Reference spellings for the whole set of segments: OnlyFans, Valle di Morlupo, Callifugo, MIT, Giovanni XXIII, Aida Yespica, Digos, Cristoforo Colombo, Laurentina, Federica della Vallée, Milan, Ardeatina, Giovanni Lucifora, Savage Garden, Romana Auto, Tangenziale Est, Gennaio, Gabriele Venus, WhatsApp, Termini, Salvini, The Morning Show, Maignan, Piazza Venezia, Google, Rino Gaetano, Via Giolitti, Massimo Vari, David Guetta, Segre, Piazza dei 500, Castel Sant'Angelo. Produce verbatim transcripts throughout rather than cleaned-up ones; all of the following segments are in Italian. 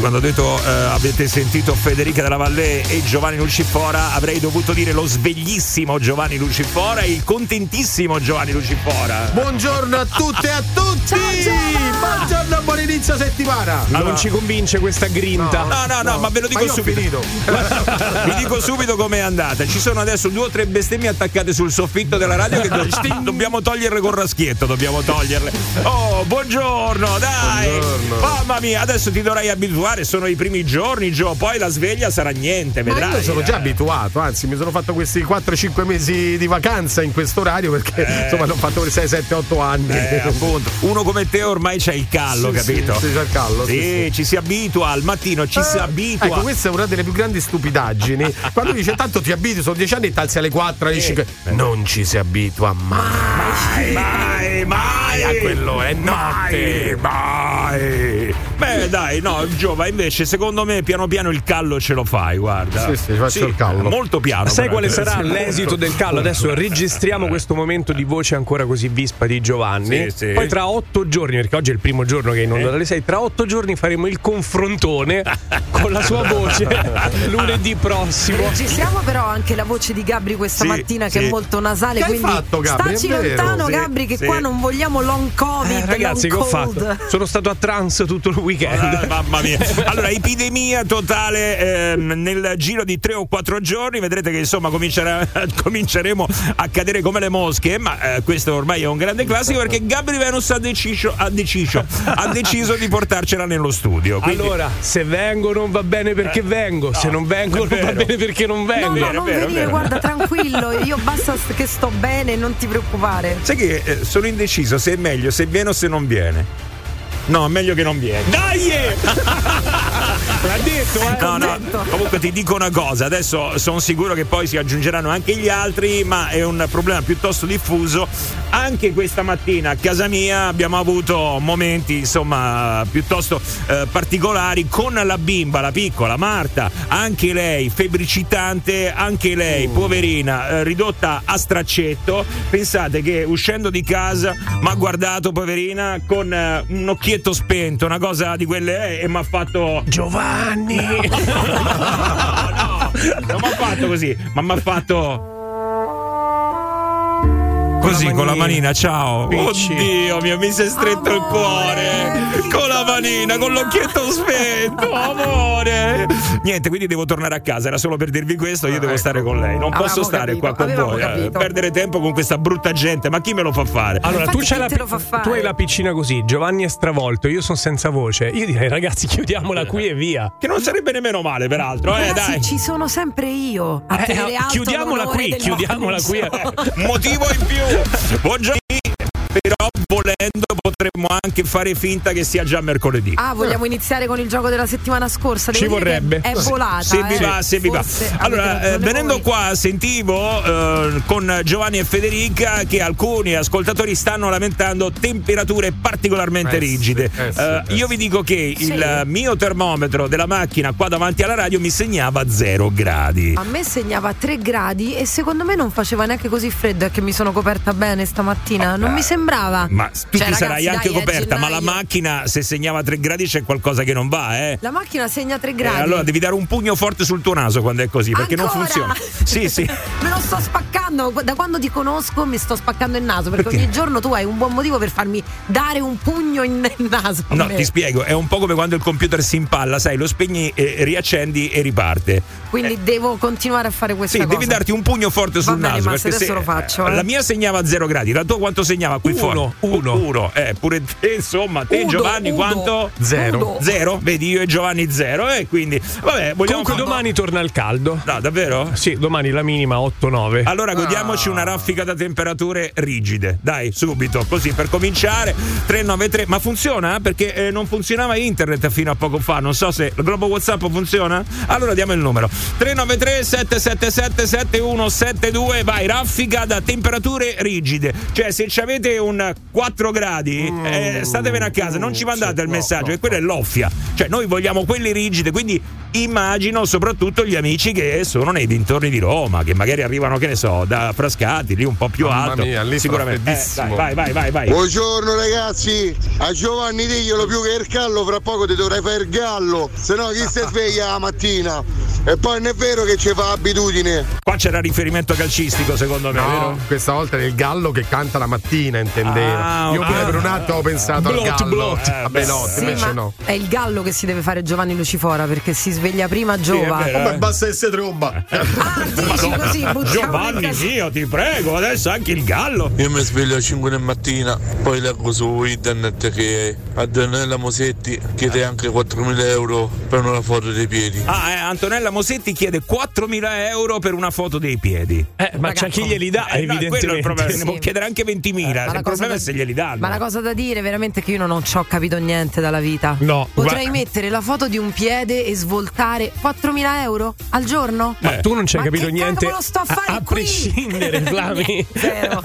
quando ho detto eh, avete sentito Federica della Vallée e Giovanni Lucifora, avrei dovuto dire lo sveglissimo Giovanni Lucifora e il contentissimo Giovanni Lucifora. Buongiorno a tutte e a tutti. Ciao, buongiorno, buon inizio settimana. Ma no, non ci convince questa grinta. No, no, no, no, no, ma ve lo dico subito. Vi dico subito com'è andata. Ci sono adesso due o tre bestemmie attaccate sul soffitto della radio che do- dobbiamo toglierle con raschietto, dobbiamo toglierle. Oh, buongiorno, dai. Buongiorno. Mamma mia, adesso ti dovrai abituare, sono i primi giorni, Gio, poi la sveglia sarà niente, vedrai. Ma io sono già eh. abituato, anzi mi sono fatto questi quattro cinque mesi di vacanza in questo orario perché eh. insomma l'ho fatto per sei sette otto anni. Eh, Uno come te ormai c'è il callo, sì, capito? Sì, c'è il callo. Sì, sì, sì, ci si abitua al mattino, ci eh. si abitua. Ecco, questa è una delle più grandi stupidaggini. Quando dice tanto ti abitui, sono dieci anni e alzi alle quattro, alle eh. cinque. Non ci si abitua mai. Mai, mai, mai a quello è notte. Mai. Beh, dai, no, Giova, invece, secondo me piano piano il callo ce lo fai, guarda. Sì, sì, faccio sì, il callo. Molto piano. Sai quale sarà sì, l'esito del callo? Adesso registriamo questo momento di voce ancora così vispa di Giovanni. Sì, sì. Poi tra otto giorni, perché oggi è il primo giorno che è in onda dalle sei, tra otto giorni faremo il confrontone con la sua voce lunedì prossimo. Registriamo però anche la voce di Gabri questa sì, mattina che sì. è molto nasale. Che quindi hai fatto, Gabri? Staci lontano, sì, Gabri, che sì. qua non vogliamo long covid. Eh, ragazzi, long che cold. Ho fatto? Sono stato a trance tutto il weekend. Ah, mamma mia. Allora, epidemia totale ehm, nel giro di tre o quattro giorni. Vedrete che insomma comincerà, cominceremo a cadere come le mosche. Ma eh, questo ormai è un grande classico perché Gabriele Venus ha deciso, ha deciso, ha deciso di portarcela nello studio. Quindi... Allora, se vengo non va bene perché vengo, no, se non vengo non va bene perché non vengo. No, no, non vero, venire, guarda, tranquillo, io basta che sto bene, non ti preoccupare. Sai che eh, sono indeciso se è meglio se viene o se non viene. No, meglio che non vieni. Dai! L'ha detto, eh? No, no. Comunque ti dico una cosa, adesso sono sicuro che poi si aggiungeranno anche gli altri, ma è un problema piuttosto diffuso. Anche questa mattina a casa mia abbiamo avuto momenti, insomma, piuttosto eh, particolari con la bimba, la piccola Marta, anche lei febbricitante, anche lei mm. poverina, eh, ridotta a straccetto. Pensate che uscendo di casa m'ha guardato, poverina, con eh, un occhietto spento, una cosa di quelle, eh, e mi ha fatto Giovanni. No, no, no, no, non mi ha fatto così, ma mi ha fatto così con la manina, ciao. Picci. Oddio mio, mi si è stretto amore. Il cuore con la manina, con l'occhietto spento, amore. Niente, quindi devo tornare a casa, era solo per dirvi questo, io ah, devo ecco. stare con lei, non avevamo posso stare capito, qua con voi, eh, perdere tempo con questa brutta gente, ma chi me lo fa fare? Allora, tu, c'hai la, tu hai la piccina così, Giovanni è stravolto, io sono senza voce, io direi ragazzi chiudiamola qui e via. Che non sarebbe nemmeno male peraltro, eh, ragazzi, dai. Ci sono sempre io. A eh, eh, chiudiamola qui, chiudiamola qui. Eh. Motivo in più. Buongiorno, però volendo potremmo anche fare finta che sia già mercoledì. Ah, vogliamo iniziare con il gioco della settimana scorsa? Devo Ci vorrebbe. È volata. Se vi va, se vi va. Allora, eh, venendo voi. qua sentivo eh, con Giovanni e Federica che alcuni ascoltatori stanno lamentando temperature particolarmente eh, rigide. Eh, eh, eh, io vi dico che sì. il mio termometro della macchina qua davanti alla radio mi segnava zero gradi. A me segnava tre gradi e secondo me non faceva neanche così freddo, è che mi sono coperta bene stamattina. Non mi sembrava. Ma tu cioè, ti ragazzi, sarai anche dai, coperta, ma la macchina se segnava tre gradi c'è qualcosa che non va, eh? La macchina segna tre gradi. Eh, allora devi dare un pugno forte sul tuo naso quando è così, perché ancora? Non funziona. Sì, sì. Me lo sto spaccando, da quando ti conosco mi sto spaccando il naso, perché, perché ogni giorno tu hai un buon motivo per farmi dare un pugno in naso. No, me. Ti spiego, è un po' come quando il computer si impalla, sai, lo spegni, e riaccendi e riparte. Quindi eh. devo continuare a fare questa sì, cosa. Sì, devi darti un pugno forte sul va bene, naso, ma perché se adesso se lo faccio. Eh. La mia segnava zero gradi, la tua quanto segnava qui fuori? Uno, uno. Uno. Eh, pure te, insomma, te Udo, Giovanni Udo. Quanto? Zero. Udo. Zero, vedi, io e Giovanni zero. E eh, quindi, vabbè, vogliamo. Comunque, domani torna il caldo. No, davvero? Sì, domani la minima otto nove. Allora, ah. godiamoci una raffica da temperature rigide. Dai, subito, così per cominciare. tre nove tre. Ma funziona? Perché eh, non funzionava internet fino a poco fa. Non so se il globo WhatsApp funziona. Allora diamo il numero: tre nove tre sette sette sette sette uno sette due. Vai, raffica da temperature rigide. Cioè, se ci avete un quattro gradi, mm. eh, statevene a casa, non ci mandate il messaggio, no, no. che quello è l'offia. Cioè, noi vogliamo quelli rigidi, quindi immagino soprattutto gli amici che sono nei dintorni di Roma, che magari arrivano, che ne so, da Frascati, lì un po' più Mamma alto. Mia, lì sicuramente. Eh, dai, vai, vai, vai, vai. Buongiorno ragazzi, a Giovanni diglielo più che il callo, fra poco ti dovrai fare il gallo, se no chi si sveglia la mattina? E poi non è vero che ci fa abitudine. Qua c'era riferimento calcistico, secondo me, no, vero? Questa volta è il gallo che canta la mattina, intendeva. Ah, Io pure ah, per un attimo ho pensato blot, al gallo. Blot. Eh, Vabbè, no, sì, invece no. È il gallo che si deve fare Giovanni Lucifora, perché si sveglia prima giova. Sì, oh, basta essere tromba. Ah, dici così, Giovanni, io ti prego, adesso anche il gallo. Io mi sveglio alle cinque del mattina, poi leggo su internet che Antonella Mosetti chiede anche quattromila euro per una foto dei piedi. Ah, eh, Antonella Mosetti chiede quattromila euro per una foto dei piedi. Eh, ma Ragazzo, c'è chi glieli dà, eh, evidentemente. No, quello è il problema, sì. Ne può chiedere anche ventimila. Eh, il problema da, è se glieli danno. Ma la cosa da dire veramente è che io non ci ho capito niente dalla vita. No. Potrei va... mettere la foto di un piede e svoltare quattromila euro al giorno? Ma eh. tu non ci hai capito niente. Ma lo sto a fare a, a qui? prescindere, Flami. Zero.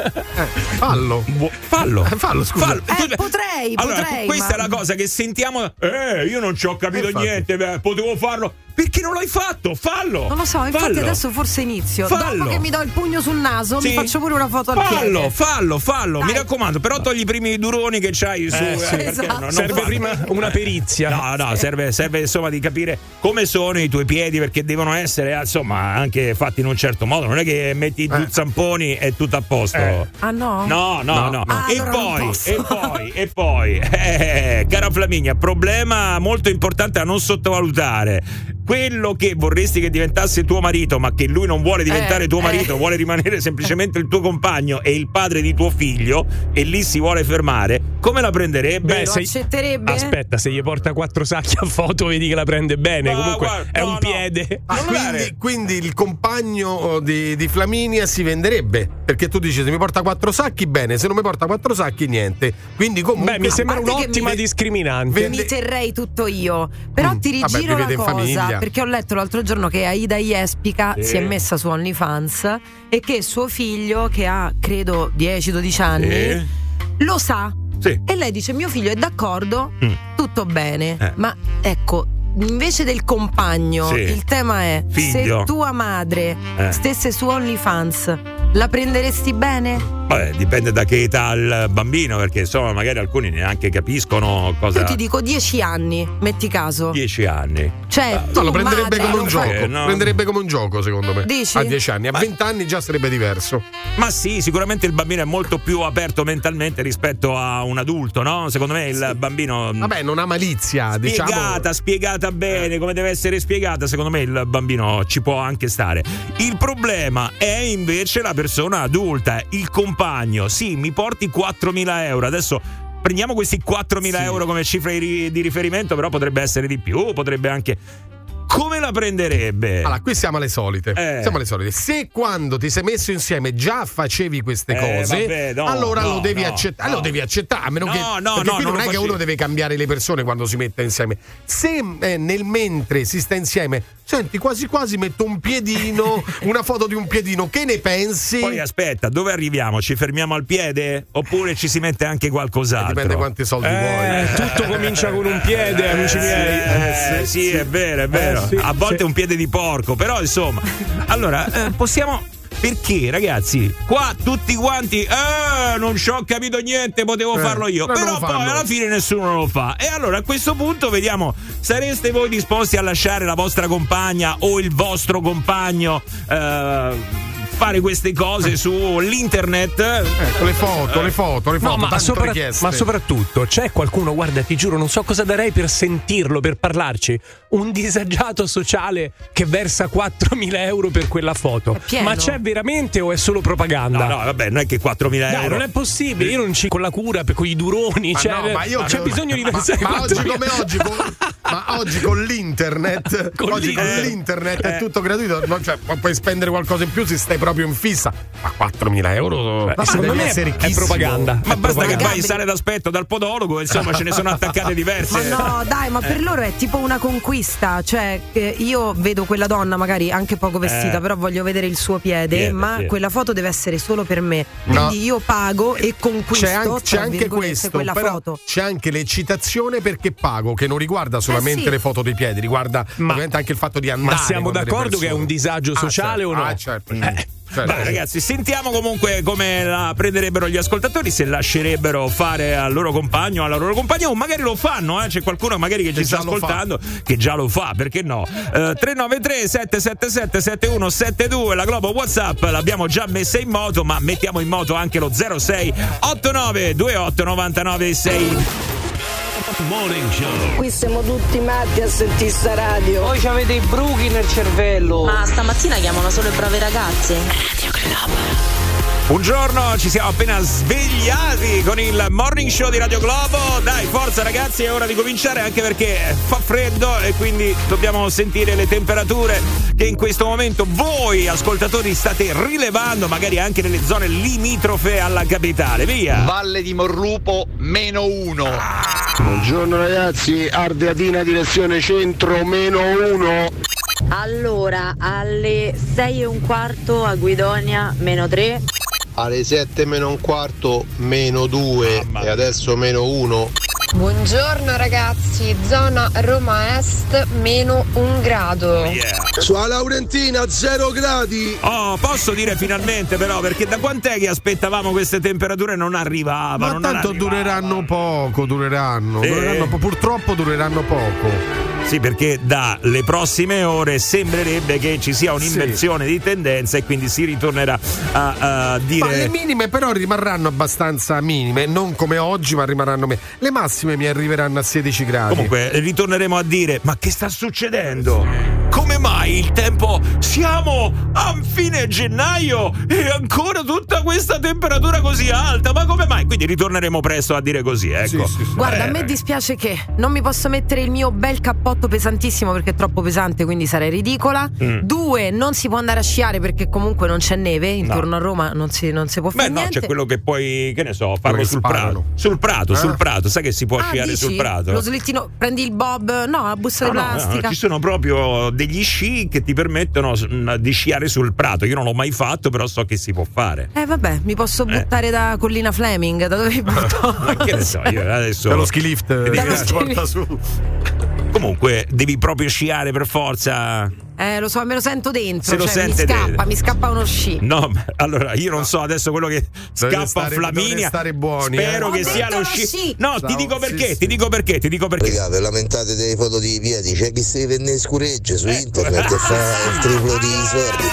Fallo. Fallo. Fallo, scusa. Fallo. Eh, potrei, allora, potrei. Questa ma... è la cosa che sentiamo. Eh, io non ci ho capito eh, niente, beh, potevo farlo. Perché non l'hai fatto? Fallo! Non lo so, infatti fallo. Adesso forse inizio. Fallo. Dopo che mi do il pugno sul naso, sì. mi faccio pure una foto al fallo, piede. Fallo, fallo, fallo. Mi raccomando, però togli i primi duroni che c'hai su. Eh, sì, eh, esatto. non, serve non prima una perizia. No, no, sì. serve, serve insomma di capire come sono i tuoi piedi, perché devono essere insomma anche fatti in un certo modo. Non è che metti i eh. zamponi e tutto a posto. Eh. Ah no? No, no, no. no. Ah, e, allora poi, e poi, e poi, eh, cara Flaminia, problema molto importante da non sottovalutare. Quello che vorresti che diventasse tuo marito, ma che lui non vuole diventare eh, tuo marito, eh. vuole rimanere semplicemente il tuo compagno e il padre di tuo figlio, e lì si vuole fermare, come la prenderebbe? Beh, lo se... accetterebbe? Aspetta, se gli porta quattro sacchi a foto vedi che la prende bene. No, comunque guarda, è no, un no. piede. Ah, quindi, quindi il compagno di, di Flaminia si venderebbe, perché tu dici se mi porta quattro sacchi bene, se non mi porta quattro sacchi niente. Quindi comunque beh, mi sembra un'ottima mi... discriminante. Che Vende... mi terrei tutto io, però mm. ti rigiro Vabbè, una cosa. Famiglia. Perché ho letto l'altro giorno che Aida Yespica sì. si è messa su OnlyFans e che suo figlio, che ha credo dieci dodici anni, sì. lo sa. Sì. E lei dice: mio figlio è d'accordo, mm. tutto bene. Eh. Ma ecco, invece del compagno, sì. il tema è: figlio. se tua madre eh. stesse su OnlyFans, la prenderesti bene? Vabbè, dipende da che età il bambino, perché insomma magari alcuni neanche capiscono cosa. Io ti dico dieci anni, metti caso. dieci anni. Cioè, no, lo prenderebbe come un gioco. Eh, no. Prenderebbe come un gioco, secondo me. Dici? A dieci anni, a ma... venti anni già sarebbe diverso. Ma sì, sicuramente il bambino è molto più aperto mentalmente rispetto a un adulto, no? Secondo me il sì. bambino Vabbè, non ha malizia, spiegata, diciamo. Spiegata, spiegata bene, come deve essere spiegata, secondo me il bambino ci può anche stare. Il problema è invece la persona adulta, il compagno Compagno, sì, mi porti quattromila euro. Adesso prendiamo questi quattromila sì. euro come cifra di riferimento, però potrebbe essere di più, potrebbe anche. Come la prenderebbe? Allora, qui siamo alle solite. Eh. Siamo alle solite. Se quando ti sei messo insieme già facevi queste eh, cose, vabbè, no, allora no, lo devi no, accettare. No. Allora devi accettare. A meno no, che no, perché no, qui non, non è che uno deve cambiare le persone quando si mette insieme. Se eh, nel mentre si sta insieme, senti, quasi quasi metto un piedino, una foto di un piedino, che ne pensi? Poi aspetta, dove arriviamo? Ci fermiamo al piede? Oppure ci si mette anche qualcos'altro? Eh, dipende quanti soldi eh, vuoi. Eh, tutto comincia con un piede, eh, amici miei. Eh, eh, sì, sì, è vero, è vero. Eh, Sì, a volte sì. un piede di porco, però insomma. Allora, eh, possiamo. Perché, ragazzi, qua tutti quanti. Eh, non ci ho capito niente, potevo eh, farlo io. Però poi alla fine nessuno lo fa. E allora a questo punto vediamo: sareste voi disposti a lasciare la vostra compagna o il vostro compagno? Eh, fare queste cose su l'internet, ecco, le foto, le foto, le foto, no, ma, sopra- ma soprattutto c'è qualcuno, guarda, ti giuro, non so cosa darei per sentirlo, per parlarci, un disagiato sociale che versa quattromila euro per quella foto. Ma c'è veramente o è solo propaganda? No, no, vabbè, non è che quattromila euro. No, non è possibile, io non ci con la cura per quei duroni, ma cioè, no, ma io c'è io... bisogno di versare ma, ma oggi come oggi con, ma oggi con l'internet, con oggi l'internet. con l'internet è eh. tutto gratuito, no, cioè, puoi spendere qualcosa in più, si stai proprio in fissa, ma quattromila euro beh, secondo me è, è propaganda, ma è basta propaganda. Che vai in sale d'aspetto dal podologo, insomma ce ne sono attaccate diverse. Ma no, dai, ma per eh. loro è tipo una conquista, cioè eh, io vedo quella donna magari anche poco vestita, eh. però voglio vedere il suo piede, piede ma piede. Quella foto deve essere solo per me, no. Quindi io pago e conquisto. C'è anche, c'è anche questo, quella foto. C'è anche l'eccitazione perché pago, che non riguarda solamente eh sì. le foto dei piedi, riguarda ma, ovviamente anche il fatto di andare. Ma siamo d'accordo che è un disagio sociale ah, certo. o no? Ah, certo. Eh. Certo. Beh, ragazzi, sentiamo comunque come la prenderebbero gli ascoltatori, se lascerebbero fare al loro compagno, alla loro compagna, o magari lo fanno, eh? C'è qualcuno magari che, che ci sta ascoltando che già lo fa, perché no? Eh, tre nove tre sette sette sette sette uno sette due, la Globo WhatsApp l'abbiamo già messa in moto, ma mettiamo in moto anche lo zero sei otto nove due otto nove nove sei. Morning Show. Qui siamo tutti matti a sentire sta radio. Voi ci avete i bruchi nel cervello. Ma stamattina chiamano solo i bravi ragazzi. Radio Globo. Buongiorno, ci siamo appena svegliati con il Morning Show di Radio Globo. Dai, forza ragazzi, è ora di cominciare, anche perché fa freddo e quindi dobbiamo sentire le temperature che in questo momento voi ascoltatori state rilevando, magari anche nelle zone limitrofe alla capitale. Via! Valle di Morlupo, meno uno. Buongiorno ragazzi, Ardeatina direzione centro, meno uno. Allora, alle sei e un quarto a Guidonia, meno tre. Alle sette meno un quarto, meno due, e adesso meno uno. Buongiorno ragazzi, zona Roma Est, meno un grado. Yeah. Sua Laurentina, zero gradi. Oh, posso dire finalmente però, perché da quant'è che aspettavamo queste temperature? Non arrivavano. Ma non tanto arrivava. dureranno poco, dureranno, eh. dureranno po- purtroppo dureranno poco. Sì, perché dalle prossime ore sembrerebbe che ci sia un'inversione sì. di tendenza e quindi si ritornerà a, a dire... Ma le minime però rimarranno abbastanza minime, non come oggi, ma rimarranno... Me- le massime mi arriveranno a sedici gradi. Comunque, ritorneremo a dire, ma che sta succedendo? Come mai il tempo... Siamo a fine gennaio e ancora tutta questa temperatura così alta, ma come mai? Quindi ritorneremo presto a dire così, ecco. Sì, sì, sì. Guarda, eh. a me dispiace che non mi posso mettere il mio bel cappotto pesantissimo perché è troppo pesante, quindi sarei ridicola. Mm. Due, non si può andare a sciare perché comunque non c'è neve intorno no. a Roma, non si, non si può fare. Beh, no, niente. C'è quello che poi, che ne so, farlo sul prato. Sul prato, ah. sul prato, sai che si può ah, sciare dici? Sul prato. Lo slittino, prendi il bob, no, la busta no, di plastica. No, no, ci sono proprio degli sci che ti permettono di sciare sul prato. Io non l'ho mai fatto, però so che si può fare. Eh vabbè, mi posso eh. buttare da Collina Fleming, da dove mi butto? Ma che ne so, io adesso dallo ski lift ti porta su. Comunque devi proprio sciare per forza. Eh, lo so, me lo sento dentro. Se cioè, lo sente mi scappa, dentro. Mi scappa uno sci. No, allora io non no. so adesso quello che dovete scappa a Flaminia. Stare buoni, spero eh. che sia lo sci. sci. No, Ciao. ti dico perché, sì, sì. ti dico perché, ti dico perché. Regà, vi lamentate delle foto di piedi, c'è chi si vende in scureggia su eh. internet e fa il triplo di soldi.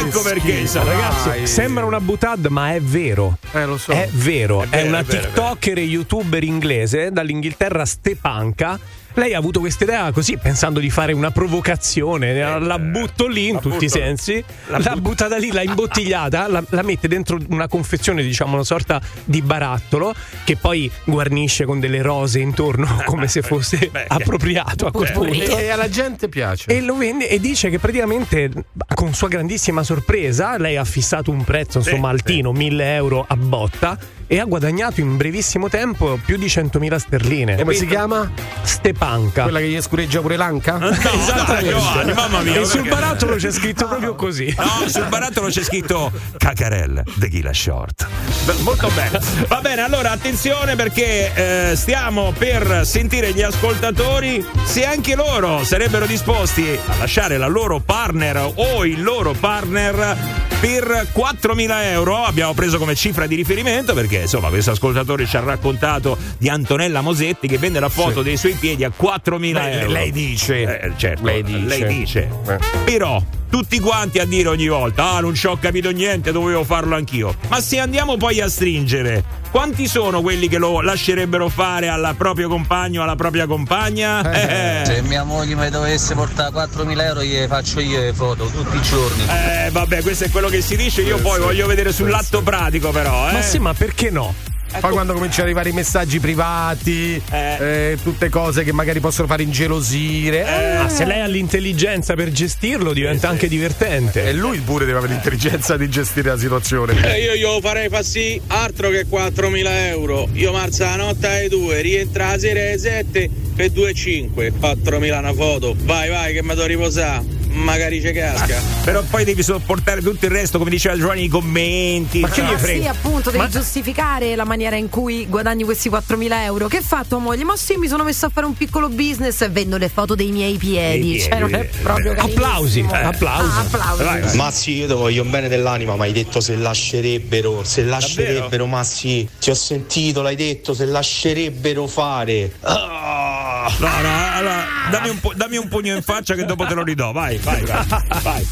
Ecco perché, sa, ragazzi, Dai. sembra una butad, ma è vero. Eh, lo so. È vero, è, è vero, una è vero, TikToker e YouTuber inglese dall'Inghilterra, Stepanka. Lei ha avuto questa idea così, pensando di fare una provocazione, eh, la butto lì in tutti butto, i sensi, la, la buttata lì, l'ha imbottigliata, la, la mette dentro una confezione, diciamo una sorta di barattolo che poi guarnisce con delle rose intorno come se fosse Beh, appropriato a quel punto. E alla gente piace. E lo vende e dice che praticamente, con sua grandissima sorpresa, lei ha fissato un prezzo insomma sì, altino, sì. mille euro a botta, e ha guadagnato in brevissimo tempo più di centomila sterline. Come si chiama? Stepanka. Quella che gli scureggia pure l'anca? No, esatto, Giovanni, mamma mia. E perché? Sul barattolo c'è scritto proprio così. No, sul barattolo c'è scritto Cacarel Tequila Short. Beh, molto bene. Va bene, allora attenzione perché eh, stiamo per sentire gli ascoltatori se anche loro sarebbero disposti a lasciare la loro partner o il loro partner per quattromila euro. Abbiamo preso come cifra di riferimento perché insomma questo ascoltatore ci ha raccontato di Antonella Mosetti che vende la foto sì. dei suoi piedi a quattromila euro. Lei dice, eh, certo, lei dice, lei dice. Eh. Però tutti quanti a dire ogni volta ah non ci ho capito niente, dovevo farlo anch'io. Ma se andiamo poi a stringere, quanti sono quelli che lo lascerebbero fare al proprio compagno, alla propria compagna? Eh. Eh. Se mia moglie mi dovesse portare quattromila euro gli faccio io le foto tutti i giorni. Eh vabbè, questo è quello che si dice, io poi voglio vedere sull'atto pratico però eh. Ma sì, ma perché no? Poi ecco. quando cominciano ad arrivare i messaggi privati, eh. Eh, tutte cose che magari possono fare ingelosire. Eh. Ah, se lei ha l'intelligenza per gestirlo diventa eh, anche sì. divertente. E lui pure deve avere l'intelligenza di gestire la situazione. Eh, io io farei fa sì altro che quattromila euro. Io marzo la notte alle due, rientra la sera alle sette per due e cinque. quattromila una foto. Vai vai che mi devo riposare. magari ci casca. Ah, però poi devi sopportare tutto il resto, come diceva Giovanni, i commenti. Ma che gli frega? Sì, appunto, devi ma... giustificare la maniera in cui guadagni questi quattromila euro. Che fa tua moglie? Ma sì, mi sono messo a fare un piccolo business e vendo le foto dei miei piedi. Miei cioè, piedi. Non è proprio eh. Applausi, eh. applausi. Ah, applausi. Vai, vai. Ma sì, io te voglio bene dell'anima, ma hai detto se lascerebbero, se lascerebbero, davvero? Ma sì, ti ho sentito, l'hai detto, se lascerebbero fare. Ah. No, no, allora, dammi un, po- dammi un pugno in faccia che dopo te lo ridò, vai, vai, vai, vai.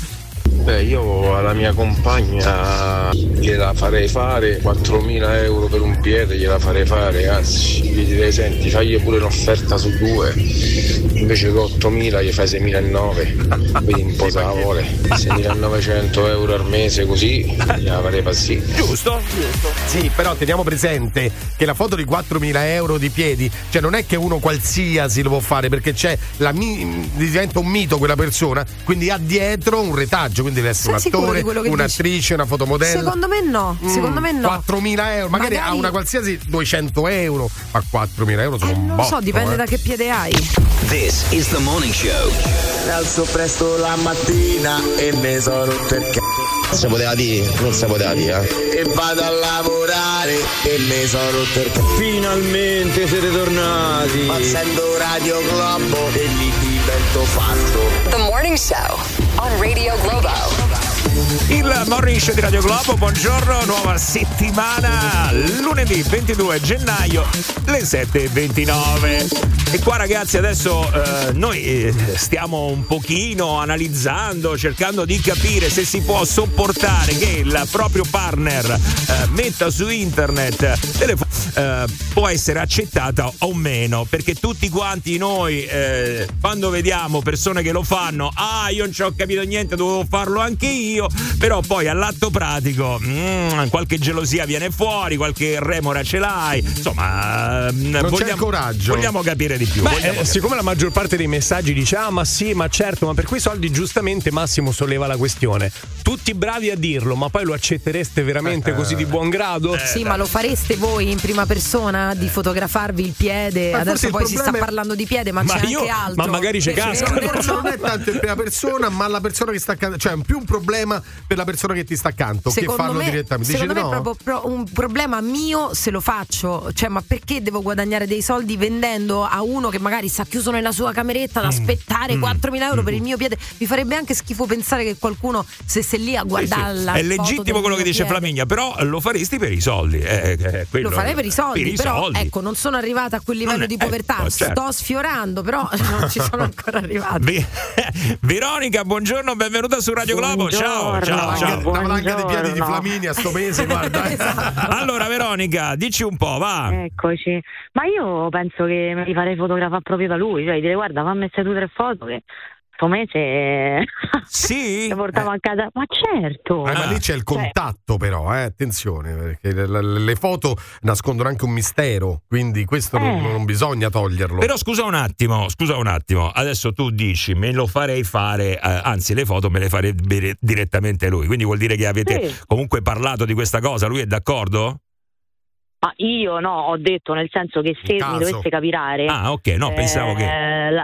Beh, io alla mia compagna gliela farei fare, quattromila euro per un piede gliela farei fare, anzi gli direi senti fagli pure un'offerta su due, invece con ottomila gli fai seimilanovecento, quindi un po' se la vuole, seimilanovecento euro al mese così gliela farei passare. Giusto, giusto. Sì, però teniamo presente che la foto di quattromila euro di piedi, cioè non è che uno qualsiasi lo può fare, perché c'è la mi- diventa un mito quella persona, quindi ha dietro un retaggio, quindi deve essere sei un attore, un'attrice, dici? Una fotomodella. Secondo me no, mm, secondo me no. quattromila euro, magari, magari a una qualsiasi duecento euro, ma quattromila euro sono eh, un botto. Non so, dipende eh. da che piede hai. This is the morning show. Mi alzo presto la mattina e ne sono rotto il c***o. Se poteva dire, non si poteva dire. Eh. E vado a lavorare e ne sono rotto il c***o. Finalmente siete tornati. Passando Radio Globo e lì divento fatto. The Morning Show on Radio Globo. Il Morning Show di Radio Globo, buongiorno, nuova settimana, lunedì ventidue gennaio, le sette e ventinove. E qua ragazzi adesso eh, noi stiamo un pochino analizzando, cercando di capire se si può sopportare che il proprio partner eh, metta su internet delle fo- eh, può essere accettata o meno, perché tutti quanti noi eh, quando vediamo persone che lo fanno, ah io non ci ho capito niente, dovevo farlo anche io. Però poi all'atto pratico mm, qualche gelosia viene fuori, qualche remora ce l'hai, insomma mm, non vogliamo, c'è il coraggio, vogliamo capire di più. Beh, eh, capire. Siccome la maggior parte dei messaggi dice ah ma sì ma certo ma per quei soldi, giustamente Massimo solleva la questione, tutti bravi a dirlo, ma poi lo accettereste veramente eh, così di buon grado? Eh, sì eh. Ma lo fareste voi in prima persona di fotografarvi il piede? Ma adesso poi si sta è... parlando di piede, ma, ma c'è io, anche altro, ma magari c'è casca, non è tanto in prima persona ma la persona che sta accanto, cioè più un problema per la persona che ti sta accanto, secondo che farlo me, direttamente. Secondo Dice, me no? È proprio pro- un problema mio se lo faccio, cioè ma perché devo guadagnare dei soldi vendendo a uno che magari sta chiuso nella sua cameretta ad aspettare mm. quattromila euro mm. per il mio piede? Mi farebbe anche schifo pensare che qualcuno stesse lì a guardarla. Sì, sì. È legittimo quello che dice piede. Flaminia, però lo faresti per i soldi, eh, eh, quello, lo farei per i soldi, per però i soldi. Ecco, non sono arrivata a quel livello è, di povertà, eh, certo. Sto sfiorando, però non ci sono ancora arrivata. Ve- Veronica, buongiorno, benvenuta su Radio Globo. Ciao. Ciao, ciao. Una valanga di piedi di Flaminia sto mese, guarda. Esatto. Allora Veronica, dici un po', va. Eccoci. Ma io penso che mi farei fotografare proprio da lui, cioè dire guarda, fammi queste due tre foto che sto mese sì. Che portavo eh. a casa. Ma certo. Eh, ma lì c'è il contatto, cioè. Però, eh, attenzione, perché le, le, le foto nascondono anche un mistero, quindi questo eh. non, non bisogna toglierlo. Però scusa un attimo, scusa un attimo. Adesso tu dici me lo farei fare, eh, anzi le foto me le farebbe direttamente lui. Quindi vuol dire che avete sì. comunque parlato di questa cosa, lui è d'accordo? Ma io no, ho detto nel senso che se mi dovesse capitare ah, okay. no, eh, pensavo che...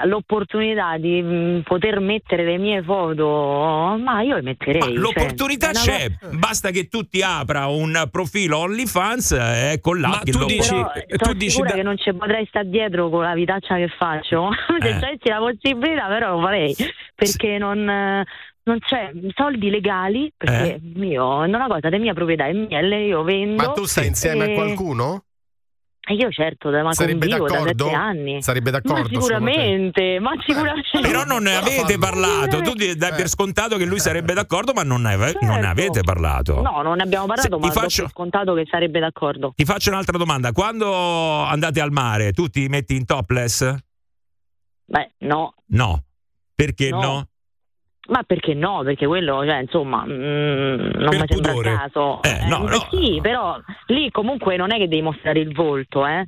l'opportunità di mh, poter mettere le mie foto, ma io le metterei. Ma l'opportunità cioè, c'è, una... basta che tu ti apra un profilo OnlyFans e eh, con l'app. Ma tu dici, però, tu dici da... che non ci potrei stare dietro con la vitaccia che faccio, se eh. c'è la possibilità però lo farei, perché S- non... non c'è soldi legali, perché eh. mio, è una cosa di mia proprietà, è mia, io vendo. Ma tu stai insieme e... a qualcuno? Io certo, ma sarebbe d'accordo? Da anni. Sarebbe d'accordo? Ma sicuramente, ma sicuramente. Eh. Però non ne avete parlato, tu dai eh. per scontato che lui sarebbe d'accordo, ma non ne ave- certo. non avete parlato. No, non ne abbiamo parlato, se ma ti faccio... scontato che sarebbe d'accordo. Ti faccio un'altra domanda, quando andate al mare tu ti metti in topless? Beh, no. No, perché no? no? Ma perché no? Perché quello, cioè, insomma, mh, non mi sembra il caso. Eh, eh, no, no. Sì, però lì comunque non è che devi mostrare il volto, eh.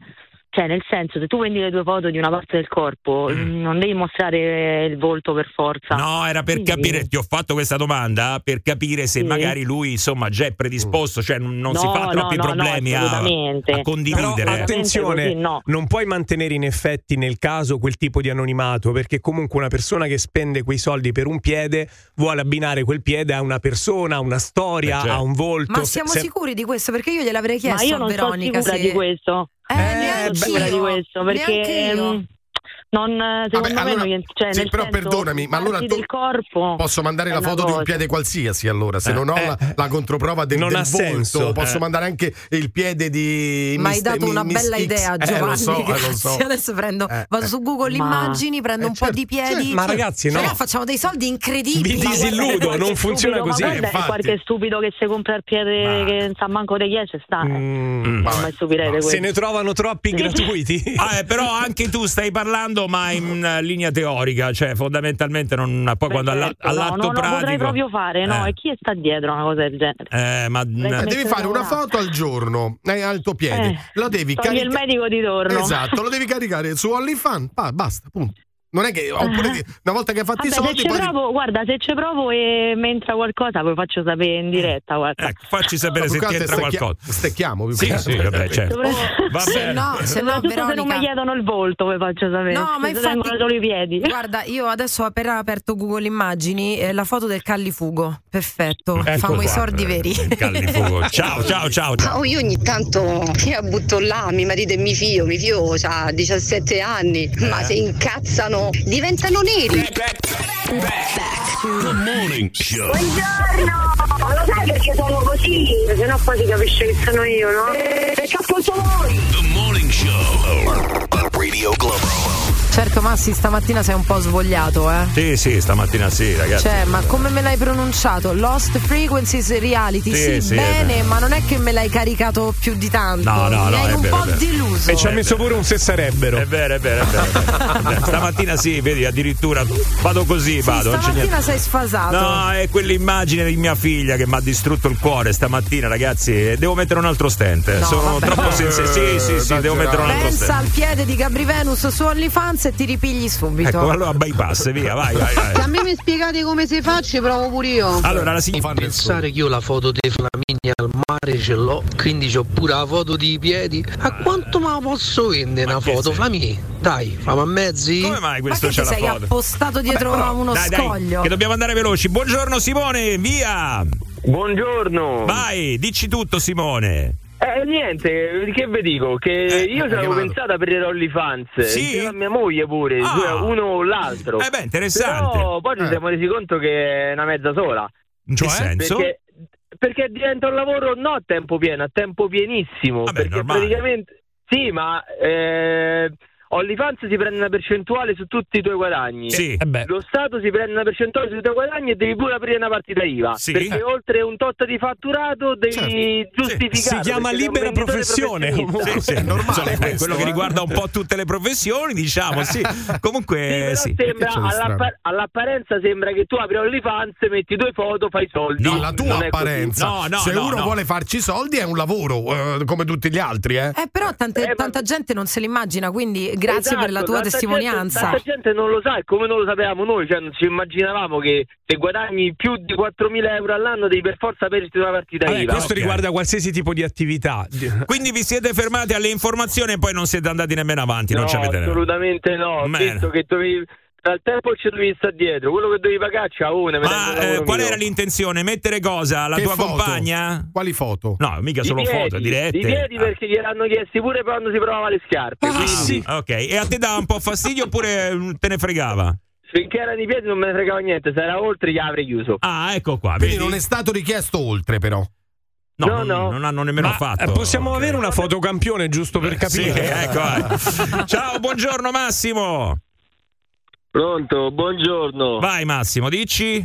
Cioè, nel senso, se tu vendi le due foto di una parte del corpo, mm. non devi mostrare il volto per forza. No, era per sì. capire, ti ho fatto questa domanda per capire se sì. magari lui, insomma, già è predisposto, cioè non no, si fa troppi no, problemi no, no, a, a condividere. Però, attenzione, così, no. non puoi mantenere in effetti nel caso quel tipo di anonimato, perché comunque una persona che spende quei soldi per un piede vuole abbinare quel piede a una persona, a una storia, eh, cioè. a un volto. Ma siamo se... sicuri di questo? Perché io gliel'avrei chiesto. Ma io non a Veronica, sono sicura se... di questo. Eh, eh beh, di questo perché mh, non secondo Vabbè, allora, me cioè, sì, nel però senso, perdonami, ma allora tu, corpo posso mandare la foto cosa. di un piede qualsiasi, allora se eh, non ho eh, la, la controprova del, non del ha volto senso. posso eh. mandare anche il piede di Ma Miss, hai dato una Miss bella X. idea, Giovanni. Eh, lo so, eh, lo so. Adesso prendo eh, vado su Google eh, immagini, prendo eh, un certo, po' di piedi. Certo. Ma ragazzi, no. Cioè, facciamo dei soldi incredibili. Mi disilludo, non funziona stupido, così, infatti. Qualche stupido che si compra il piede che non sa manco degli è c'è sta. Se ne trovano troppi gratuiti. Però anche tu stai parlando ma in linea teorica, cioè fondamentalmente non poi Beh, quando certo, all'atto no, no, pratico non potrei proprio fare, no, eh. e chi sta dietro una cosa del genere? Eh, ma eh, devi fare una foto al giorno, eh, al tuo piede, eh, lo devi caricare il medico di torno. Esatto, lo devi caricare su OnlyFans, ah, basta, punto. Non è che oppure di, una volta che hai fatto i soldi, se poi provo, ti... guarda, se ci provo e mi entra qualcosa poi faccio sapere in diretta, guarda. Ecco, facci sapere no, se ti entra qualcosa. Stecchiamo più sì, che sì, vabbè, certo. Oh, va bene. No, se no, Veronica... se non mi chiedono il volto poi faccio sapere. No, se ma infatti solo i piedi. Guarda, io adesso ho appena aperto Google Immagini, eh, la foto del Callifugo. Perfetto. Ecco, famo i sordi veri. Il Callifugo. Ciao, ciao, ciao, ciao. Oh, io ogni tanto io butto là, mi marito e mi figlio, mi figlio ha diciassette anni, eh. ma se incazzano diventano neri. Back, back, back. The Morning Show. Buongiorno. Ma lo sai perché sono così? Se no poi si capisce che sono io, no? E c'è appunto voi. The Morning Show. Radio Globo. Certo, Massi, stamattina sei un po' svogliato, eh? Sì, sì, stamattina sì, ragazzi. Cioè, ma come me l'hai pronunciato? Lost Frequencies Reality. Sì, sì, sì bene, eh, ma non è che me l'hai caricato più di tanto. No, no, mi no. Hai un vero, po' deluso. E ci ha messo pure un se sarebbero. È vero, è vero, è vero. È vero, è vero. Stamattina sì, vedi, addirittura vado così, vado. Sì, stamattina sei sfasato. No, è quell'immagine di mia figlia che mi ha distrutto il cuore stamattina, ragazzi. Devo mettere un altro stent. No, Sono vabbè. troppo sensibile. Eh, sì, sì, sì, devo mettere un altro Pensa stent. Pensa al piede di Gabri Venus su OnlyFans e ti ripigli subito. Ecco, allora bypass, via, vai, vai, vai. Se a me mi spiegate come si fa, ci provo pure io. Allora, la si fa pensare che io la foto di Flaminia al mare ce l'ho, quindi c'ho pure la foto di piedi. A quanto me la posso vendere ma una foto, Flaminia? Dai, fammi a mezzi. Come mai questo ma c'è la foto? Ma sei appostato dietro Vabbè, a uno dai, scoglio. Dai, che dobbiamo andare veloci. Buongiorno Simone, via. Buongiorno. Vai, dici tutto Simone. Eh niente, che vi dico? Che eh, io ce l'avevo pensata per le OnlyFans, sì? E mia moglie pure, ah. uno o l'altro. Eh beh, interessante. Però poi ci eh. siamo resi conto che è una mezza sola. In che senso? Perché, perché diventa un lavoro non a tempo pieno, a tempo pienissimo. Vabbè, perché normale. praticamente sì, ma eh, OnlyFans si prende una percentuale su tutti i tuoi guadagni. Sì. Eh Lo Stato si prende una percentuale sui tuoi guadagni e devi pure aprire una partita I V A. Sì. Perché eh. oltre un tot di fatturato devi certo. giustificare. Si chiama libera professione. Sì, sì, è normale. È questo, quello eh? che riguarda un po' tutte le professioni, diciamo. Sì. Comunque, sì, però sì. sembra, all'appar- all'apparenza sembra che tu apri OnlyFans, metti due foto, fai soldi. No, la tua apparenza. No, no, Se no, uno no. vuole farci soldi è un lavoro, eh, come tutti gli altri. Eh, eh però tante, eh, tanta ma... gente non se l'immagina, quindi... Grazie esatto, per la tua testimonianza. Gente, tanta gente non lo sa, e come non lo sapevamo noi, cioè non ci immaginavamo che se guadagni più di quattromila euro all'anno devi per forza averti una partita eh, I V A. Questo okay. riguarda qualsiasi tipo di attività. Quindi vi siete fermati alle informazioni e poi non siete andati nemmeno avanti, no, non ci avete assolutamente no. Man. Ho visto che dovevi al tempo ci dovevi stare dietro, quello che dovevi pagarci a una. Ma eh, qual mio. era l'intenzione? Mettere cosa? La che tua foto? compagna? Quali foto? No, mica I solo piedi, foto, dirette. I piedi ah. perché gliel'hanno chiesti pure quando si provava le scarpe. Ah, sì. Ok, e a te dava un po' fastidio oppure te ne fregava? Finché erano i piedi non me ne fregava niente, se era oltre gli avrei chiuso. Ah, ecco qua. Quindi vedi? Non è stato richiesto oltre però. No, no, no, non hanno nemmeno Ma fatto. Possiamo okay. avere una fotocampione giusto per capire? Sì, ecco. Eh. Ciao, buongiorno Massimo. Pronto, buongiorno. Vai Massimo, dici?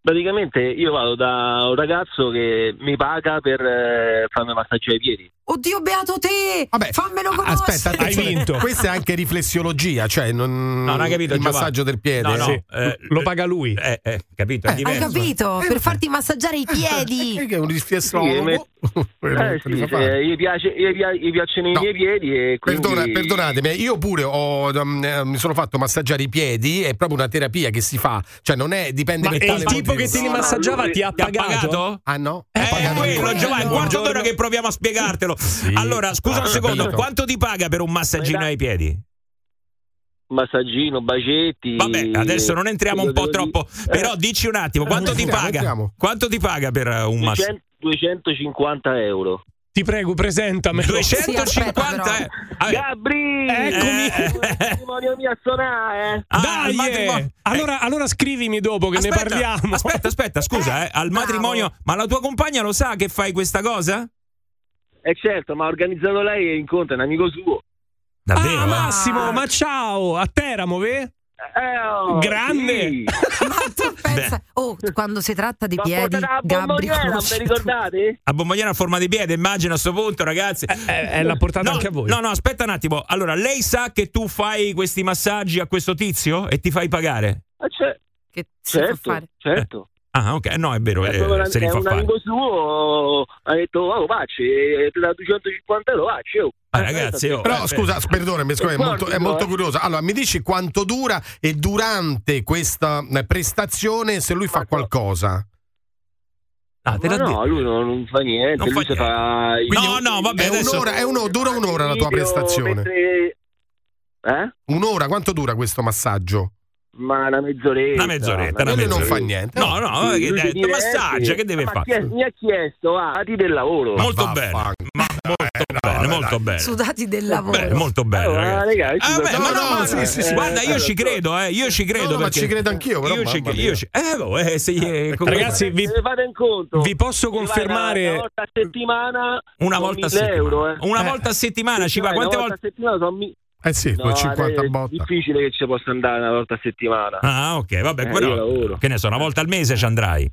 Praticamente io vado da un ragazzo che mi paga per eh, farmi massaggiare i piedi. Oddio beato te! Vabbè, fammelo conoscere. Aspetta, hai vinto. Questa è anche riflessiologia, cioè non, non ha capito, il Giovanni. Massaggio del piede. No, no, sì. eh, lo paga lui. Eh, eh, capito? Eh, hai capito? Eh, per farti massaggiare i piedi. Che è un riflessiologo. Eh, sì, gli piace, gli piacciono i no. miei piedi e quindi... Perdona, perdonatemi, io pure ho, um, mi sono fatto massaggiare i piedi, è proprio una terapia che si fa, cioè non è, dipende. Ma per tale il tipo motivo. Che ti li massaggiava ti ha pagato? Ah no? Eh, pagato quello, Giovanni, guarda d'ora che proviamo a spiegartelo. Sì. Allora, scusa un secondo, quanto ti paga per un massaggino ai piedi? Massaggino, bacetti. Vabbè, adesso non entriamo un po' troppo, eh. però dici un attimo, quanto ti paga? Quanto ti paga per un massaggio? duecentocinquanta euro. Ti prego, presentamelo. duecentocinquanta eh. Gabri! Eccomi! Eh. a suonare. Eh. Ah, dai, matrimonio... eh. allora, allora scrivimi dopo che aspetta, ne parliamo. Aspetta, aspetta, scusa, eh. al matrimonio, ah, ma la tua compagna lo sa che fai questa cosa? Eh certo, ma ha organizzato lei e incontra un amico suo. Davvero? Ah, Massimo, ah. ma ciao! A Teramo, ve? Eh, oh, grande sì. Ma tu pensa, oh, quando si tratta di ma piedi a Bomboniera, non vi ricordate? A Bomboniera a forma di piede, immagino a sto punto, ragazzi, eh, eh, l'ha portata no, anche a voi. No no aspetta un attimo, allora lei sa che tu fai questi massaggi a questo tizio e ti fai pagare? Eh, cioè, che certo, fare? certo eh. Ah ok, no è vero, eh, una, se li fa un fare. Amico suo ha detto oh facci da duecentocinquanta euro facci oh. Ah, ragazzi, oh, però eh, scusa, eh, perdonami, scusa, è, molto, è molto curiosa. Allora, mi dici quanto dura e durante questa prestazione se lui fa qualcosa? Ah, te no, lui non, non fa niente. Non lui fa niente. Fa... No, no, vabbè, è adesso... un'ora, è un... dura un'ora la tua prestazione. Mentre... Eh? Un'ora, quanto dura questo massaggio? Ma una mezz'oretta. Una mezz'oretta, una mezz'oretta. Non fa niente. No, no, sì, che detto, massaggia, che deve ma fare? Mi ha chiesto, ah, del lavoro. Molto ma bene. Fa... Ma... Molto eh, bene, no, molto bene. Sudati del lavoro. Beh, molto bene, allora, ragazzi. Ah, beh, no, ma no, no, ma sì, sì, sì. Guarda, io ci credo, eh. Io ci credo. No, no, ma ci credo anch'io, però. Io ci credo. Io ci... Eh, boh, eh, se... eh, ragazzi, vi... vi posso confermare. Una volta a settimana. Una volta a settimana. Una volta a settimana ci va. Quante volte a settimana sono Eh sì, no, cinquanta botte. È difficile che ci possa andare una volta a settimana. Ah, ok, vabbè, eh, però, che ne so, una volta al mese ci andrai.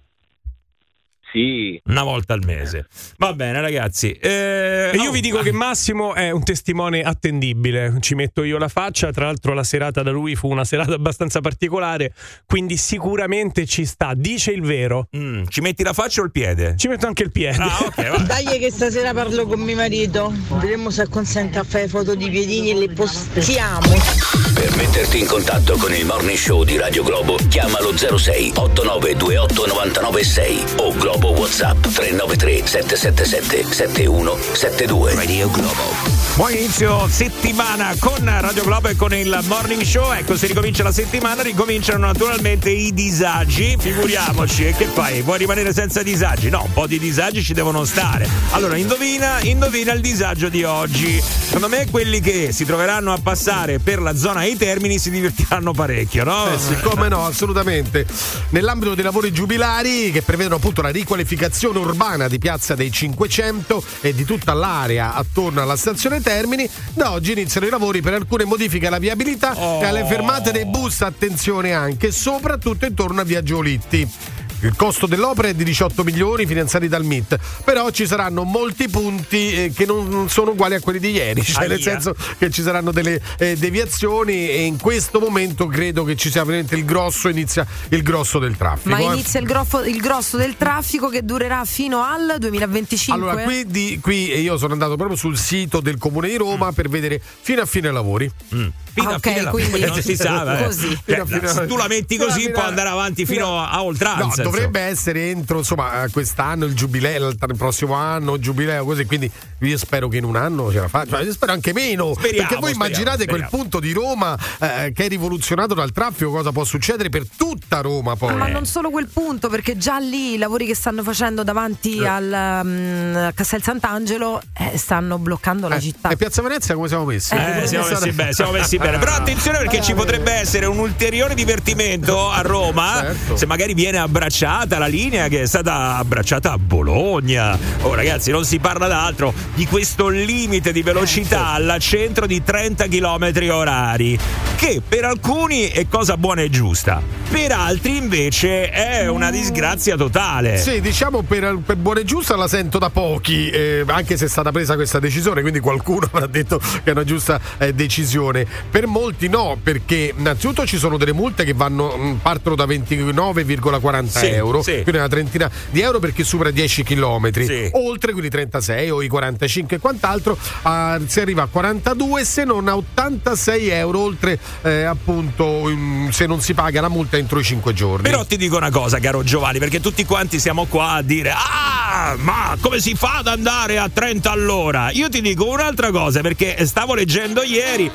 Sì. Una volta al mese. Va bene, ragazzi. Eh, io oh, vi dico ah. che Massimo è un testimone attendibile. Ci metto io la faccia. Tra l'altro la serata da lui fu una serata abbastanza particolare, quindi sicuramente ci sta. Dice il vero. Mm, ci metti la faccia o il piede? Ci metto anche il piede. Ah, okay, dai che stasera parlo con mio marito. Vedremo se consente a fare foto di piedini e le postiamo. Per metterti in contatto con il Morning Show di Radio Globo, chiamalo zero sei otto nove due otto nove nove sei o Globo WhatsApp tre nove tre sette sette sette sette uno sette due. Radio Globo. Buon inizio settimana con Radio Globo e con il Morning Show. Ecco, se ricomincia la settimana ricominciano naturalmente i disagi. Figuriamoci, e che fai? Vuoi rimanere senza disagi? No, un po' di disagi ci devono stare. Allora, indovina, indovina il disagio di oggi. Secondo me quelli che si troveranno a passare per la zona ai Termini si divertiranno parecchio, no? Eh, siccome no, assolutamente. Nell'ambito dei lavori giubilari che prevedono appunto la riqualificazione urbana di Piazza dei cinquecento e di tutta l'area attorno alla stazione Termini, da oggi iniziano i lavori per alcune modifiche alla viabilità oh. e alle fermate dei bus, attenzione anche, soprattutto intorno a Via Giolitti. Il costo dell'opera è di diciotto milioni finanziati dal M I T, però ci saranno molti punti che non sono uguali a quelli di ieri, cioè ah, nel via. senso che ci saranno delle eh, deviazioni e in questo momento credo che ci sia veramente il grosso, inizia il grosso del traffico. Ma inizia eh. il, grosso, il grosso del traffico che durerà fino al duemilaventicinque. Allora qui, di, qui io sono andato proprio sul sito del Comune di Roma mm. per vedere fino a fine lavori. Mm. Fino ah, ok, fine quindi non si sa, eh. così. Cioè, se tu la metti così fino può andare avanti fino, fino a oltranza. No, dovrebbe essere entro insomma quest'anno il giubileo, il prossimo anno il giubileo, così, quindi io spero che in un anno ce la faccia, io spero anche meno, speriamo, perché voi immaginate speriamo, quel speriamo. punto di Roma eh, che è rivoluzionato dal traffico, cosa può succedere per tutta Roma poi. Ma eh. non solo quel punto, perché già lì i lavori che stanno facendo davanti eh. al um, Castel Sant'Angelo eh, stanno bloccando la eh. città. E Piazza Venezia come siamo messi? Eh, eh, siamo, siamo messi bene, siamo messi bene. giocare. Però attenzione, perché ci potrebbe essere un ulteriore divertimento a Roma, certo, se magari viene abbracciata la linea che è stata abbracciata a Bologna. Oh ragazzi, non si parla d'altro, di questo limite di velocità all'accentro di trenta chilometri orari, che per alcuni è cosa buona e giusta, per altri invece è una disgrazia totale. Sì, diciamo per, per buona e giusta la sento da pochi, eh, anche se è stata presa questa decisione, quindi qualcuno avrà detto che è una giusta eh, decisione. Per molti no, perché innanzitutto ci sono delle multe che vanno mh, partono da ventinove virgola quaranta sì, euro, sì, quindi una trentina di euro perché supera dieci chilometri, sì, oltre quindi trentasei o i quarantacinque e quant'altro, eh, si arriva a quarantadue, se non a ottantasei euro oltre, eh, appunto, mh, se non si paga la multa entro i cinque giorni. Però ti dico una cosa, caro Giovanni, perché tutti quanti siamo qua a dire ah, ma come si fa ad andare a trenta all'ora? Io ti dico un'altra cosa, perché stavo leggendo ieri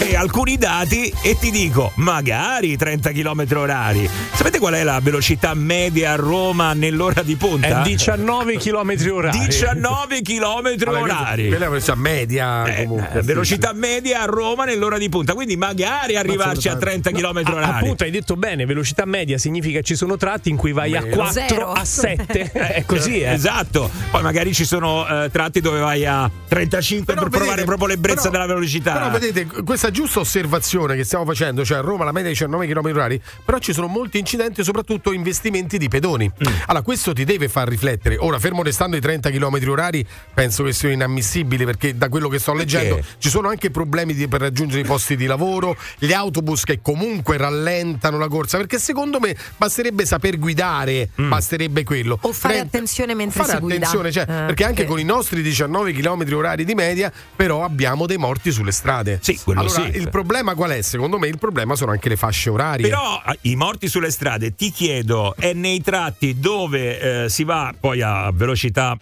eh, alcuni dati e ti dico magari trenta chilometri orari. Sapete qual è la velocità media a Roma nell'ora di punta? È diciannove chilometri orari. diciannove chilometri orari. Quella è la velocità media, eh, comunque. Velocità media a Roma nell'ora di punta, quindi magari arrivarci a trenta chilometri orari. Appunto, hai detto bene, velocità media significa ci sono tratti in cui vai a quattro, a sette. È così, eh. Esatto. Poi magari ci sono eh, tratti dove vai a trentacinque, però per vedete, provare proprio l'ebbrezza della velocità. Però vedete, questa giusta osservazione che stiamo facendo, cioè a Roma la media è diciannove chilometri orari, però ci sono molti incidenti, soprattutto investimenti di pedoni. Mm. Allora, questo ti deve far riflettere. Ora, fermo restando i trenta chilometri orari, penso che siano inammissibili, perché da quello che sto leggendo perché? Ci sono anche problemi di, per raggiungere i posti di lavoro, gli autobus che comunque rallentano la corsa, perché secondo me basterebbe saper guidare, mm. basterebbe quello. O fare Trent... attenzione mentre fare si attenzione, guida. Cioè, eh, perché anche eh. con i nostri diciannove chilometri orari di media, però abbiamo dei morti sulle strade. Sì, quello allora, sì. Il problema qual è? Secondo me il problema sono anche le fasce orarie. Però i morti sulle strade, ti chiedo, è nei tratti dove eh, si va poi a velocità,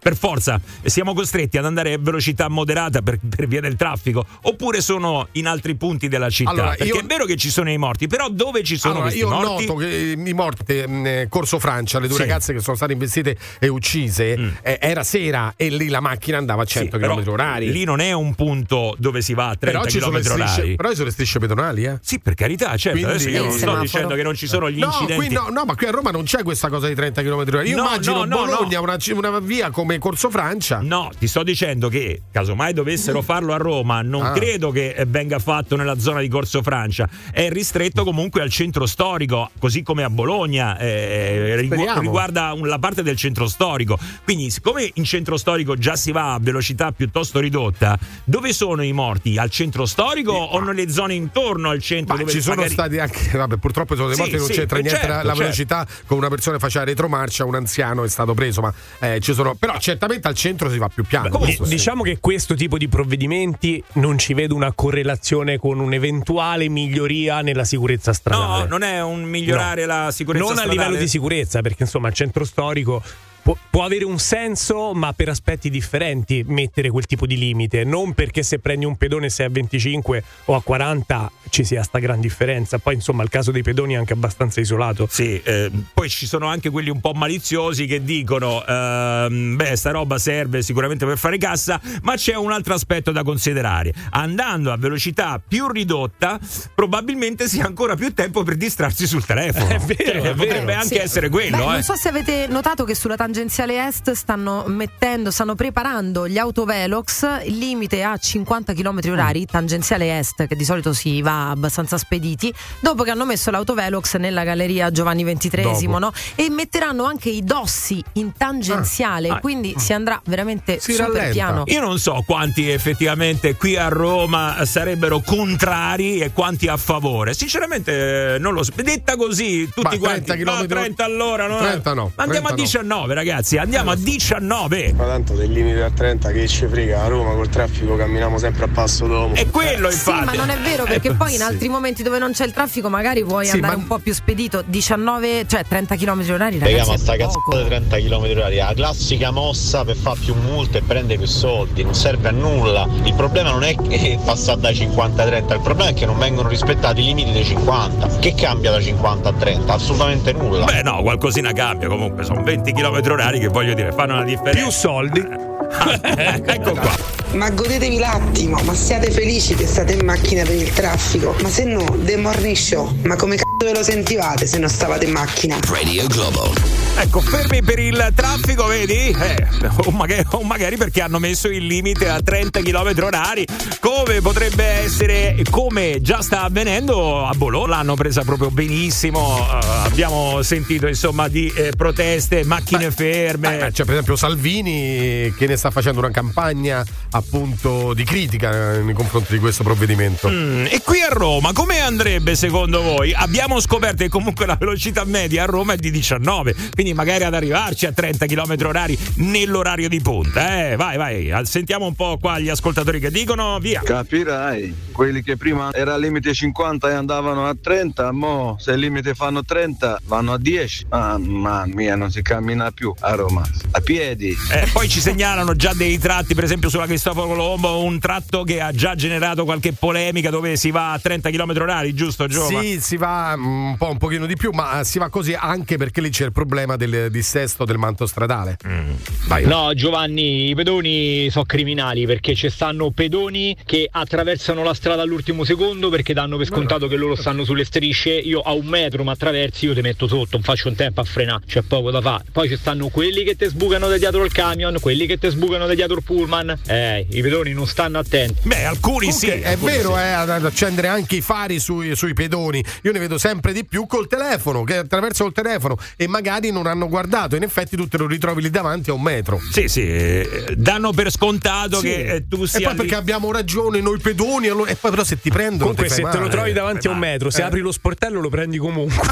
per forza, siamo costretti ad andare a velocità moderata per, per via del traffico, oppure sono in altri punti della città? Allora, perché io... è vero che ci sono i morti, però dove ci sono allora, questi io morti? Noto che i morti mh, Corso Francia, le due sì. ragazze che sono state investite e uccise, mm. eh, era sera e lì la macchina andava a cento chilometri orari. Lì non è un punto dove si va a trenta chilometri orari. Però ci sono le strisce pedonali, eh? Sì, per carità, certo. Quindi, adesso io non sto dicendo che non ci sono gli no, incidenti. Qui, no, no, ma qui a Roma non c'è questa cosa di trenta chilometri orari. Io no, immagino no, Bologna, no. Una, una via come Corso Francia. No, ti sto dicendo che casomai dovessero mm. farlo a Roma, non ah. credo che venga fatto nella zona di Corso Francia. È ristretto comunque al centro storico, così come a Bologna, eh, rigu- riguarda la parte del centro storico. Quindi, siccome in centro storico già si va a velocità piuttosto ridotta, dove sono i morti? Al centro storico eh, o nelle zone intorno al centro? Ma dove ci sono magari... stati anche, vabbè, purtroppo sono dei morti sì, che non sì, c'entra niente certo, la, la certo. velocità, con una persona faceva retromarcia, un anziano è stato preso, ma eh, ci sono. Però certamente al centro si va più piano. Beh, comunque, questo, diciamo sì. che questo tipo di provvedimenti non ci vedo una correlazione con un'eventuale miglioria nella sicurezza stradale. No, non è un migliorare no. la sicurezza non stradale. Non a livello di sicurezza, perché insomma il centro storico Pu- può avere un senso, ma per aspetti differenti mettere quel tipo di limite, non perché se prendi un pedone sei a venticinque o a quaranta ci sia sta gran differenza. Poi insomma il caso dei pedoni è anche abbastanza isolato. Sì, eh, poi ci sono anche quelli un po' maliziosi che dicono ehm, beh, sta roba serve sicuramente per fare cassa, ma c'è un altro aspetto da considerare: andando a velocità più ridotta probabilmente si ha ancora più tempo per distrarsi sul telefono. È vero, cioè, è potrebbe vero. Anche sì. essere quello. Beh, eh. non so se avete notato che sulla tangenziale Tangenziale Est stanno mettendo, stanno preparando gli autovelox, il limite a cinquanta chilometri orari, tangenziale Est, che di solito si va abbastanza spediti, dopo che hanno messo l'autovelox nella galleria Giovanni ventitreesimo, no? E metteranno anche i dossi in tangenziale, ah, quindi ah, si andrà veramente si super rallenta. Piano. Io non so quanti effettivamente qui a Roma sarebbero contrari e quanti a favore. Sinceramente non lo so. Detta così, tutti ma quanti trenta, no, trenta all'ora, no? trenta no, andiamo trenta a diciannove, no. Ragazzi, andiamo a diciannove. Ma tanto del limite a trenta che ci frega, a Roma col traffico camminiamo sempre a passo d'uomo. È quello, infatti. Sì, ma non è vero, perché eh, poi in altri sì. momenti dove non c'è il traffico magari vuoi sì, andare ma... un po' più spedito. diciannove, cioè trenta chilometri orari, ragazzi. Raga, ma sta cazzata di trenta chilometri orari, la classica mossa per far più multe e prendere più soldi, non serve a nulla. Il problema non è che passare da cinquanta a trenta, il problema è che non vengono rispettati i limiti dei cinquanta. Che cambia da cinquanta a trenta? Assolutamente nulla. Beh no, qualcosina cambia comunque, sono venti chilometri orari che voglio dire fanno una differenza. Più soldi Ecco qua. Ma godetevi l'attimo, ma siate felici che state in macchina per il traffico. Ma se no, The Morning Show, ma come cazzo ve lo sentivate se non stavate in macchina? Radio Globo. Ecco, fermi per il traffico, vedi? Eh, o magari, o magari perché hanno messo il limite a trenta chilometri orari, come potrebbe essere, come già sta avvenendo a Bologna. L'hanno presa proprio benissimo. Uh, abbiamo sentito insomma di eh, proteste, macchine beh, ferme. Beh, c'è per esempio Salvini che ne sta facendo una campagna appunto di critica nei confronti di questo provvedimento. Mm, e qui a Roma come andrebbe secondo voi? Abbiamo scoperto che comunque la velocità media a Roma è di diciannove, quindi magari ad arrivarci a trenta chilometri orari nell'orario di punta. Eh, vai, vai, sentiamo un po' qua gli ascoltatori che dicono, via. Capirai, quelli che prima era al limite cinquanta e andavano a trenta, mo se il limite fanno trenta vanno a dieci. Mamma mia, non si cammina più a Roma, a piedi. Eh, poi ci segnalano già dei tratti, per esempio sulla Cristoforo Colombo, un tratto che ha già generato qualche polemica dove si va a trenta chilometri orari, giusto Giova? Sì, si va un po' un pochino di più, ma si va così anche perché lì c'è il problema del dissesto del manto stradale. Mm. Vai. No Giovanni, i pedoni sono criminali perché ci stanno pedoni che attraversano la strada all'ultimo secondo perché danno per scontato no, no. che loro stanno sulle strisce, io a un metro ma attraversi, io ti metto sotto, non faccio un tempo a frenare, c'è poco da fare. Poi ci stanno quelli che te sbucano da dietro il camion, quelli che te sbucano da dietro il pullman. Eh, i pedoni non stanno attenti. Beh, alcuni okay, sì. È alcuni vero, sì. Eh, ad accendere anche i fari sui, sui pedoni. Io ne vedo sempre di più col telefono, che attraversano il telefono e magari non hanno guardato. In effetti tu te lo ritrovi lì davanti a un metro. Sì, sì. Danno per scontato sì. che eh, tu sia... E poi lì... perché abbiamo ragione noi pedoni. Allora... E poi però se ti prendo... Comunque se male, te lo trovi davanti eh, a un metro, eh. se apri lo sportello lo prendi comunque.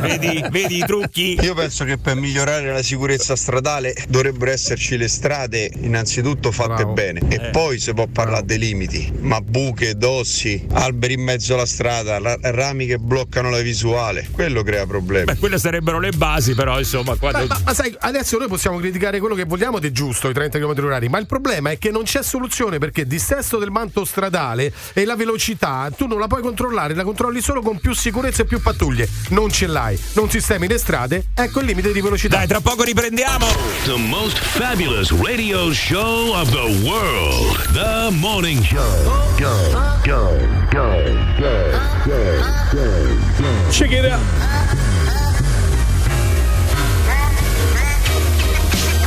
Vedi, vedi i trucchi? Io penso che per migliorare la sicurezza stradale dovrebbero esserci le strade innanzitutto fatte Bravo. bene e eh. poi si può parlare dei limiti, ma buche, dossi, alberi in mezzo alla strada, la, rami che bloccano la visuale, quello crea problemi. Beh, quelle sarebbero le basi però insomma quando... Beh, ma, ma sai, adesso noi possiamo criticare quello che vogliamo ed è giusto, i trenta chilometri orari, ma il problema è che non c'è soluzione perché dissesto del manto stradale e la velocità tu non la puoi controllare, la controlli solo con più sicurezza e più pattuglie, non ce l'hai, non sistemi le strade, ecco il limite di velocità. Dai, tra poco riprendiamo. The most fabulous radio show of the world, The Morning Show. Go, go, go, go, go, go, go. Check it out.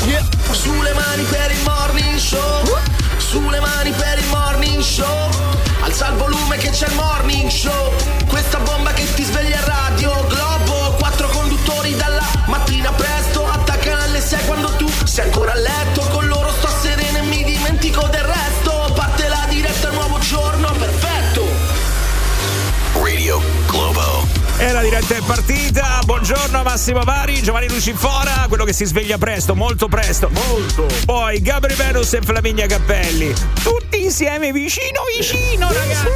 Yeah. Sulle mani per il Morning Show. Sulle mani per il Morning Show. Alza il volume che c'è il Morning Show. Questa bomba che ti sveglia Radio Globo. Quattro conduttori dalla mattina presto attaccano alle sei quando tu sei ancora a letto. Con loro sto sereno e mi dimentico del resto. Parte la diretta, nuovo giorno, perfetto. Radio Globo. E la diretta è partita. Buongiorno Massimo Vari, Giovanni Lucifora, quello che si sveglia presto, molto presto. Molto. Poi Gabriele Venus e Flaminia Cappelli. Tutti insieme vicino vicino, ragazzi.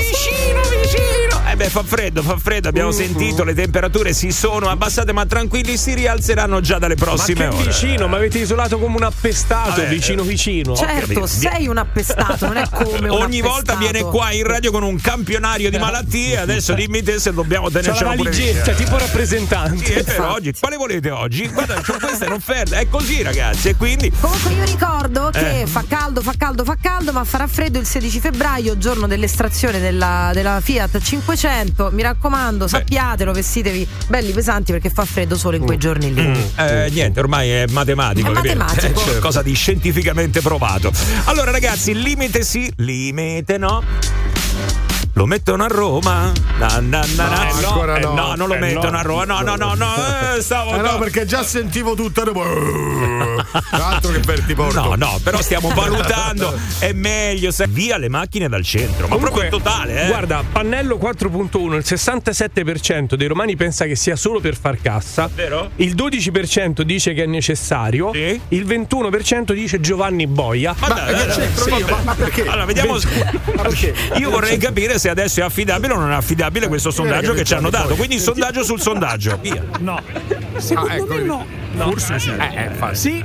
Vicino vicino. Eh beh, fa freddo, fa freddo, abbiamo uh-huh. sentito, le temperature si sono abbassate, ma tranquilli, si rialzeranno già dalle prossime ore. Ma che vicino, mi avete isolato come un appestato, vabbè, vicino vicino. Certo, sei un appestato, non è come un Ogni appestato. Volta viene qua in radio con un campionario di malattie, adesso dimmi te se dobbiamo c'è la valigetta tipo rappresentante. Sì, è per oggi. Quale volete oggi? Guarda, questa è un'offerta. È così, ragazzi. E quindi. Comunque, io ricordo che eh. fa caldo, fa caldo, fa caldo, ma farà freddo il sedici febbraio, giorno dell'estrazione della, della Fiat cinquecento. Mi raccomando, sappiatelo, vestitevi belli pesanti perché fa freddo solo in mm. quei giorni lì. Mm. Eh, niente, ormai è matematico. È matematico. È qualcosa di scientificamente provato. Allora, ragazzi, limite sì, limite no. Lo mettono a Roma? Na, na, na, no, eh, no, no. Eh, no, non lo eh, mettono no. a Roma. No, no, no, no. Eh, stavo eh no, perché già sentivo tutta roba. Altro che per ti porto. No, no, però stiamo valutando. È meglio se via le macchine dal centro. Ma comunque, proprio totale, eh. Guarda, pannello quattro punto uno, il sessantasette per cento dei romani pensa che sia solo per far cassa. Vero? Il dodici per cento dice che è necessario. Sì. Il ventuno per cento dice Giovanni boia. Ma, ma, dai, dai, dai, sì, io, ma perché? Allora, vediamo. Ma perché? Io vorrei capire se adesso è affidabile o non è affidabile questo sondaggio che ci hanno dato. Quindi sondaggio sul sondaggio. Via. No. Secondo ah, ecco me no. no. Forse sì. Eh, eh, sì.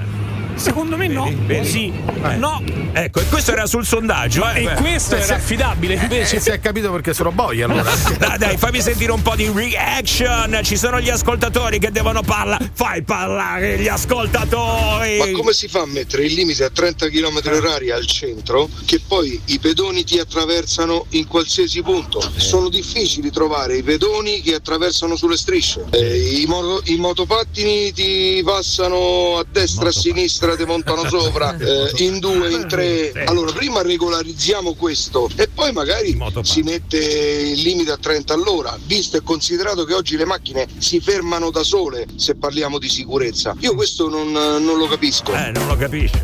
Secondo me no. Vedi, vedi. Sì. Eh. No. Ecco, e questo era sul sondaggio. Eh. E questo eh, era affidabile invece. Eh, si è capito perché sono boia allora. Dai, dai, fammi sentire un po' di reaction. Ci sono gli ascoltatori che devono parlare. Fai parlare gli ascoltatori. Ma come si fa a mettere il limite a trenta chilometri orari al centro che poi i pedoni ti attraversano in qualsiasi punto? Sono difficili trovare i pedoni che attraversano sulle strisce. Eh, i, mo- i motopattini ti passano a destra, a sinistra, ti montano sopra eh, in due, in tre. Allora prima regolarizziamo questo e poi magari si mette il limite a trenta all'ora, visto e considerato che oggi le macchine si fermano da sole se parliamo di sicurezza. Io questo non, non lo capisco. Eh, non lo capisco.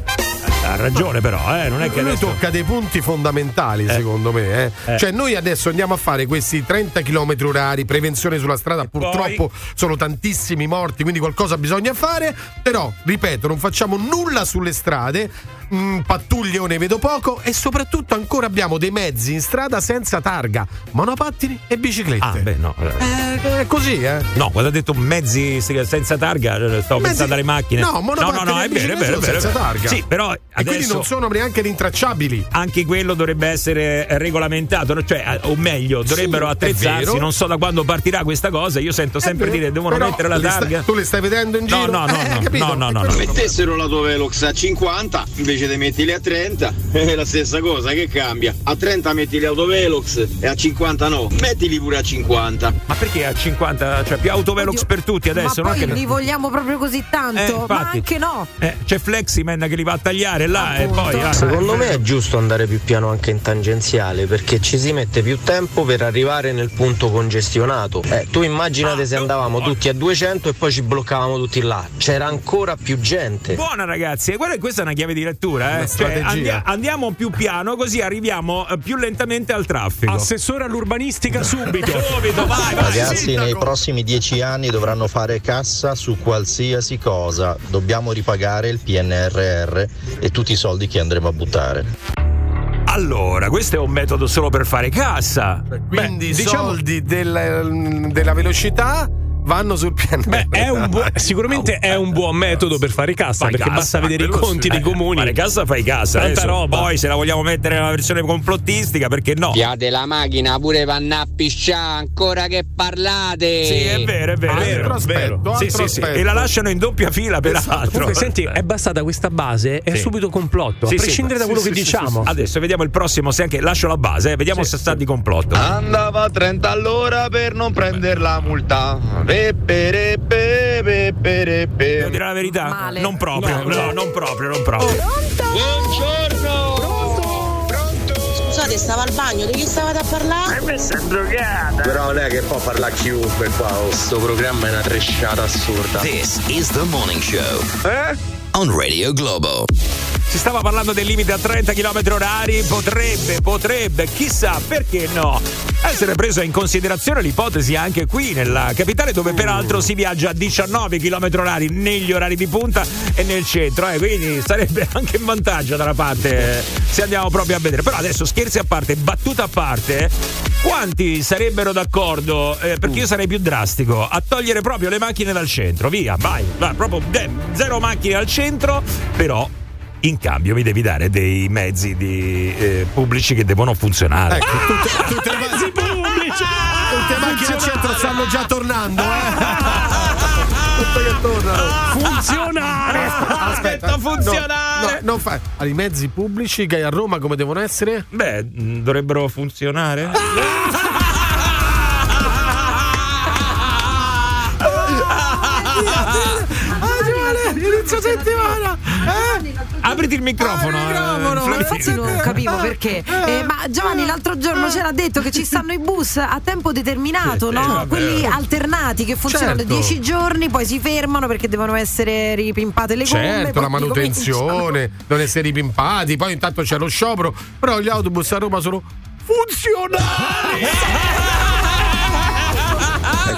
Ha ragione però, eh, non è che lui adesso... tocca dei punti fondamentali eh. secondo me, eh. Eh. Cioè noi adesso andiamo a fare questi trenta chilometri orari, prevenzione sulla strada, e purtroppo poi... sono tantissimi morti, quindi qualcosa bisogna fare, però ripeto, non facciamo nulla sulle strade, mm, pattuglie ne vedo poco e soprattutto ancora abbiamo dei mezzi in strada senza targa, monopattini e biciclette. Ah beh no. Eh, è così, eh. No, quando ha detto mezzi senza targa stavo mezzi... pensando alle macchine. No, monopattini. No, no, no, è vero, è vero, senza targa. Sì, però e adesso, quindi non sono neanche rintracciabili. Anche quello dovrebbe essere regolamentato, cioè, o meglio, dovrebbero sì, attrezzarsi. Non so da quando partirà questa cosa. Io sento sempre dire devono però mettere la targa. Sta, tu le stai vedendo in giro? No, no, no, eh, no, capito? no, no, no, no. Mettessero la tua Velox a cinquanta invece di mettili a trenta, è la stessa cosa, che cambia? A trenta metti le autovelox e a cinquanta no, mettili pure a cinquanta. Ma perché a cinquanta? Cioè più autovelox Oddio, per tutti adesso. Ma non poi che... li vogliamo proprio così tanto? Eh, infatti, ma anche no. Eh, c'è Fleximan che li va a tagliare. Là e poi, ah, secondo eh. me è giusto andare più piano anche in tangenziale perché ci si mette più tempo per arrivare nel punto congestionato. Eh, tu immaginate ah, se andavamo buona. tutti a duecento e poi ci bloccavamo tutti là, c'era ancora più gente. Buona ragazzi, guarda, questa è una chiave di lettura, eh. Cioè, andia- andiamo più piano così arriviamo più lentamente al traffico. Assessore all'urbanistica subito. subito vai, vai, ragazzi, sindaco. Nei prossimi dieci anni dovranno fare cassa su qualsiasi cosa, dobbiamo ripagare il P N R R e tutti i soldi che andremo a buttare. Allora, questo è un metodo solo per fare cassa. Quindi i diciamo... soldi della, della velocità vanno sul P N R R. Beh, è un bu- sicuramente è un buon metodo per fare cassa, fai perché cassa, basta vedere i conti dei comuni. Fare cassa fai cassa. Tanta adesso, roba. Poi se la vogliamo mettere nella versione complottistica, perché no? Piate la macchina, pure vanno a pisciare, ancora che parlate. Sì, è vero, è vero. Altro vero, aspetto, vero. Altro sì, sì, sì. E la lasciano in doppia fila peraltro. Comunque, senti, è bastata questa base e sì. è subito complotto, sì, a prescindere sì, da quello sì, che sì, diciamo. Sì, sì, adesso sì. vediamo il prossimo, se anche lascio la base, eh, vediamo sì, se sì. sta di complotto. Andava a trenta all'ora per non prendere la multa. Pepe, pepe, pepe, pepe. Devo dire la verità? Male. Non proprio, no, no, non proprio, non proprio. Pronto? Buongiorno! Pronto? Pronto? Scusate, stavo al bagno, di chi stavate a parlare? Ma questa è drogata! Però lei che può parlare chiunque qua, oh, sto programma è una tresciata assurda. This is the morning show. Eh? On Radio Globo. Si stava parlando del limite a trenta chilometri orari, potrebbe, potrebbe, chissà perché no, essere presa in considerazione l'ipotesi anche qui nella capitale dove peraltro si viaggia a diciannove chilometri orari negli orari di punta e nel centro, eh, quindi sarebbe anche in vantaggio da una parte se andiamo proprio a vedere. Però adesso scherzi a parte, battuta a parte, quanti sarebbero d'accordo, eh, perché io sarei più drastico, a togliere proprio le macchine dal centro, via, vai, vai proprio eh, zero macchine al centro, però in cambio mi devi dare dei mezzi di, eh, pubblici che devono funzionare. Ecco, tutte, tutte le mezzi pubblici! Tutte le macchine al centro stanno già tornando, eh! Che tornano. Funzionare! Aspetta, funzionare! No, no, non fai. I mezzi pubblici che a Roma come devono essere? Beh, dovrebbero funzionare. Inizio settimana, eh? Apriti il microfono, ah, eh, ragazzi, non capivo perché, eh, ma Giovanni l'altro giorno c'era detto che ci stanno i bus a tempo determinato, no? Eh, quelli alternati che funzionano certo. dieci giorni, poi si fermano perché devono essere ripimpate le gomme, certo, la manutenzione, devono essere ripimpati, poi intanto c'è lo sciopero, però gli autobus a Roma sono funzionali.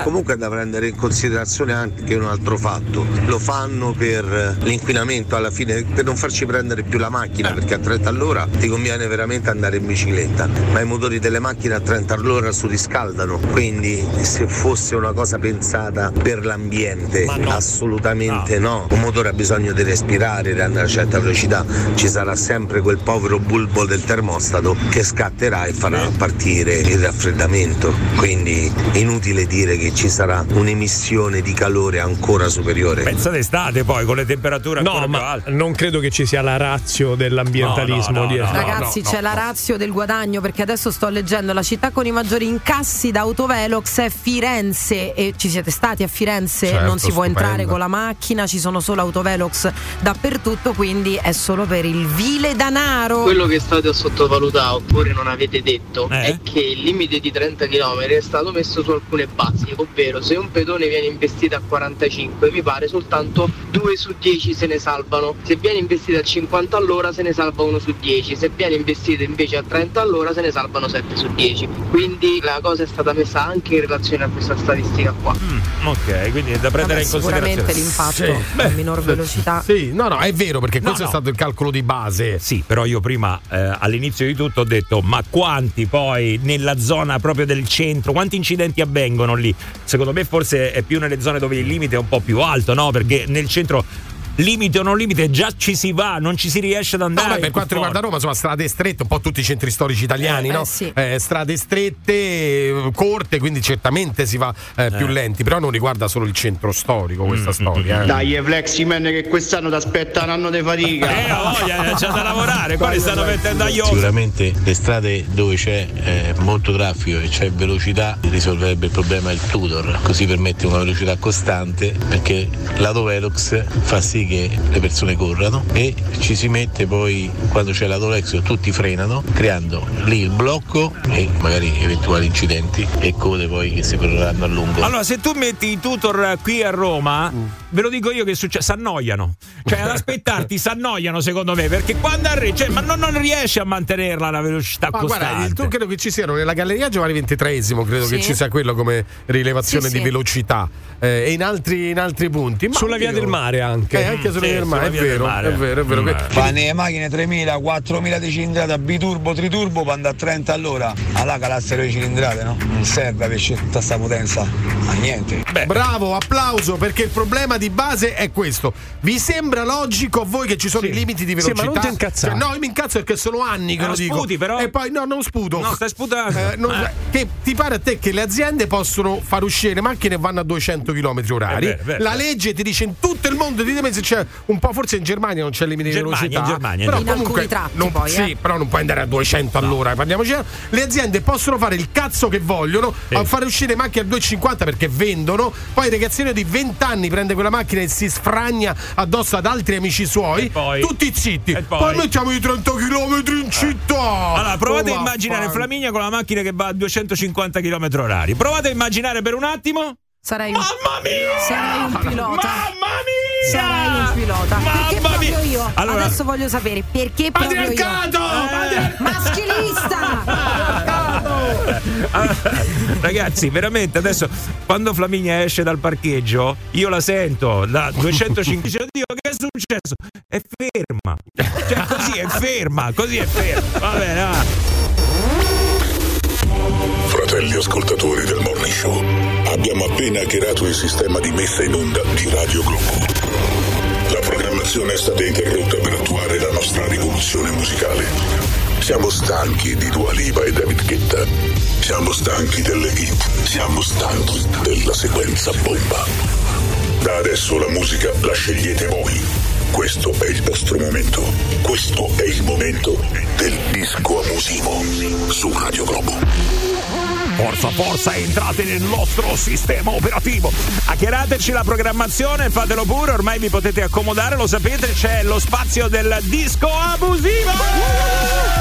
Comunque è da prendere in considerazione anche un altro fatto: lo fanno per l'inquinamento, alla fine, per non farci prendere più la macchina, perché a trenta all'ora ti conviene veramente andare in bicicletta, ma i motori delle macchine a trenta all'ora si riscaldano, quindi se fosse una cosa pensata per l'ambiente, no. assolutamente no. no un motore ha bisogno di respirare, di andare a certa velocità, ci sarà sempre quel povero bulbo del termostato che scatterà e farà partire il raffreddamento, quindi inutile dire che ci sarà un'emissione di calore ancora superiore. Pensa d'estate, poi con le temperature ancora no, più alte. Non credo che ci sia la ratio dell'ambientalismo no, no, dietro. No, no, ragazzi, no, no, c'è no, la ratio no. del guadagno, perché adesso sto leggendo la città con i maggiori incassi da autovelox è Firenze, e ci siete stati a Firenze, certo, non si può stupendo. entrare con la macchina, ci sono solo autovelox dappertutto, quindi è solo per il vile danaro. Quello che state a sottovalutare, oppure non avete detto, eh? è che il limite di trenta chilometri è stato messo su alcune basi, ovvero se un pedone viene investito a quarantacinque, mi pare soltanto due su dieci se ne salvano, se viene investito a cinquanta all'ora se ne salva uno su dieci, se viene investito invece a trenta all'ora se ne salvano sette su dieci, quindi la cosa è stata messa anche in relazione a questa statistica qua. Mm, ok, quindi è da prendere Vabbè, in considerazione sicuramente l'impatto a sì. minor velocità. Sì, no, no, è vero, perché questo no, no. è stato il calcolo di base. Sì, però io prima eh, all'inizio di tutto ho detto, ma quanti poi nella zona proprio del centro, quanti incidenti avvengono lì? Secondo me forse è più nelle zone dove il limite è un po' più alto, no? Perché nel centro, limite o non limite, già ci si va, non ci si riesce ad andare. No, beh, per quanto forte. riguarda Roma, insomma, strade strette, un po' tutti i centri storici italiani, eh, no? Beh, sì. eh, strade strette, corte, quindi certamente si va eh, eh. più lenti, però non riguarda solo il centro storico questa mm. storia. Eh. Dai, e Fleximan che quest'anno ti aspetta un anno di fatica. Eh, ho voglia, c'è da lavorare, qua li stanno mettendo a iosa. Sicuramente le strade dove c'è eh, molto traffico e c'è velocità risolverebbe il problema del Tudor, così permette una velocità costante, perché l'autovelox fa sì che le persone corrano, e ci si mette poi, quando c'è l'autovelox tutti frenano, creando lì il blocco e magari eventuali incidenti e code poi che si produrranno a lungo. Allora, se tu metti i tutor qui a Roma, mm. ve lo dico io che succede, s'annoiano, cioè ad aspettarti s'annoiano, secondo me, perché quando arri- cioè, ma non, non riesci a mantenerla la velocità ma costante. Guarda, tu credo che ci siano nella galleria Giovanni ventitreesimo, credo sì. che ci sia quello come rilevazione sì, di sì. velocità eh, e in altri, in altri punti, ma sulla via io... del mare anche. Eh, anche sulle sì, mare, è vero, mare, è vero, è vero, è vero. Fanno le macchine tremila, quattromila di cilindrata, biturbo, triturbo, per andare a trenta all'ora. Alla calassero di cilindrate, no? Non serve per tutta questa potenza a niente. Beh. Bravo, applauso, perché il problema di base è questo. Vi sembra logico a voi che ci sono sì. i limiti di velocità? Sì, ma non ti incazzare. Cioè, no, io mi incazzo perché sono anni che eh, lo dico. Sputi, però. E poi no, non sputo. No, stai sputando. Eh, non, eh. Che ti pare a te che le aziende possono far uscire le macchine e vanno a duecento chilometri orari? Eh, beh, beh, la legge ti dice in tutto il mondo di se c'è un po', forse in Germania non c'è il limite di velocità, in Germania, però in comunque tratti, non, poi, sì, eh. però non puoi andare a duecento no. all'ora, parliamoci. Le aziende possono fare il cazzo che vogliono, sì. a fare uscire macchine a duecentocinquanta perché vendono, poi il ragazzino di venti anni prende quella macchina e si sfragna addosso ad altri amici suoi, poi, tutti zitti, poi, poi mettiamo i trenta chilometri in città. Eh. Allora provate oh, a immaginare fan. Flaminia con la macchina che va a duecentocinquanta chilometri orari, provate a immaginare per un attimo. Sarei un... Mamma mia! Sarei un pilota. Mamma mia! Sarei un pilota. Mamma perché proprio mia. io? Allora. Adesso voglio sapere perché proprio io. Eh. Maschilista! Ragazzi, veramente adesso quando Flaminia esce dal parcheggio io la sento da duecentocinquanta Dio, che è successo? È ferma. Cioè così è ferma, così è ferma. Va bene, va. Fratelli ascoltatori del Morning Show, abbiamo appena hackerato il sistema di messa in onda di Radio Globo. La programmazione è stata interrotta per attuare la nostra rivoluzione musicale. Siamo stanchi di Dua Lipa e David Guetta. Siamo stanchi delle hit. Siamo stanchi della sequenza bomba. Da adesso la musica la scegliete voi. Questo è il vostro momento. Questo è il momento del disco abusivo su Radio Globo. Forza, forza, entrate nel nostro sistema operativo. Hackerateci la programmazione, fatelo pure, ormai vi potete accomodare, lo sapete, c'è lo spazio del disco abusivo!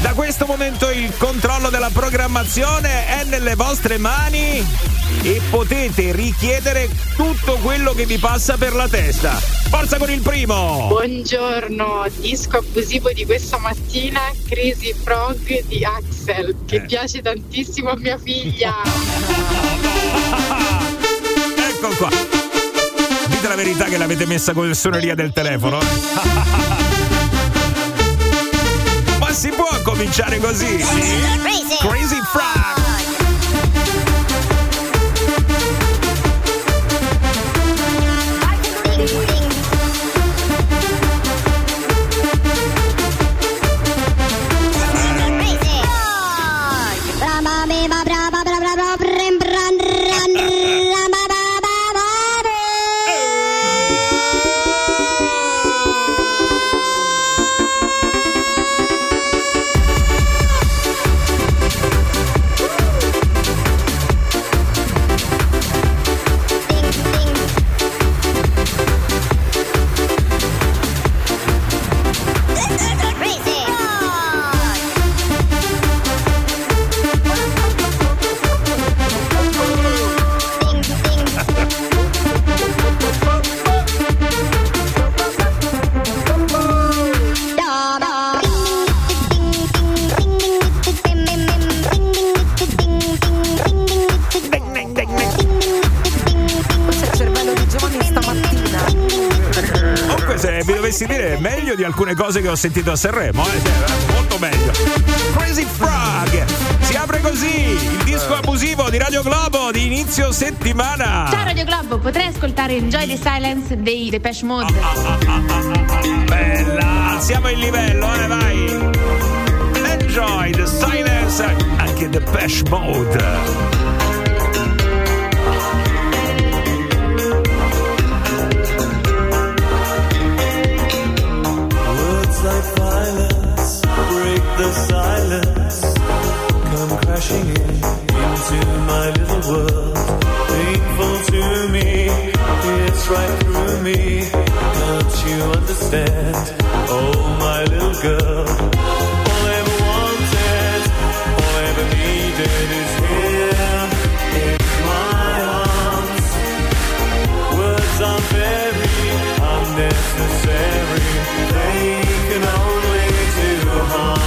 Da questo momento il controllo della programmazione è nelle vostre mani e potete richiedere tutto quello che vi passa per la testa. Forza con il primo! Buongiorno, disco abusivo di questa mattina, Crazy Frog di Axel, che eh. piace tantissimo a mia figlia. Eccolo qua. Dite la verità che l'avete messa con il suoneria del telefono. Ma si può cominciare così? Crazy, Crazy Frog. Alcune cose che ho sentito a Sanremo, eh? Molto meglio. Crazy Frog si apre così il disco abusivo di Radio Globo di inizio settimana. Ciao Radio Globo, potrei ascoltare Enjoy the Silence dei Depeche Mode. Ah, ah, ah, ah, ah, bella, alziamo il livello, eh, vai. Enjoy the Silence, anche Depeche Mode. The silence come crashing in into my little world, painful to me, it's right through me, don't you understand, oh my little girl, all I ever wanted, all I ever needed is here, in my arms, words are very unnecessary, they can only do harm.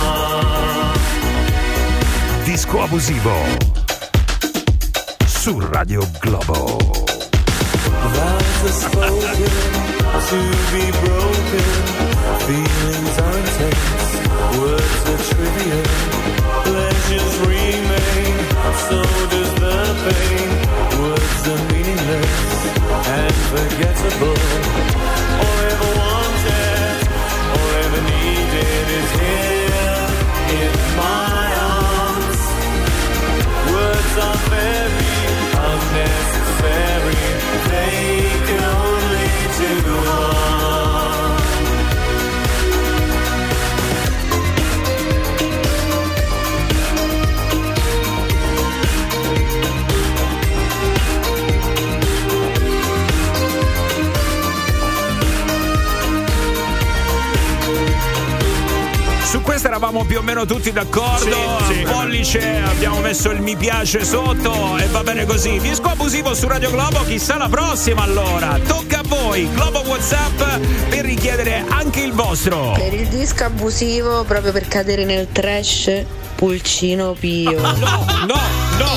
Disco abusivo su Radio Globo. Lives are spoken to be broken. Feelings are intense. Words are trivial. Pleasures remain. So does the pain. Words are meaningless and forgettable. All I ever wanted, all I ever needed is here in my arms. Words are very unnecessary. They can only do harm. Su questo eravamo più o meno tutti d'accordo, sì, sì. Pollice, abbiamo messo il mi piace sotto e va bene così. Disco abusivo su Radio Globo, chissà la prossima allora. Tocca a voi, Globo WhatsApp, per richiedere anche il vostro. Per il disco abusivo, proprio per cadere nel trash, Pulcino Pio. No, no, no.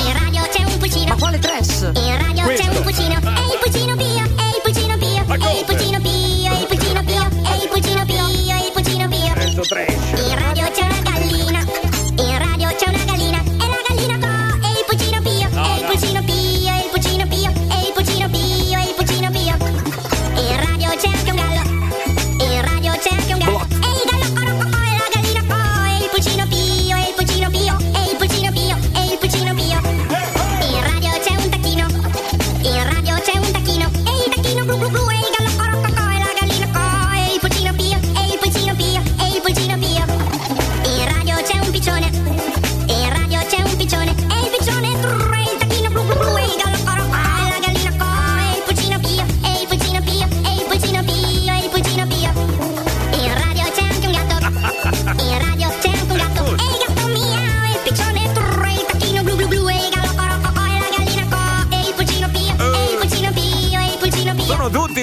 In radio c'è un pulcino. Ma quale trash? In radio questo. C'è un pulcino, è il Pulcino Pio, è il Pulcino Pio, è il Pulcino Pio, è il Pulcino Pio, è il Pulcino Pio, è il Pulcino Pio. Questo trash.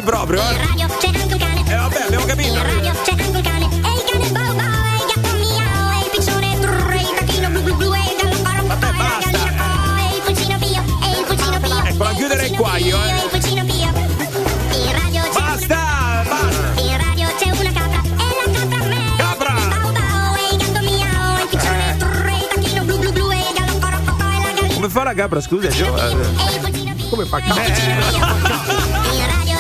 Proprio, eh? In radio c'è anche un cane. Eh vabbè, abbiamo capito. In radio c'è anche un cane. E il cane bau bau, e il gatto miau, e il piccione trrr, e il tacchino blu blu blu, e il gallo paro, e la gallina co, e il Pulcino Pio, e il Pulcino Pio. Ecco, a chiudere il guaio, eh. fa la capra, scusa, Gio? Come fa capra? In radio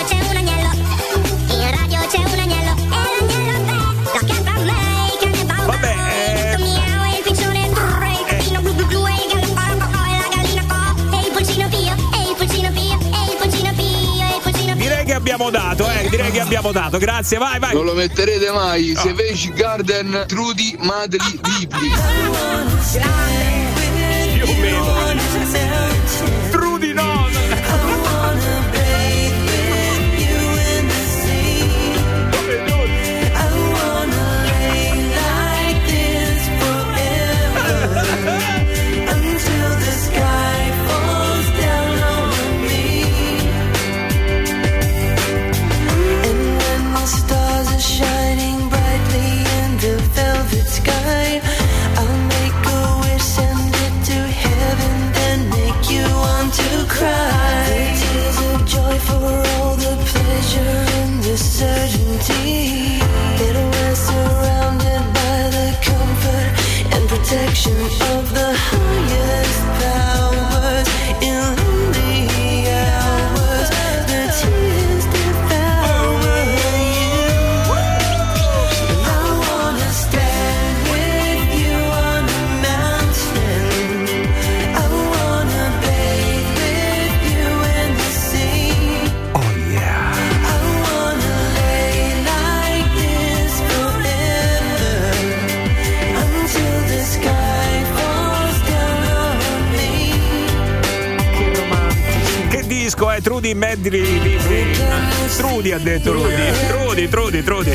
c'è un agnello, in radio c'è un agnello, e l'agnello è la capra lei che ne balla. Vabbè, eh. Miau e il piccione brrr, e il gattino blu blu blu, e il gallo parma co, e la gallina co, e il pulcino pio, e il pulcino pio, e il pulcino pio, e il pulcino pio. Direi che abbiamo dato, eh, direi che abbiamo dato, grazie, vai, vai. Non lo metterete mai, Savage Garden, Trudy, Madri, Libri. Grande. Trudy no! Trudy Medri, Trudy ha detto Trudy, Trudy, Trudy, Trudy.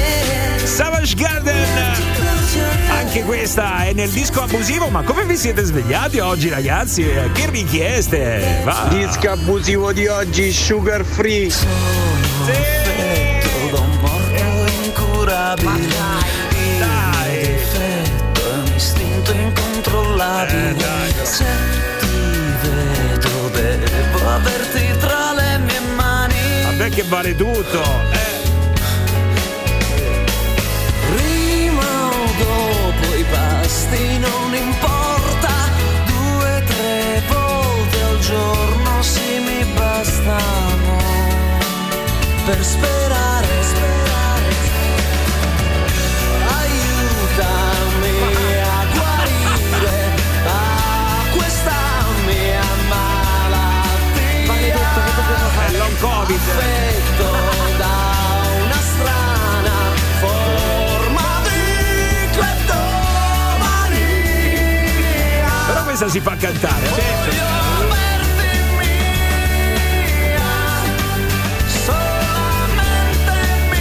Savage Garden, anche questa è nel disco abusivo. Ma come vi siete svegliati oggi, ragazzi? Che richieste? Va. Disco abusivo di oggi, Sugar Free. Sono perfetto, da un morto incurabile. Dai, perfetto, è un istinto incontrollabile. Dai, se ti vedo devo averti. Che vale tutto, eh. Prima o dopo i pasti non importa, due tre volte al giorno sì mi bastano per sperare, sperare, aiutami a guarire a questa mia malattia. È long covid. Si fa cantare, certo. Mia, solamente mia.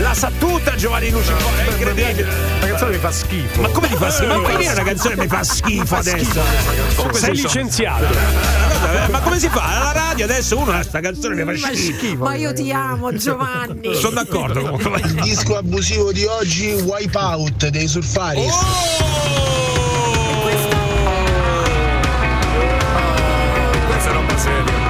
La sa tutta Giovanni Lucifora, è incredibile. La canzone mi fa schifo. Ma come ti fa schifo? Ma puoi dire una canzone mi fa schifo adesso? Sei licenziato. Ma come si fa? Alla radio adesso uno sta canzone mi fa schifo. Ma io ti amo, Giovanni. Sono d'accordo comunque. Il disco abusivo di oggi, Wipe Out dei Surfaris. Oh! Questa... oh, questa è roba seria.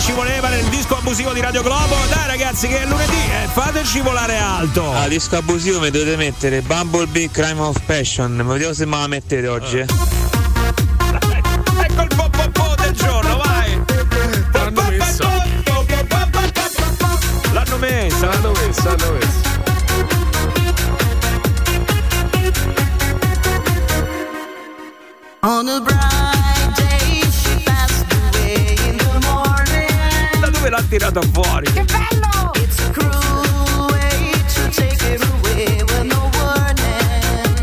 Ci voleva nel disco abusivo di Radio Globo. Dai ragazzi che è lunedì, eh, fateci volare alto. Al disco abusivo mi dovete mettere Bumblebee Crime of Passion. Ma vediamo se me la mettete oggi, eh. Ecco il po' po' po' del giorno, vai. L'hanno messa L'hanno messa L'hanno messa salta fuori. Che bello! It's a cruel way to take it away with no warning.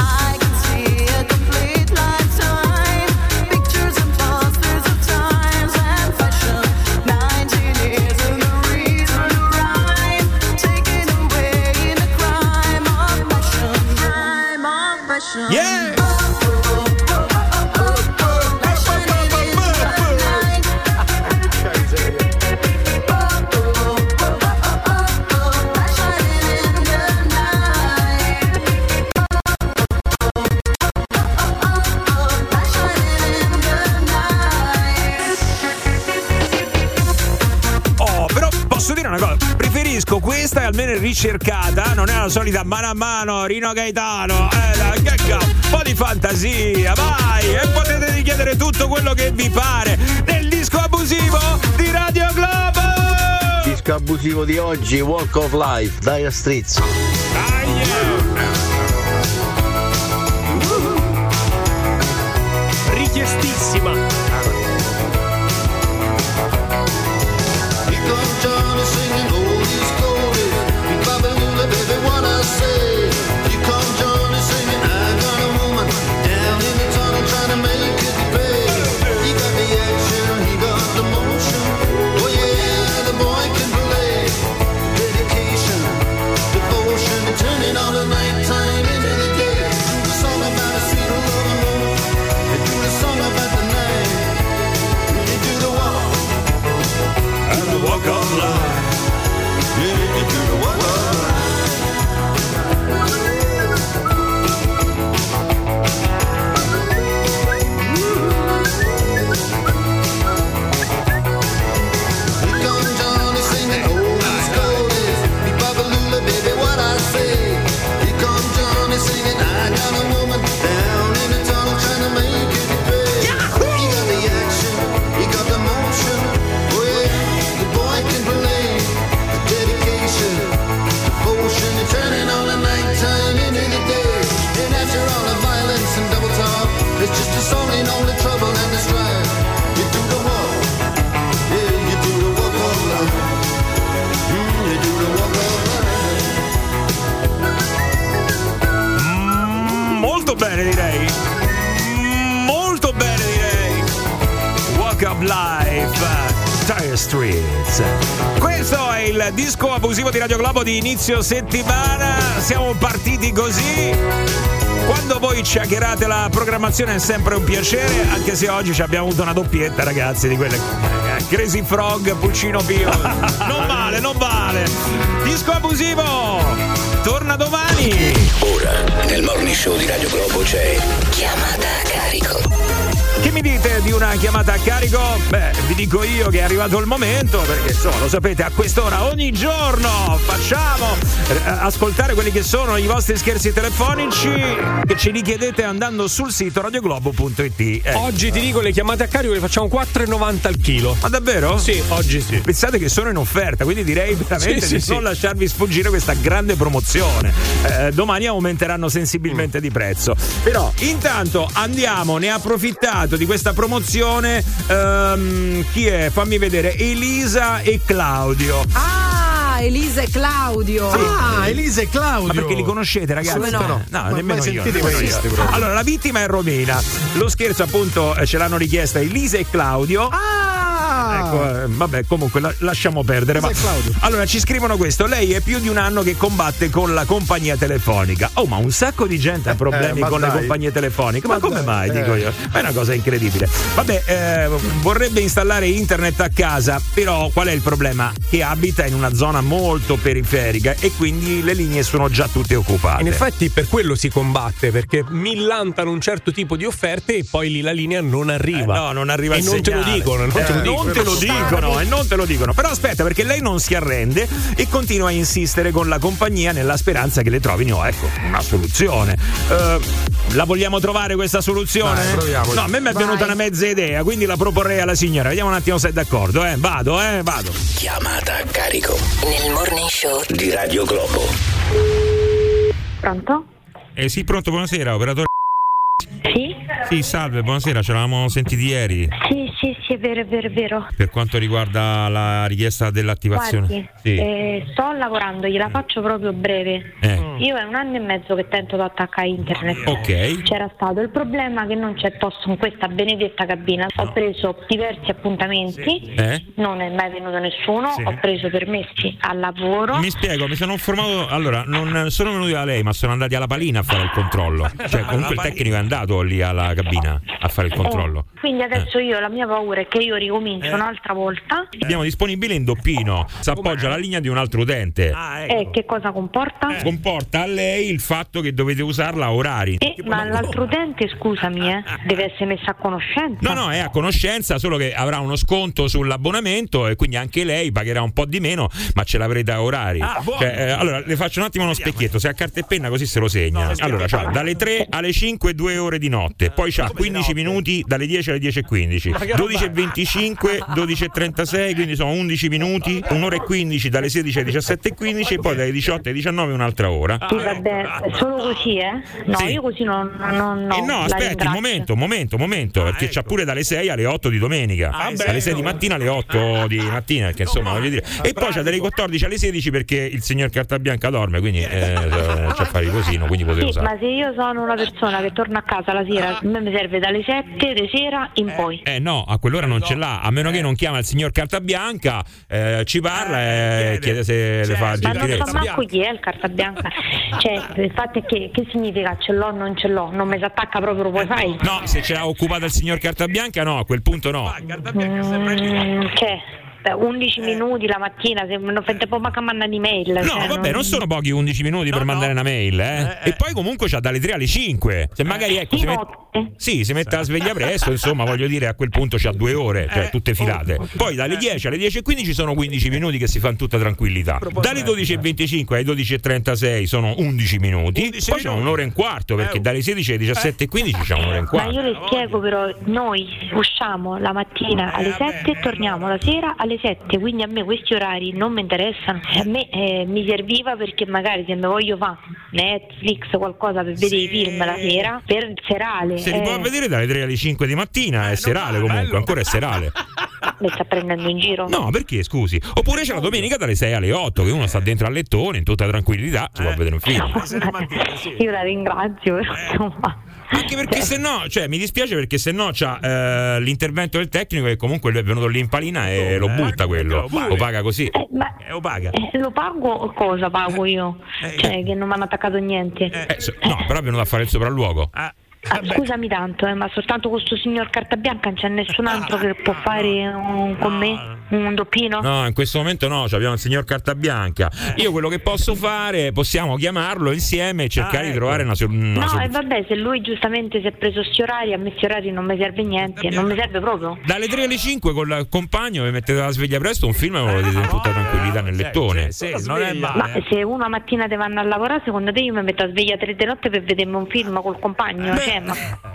I can see a complete lifetime, pictures and posters of times and fashion. nineteen years and no reason to rhyme, taken away in a crime of passion. Crime of passion. Yeah! Questa è almeno ricercata, non è la solita mano a mano Rino Gaetano, eh, un po' di fantasia, vai, e potete richiedere tutto quello che vi pare nel disco abusivo di Radio Globo. Disco abusivo di oggi, Walk of Life, Dire Straits. Ah, yeah. Richiestissima. Disco abusivo di Radio Globo di inizio settimana, siamo partiti così. Quando voi ci hackerate la programmazione è sempre un piacere, anche se oggi ci abbiamo avuto una doppietta, ragazzi, di quelle Crazy Frog, Puccino Pio. Non male, non male. Disco abusivo torna domani. Ora nel Morning Show di Radio Globo c'è Chiamata a Carico. Che mi dite di una chiamata a carico? Beh, vi dico io che è arrivato il momento, perché insomma, lo sapete, a quest'ora ogni giorno facciamo eh, ascoltare quelli che sono i vostri scherzi telefonici che ce li chiedete andando sul sito radio globo punto it. Eh. Oggi ti dico, le chiamate a carico le facciamo quattro e novanta al chilo. Ma davvero? Sì, oggi sì. Pensate che sono in offerta, quindi direi veramente sì, di sì, non sì. lasciarvi sfuggire questa grande promozione. Eh, domani aumenteranno sensibilmente mm. di prezzo. Però intanto andiamo, ne approfittate di questa promozione. um, Chi è? Fammi vedere. Elisa e Claudio. Ah, Elisa e Claudio. Sì. Ah, Elisa e Claudio. Ma perché li conoscete, ragazzi? Come no? No, no, ma nemmeno io. Questi, allora, la vittima è romena. Lo scherzo, appunto, ce l'hanno richiesta Elisa e Claudio. Ah! Ecco, vabbè, comunque la, lasciamo perdere. Ma... Allora, ci scrivono questo. Lei è più di un anno che combatte con la compagnia telefonica. Oh, ma un sacco di gente ha problemi eh, con dai. le compagnie telefoniche. Ma, ma come dai. mai, eh. dico io? Ma è una cosa incredibile. Vabbè, eh, vorrebbe installare internet a casa, però qual è il problema? Che abita in una zona molto periferica e quindi le linee sono già tutte occupate. In effetti per quello si combatte, perché millantano un certo tipo di offerte e poi lì la linea non arriva. Eh no, non arriva e il non segnale. Te lo dicono, non eh, te lo dicono, non te lo dicono e non te lo dicono. Però aspetta, perché lei non si arrende e continua a insistere con la compagnia nella speranza che le trovino, ecco, una soluzione. Uh, la vogliamo trovare questa soluzione? Vai, proviamo. No, a me mi è venuta Vai. una mezza idea, quindi la proporrei alla signora. Vediamo un attimo se è d'accordo, eh? Vado, eh, vado. Chiamata a carico nel Morning Show di Radio Globo. Pronto? Eh sì, pronto, buonasera, operatore. Sì? Sì, salve, buonasera, ci eravamo sentiti ieri. Sì, Sì, sì, è vero, è vero, è vero. Per quanto riguarda la richiesta dell'attivazione, guardi, sì. eh, sto lavorando, gliela faccio proprio breve. Eh. Io è un anno e mezzo che tento di attaccare internet. Ok. C'era stato il problema che non c'è posto in questa benedetta cabina. Ho preso diversi appuntamenti, sì. eh. non è mai venuto nessuno, sì. ho preso permessi al lavoro. Mi spiego, mi sono informato, allora, non sono venuti da lei, ma sono andati alla Palina a fare il controllo. Cioè, comunque il tecnico è andato lì alla cabina a fare il controllo. Eh. Quindi adesso eh. io la mia paura è che io ricomincio eh. un'altra volta. Abbiamo disponibile in doppino, si appoggia alla linea di un altro utente. Ah, ecco. E che cosa comporta? Eh. Comporta a lei il fatto che dovete usarla a orari. Eh, ma l'altro utente, scusami, eh, deve essere messa a conoscenza. No, no, è a conoscenza, solo che avrà uno sconto sull'abbonamento e quindi anche lei pagherà un po' di meno, ma ce l'avrete a orari. Ah, cioè, eh, allora, le faccio un attimo uno specchietto, se ha carta e penna così se lo segna. No, allora, c'ha dalle tre alle cinque due ore di notte, poi c'ha quindici minuti dalle dieci alle dieci e quindici, dodici e venticinque, dodici e trentasei, quindi sono undici minuti, un'ora e quindici dalle sedici alle diciassette e quindici e poi dalle diciotto alle diciannove un'altra ora. Sì, vabbè, solo così, eh? No, sì. io così non... non, non eh no, aspetti, un momento, momento, momento, ah, perché ecco. c'ha pure dalle sei alle otto di domenica, ah, alle bello. sei di mattina alle otto di mattina, perché insomma, voglio dire, e poi c'ha dalle quattordici alle sedici perché il signor Carta Bianca dorme, quindi eh, c'ha a fare il cosino, quindi potevo usare. Sì, ma se io sono una persona che torna a casa la sera, a me mi serve dalle sette di sera in poi. Eh no, a quell'ora non ce l'ha, a meno che non chiama il signor Carta Bianca, eh, ci parla e eh, chiede se le fa gentilezza. Ma non so manco chi è il Carta Bianca. Cioè, il fatto è che, che significa ce l'ho o non ce l'ho? Non mi si attacca proprio, poi sai? No, se ce l'ha occupata il signor Carta Bianca, no, a quel punto no. Ah, Carta Bianca sempre lì. Che? undici eh. minuti la mattina, se non fate poi manca mandare di mail. No, cioè, vabbè, non... non sono pochi undici minuti no, per mandare no. una mail, eh? Eh, eh. E poi comunque c'ha dalle tre alle cinque. Se magari ecco, si mette... sì, si mette la sveglia presto, insomma, voglio dire, a quel punto c'ha due ore, cioè tutte filate. Poi dalle dieci alle dieci e quindici sono quindici minuti che si fanno tutta tranquillità. Dalle dodici e venticinque alle dodici e trentasei sono undici minuti. Poi c'è un'ora e un quarto, perché dalle sedici alle diciassette e quindici c'è un'ora e un quarto. Ma io le spiego però, noi usciamo la mattina alle sette e torniamo la sera alle sette, quindi a me questi orari non mi interessano. A me eh, mi serviva perché magari se mi voglio fare Netflix o qualcosa per vedere sì. i film la sera, per il serale. Se li eh. può vedere dalle tre alle cinque di mattina, eh, è serale comunque, bello. ancora è serale. Mi sta prendendo in giro? No, perché scusi? Oppure c'è la domenica dalle sei alle otto, che uno sta dentro al lettone in tutta tranquillità, si eh. può vedere un film. No, io la ringrazio, però insomma. Anche perché se no, cioè mi dispiace perché se no c'ha eh, l'intervento del tecnico che comunque lui è venuto lì in palina e lo butta quello, lo paga così. Eh, ma eh, lo paga. Eh, lo pago o cosa pago io? Eh, cioè eh. che non mi hanno attaccato niente. Eh, so, no, però è venuto a fare il sopralluogo. Ah. Ah, scusami tanto, eh, ma soltanto questo signor Carta Bianca non c'è nessun altro che può fare un, con me un doppino? No, in questo momento no, cioè abbiamo il signor Carta Bianca. Io quello che posso fare, possiamo chiamarlo insieme e cercare ah, ecco. di trovare una soluzione. No, e eh, vabbè, se lui giustamente si è preso sti orari, a me sti orari non mi serve niente, non mi serve proprio. Dalle tre alle cinque con il compagno vi mettete la sveglia presto, un film e lo vedete in tutta tranquillità nel lettone. Sì, sì, sì, non è male. Ma se una mattina te vanno a lavorare, secondo te io mi metto a sveglia tre di notte per vedermi un film col compagno? Beh, Eh, ma,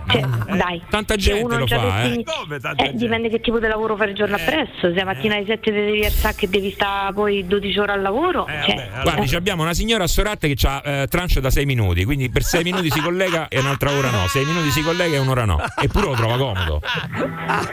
cioè, eh, dai, tanta gente lo fa, eh. Come, tanta eh, gente. Dipende che tipo di lavoro fai il giorno eh, appresso. Se la mattina eh. alle sette devi alzare, che devi stare poi dodici ore al lavoro. Eh, cioè. Vabbè, guardi, eh. abbiamo una signora a Sorate che ha eh, tranche da sei minuti, quindi per sei minuti si collega e un'altra ora no. sei minuti si collega e un'ora no. Eppure lo trova comodo.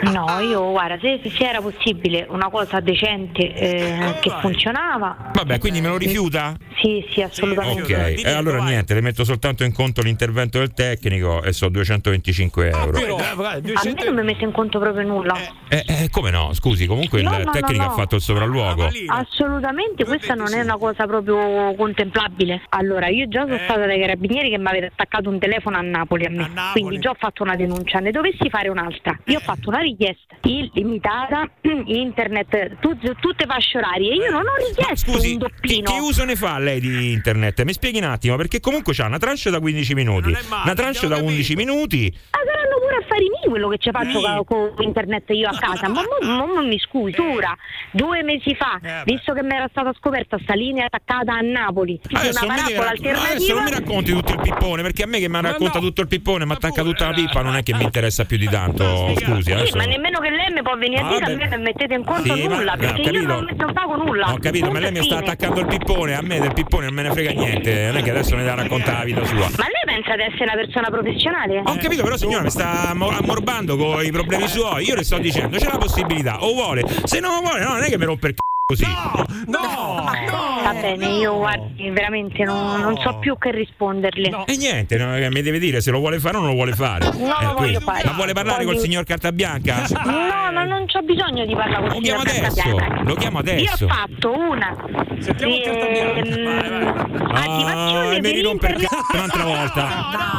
No, io guarda, se, se era possibile una cosa decente eh, che funzionava. Vabbè, quindi me lo rifiuta? Sì, sì, assolutamente. Ok, eh, allora niente, le metto soltanto in conto l'intervento del tecnico e so duecentoventicinque euro. A me non mi mette in conto proprio nulla. Eh, eh, come no? Scusi, comunque no, il no, tecnico no, no. ha fatto il sopralluogo. Assolutamente, questa non è una cosa proprio contemplabile. Allora, io già sono eh. stata dai carabinieri che mi avete attaccato un telefono a Napoli a me. A Napoli. Quindi già ho fatto una denuncia, ne dovessi fare un'altra. Io ho fatto una richiesta illimitata, internet, tu, tutte fasce orarie. Io non ho richiesto scusi, un doppino. Che uso ne fa lei di internet? Mi spieghi un attimo, perché comunque c'ha una tranche da quindici minuti, male, una tranche da undici minuti. Ah, saranno pure affari miei quello che ci faccio mm. con internet io a casa. Ma non mo, mi scusi. Ora, due mesi fa, eh, visto che mi era stata scoperta sta linea attaccata a Napoli, adesso una parabola alternativa. Adesso non mi racconti tutto il pippone, perché a me che mi racconta no, tutto il pippone mi attacca tutta la pippa, non è che mi interessa più di tanto. Scusi, adesso... sì, ma nemmeno che lei mi può venire ah, a dire a me non mettete in conto sì, nulla, ma, perché capito. Io non, non pago nulla. Ho capito, ma lei mi sta attaccando il pippone, a me del pippone non me ne frega niente, non è che adesso mi dà raccontare la vita sua. Ma lei pensa di essere una persona professionale? Ho capito, però signora mi sta ammorendo forbando con i problemi suoi. Io le sto dicendo, c'è la possibilità, o vuole, se non vuole, no, non è che mi rompe il c***o così. No, no, no. Va bene, no, io guardi, veramente non, no. non so più che risponderle. No. E niente, no, mi deve dire se lo vuole fare o non lo vuole fare. No, eh, lo voglio fare. Ma vuole parlare voglio... col signor Carta Bianca? No, ma non c'ho bisogno di parlare con il signor Carta Bianca. Lo chiamo adesso. Io ho fatto una. Sentiamo il Carta Bianca. Attivazione per internet un'altra volta.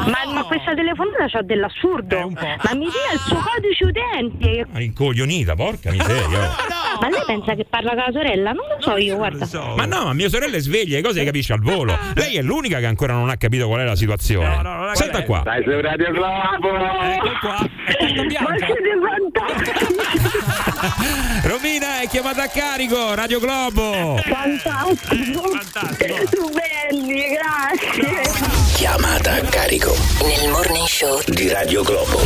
Ma ma questa telefonata c'ha dell'assurdo. Un po'. Ma mi dia il suo codice utente. Ma incoglionita, porca miseria. Ma lei pensa che parla con la sorella? Non lo so io, guarda. So. Ma no, ma mia sorella è sveglia, le cose le capisce al volo. Lei è l'unica che ancora non ha capito qual è la situazione. No, no, no, senta qua. Dai, sei un Radio Globo. Ecco qua. Romina è chiamata a carico, Radio Globo. Fantastico. Fantastico. Belli, grazie. Chiamata a carico nel Morning Show di Radio Globo.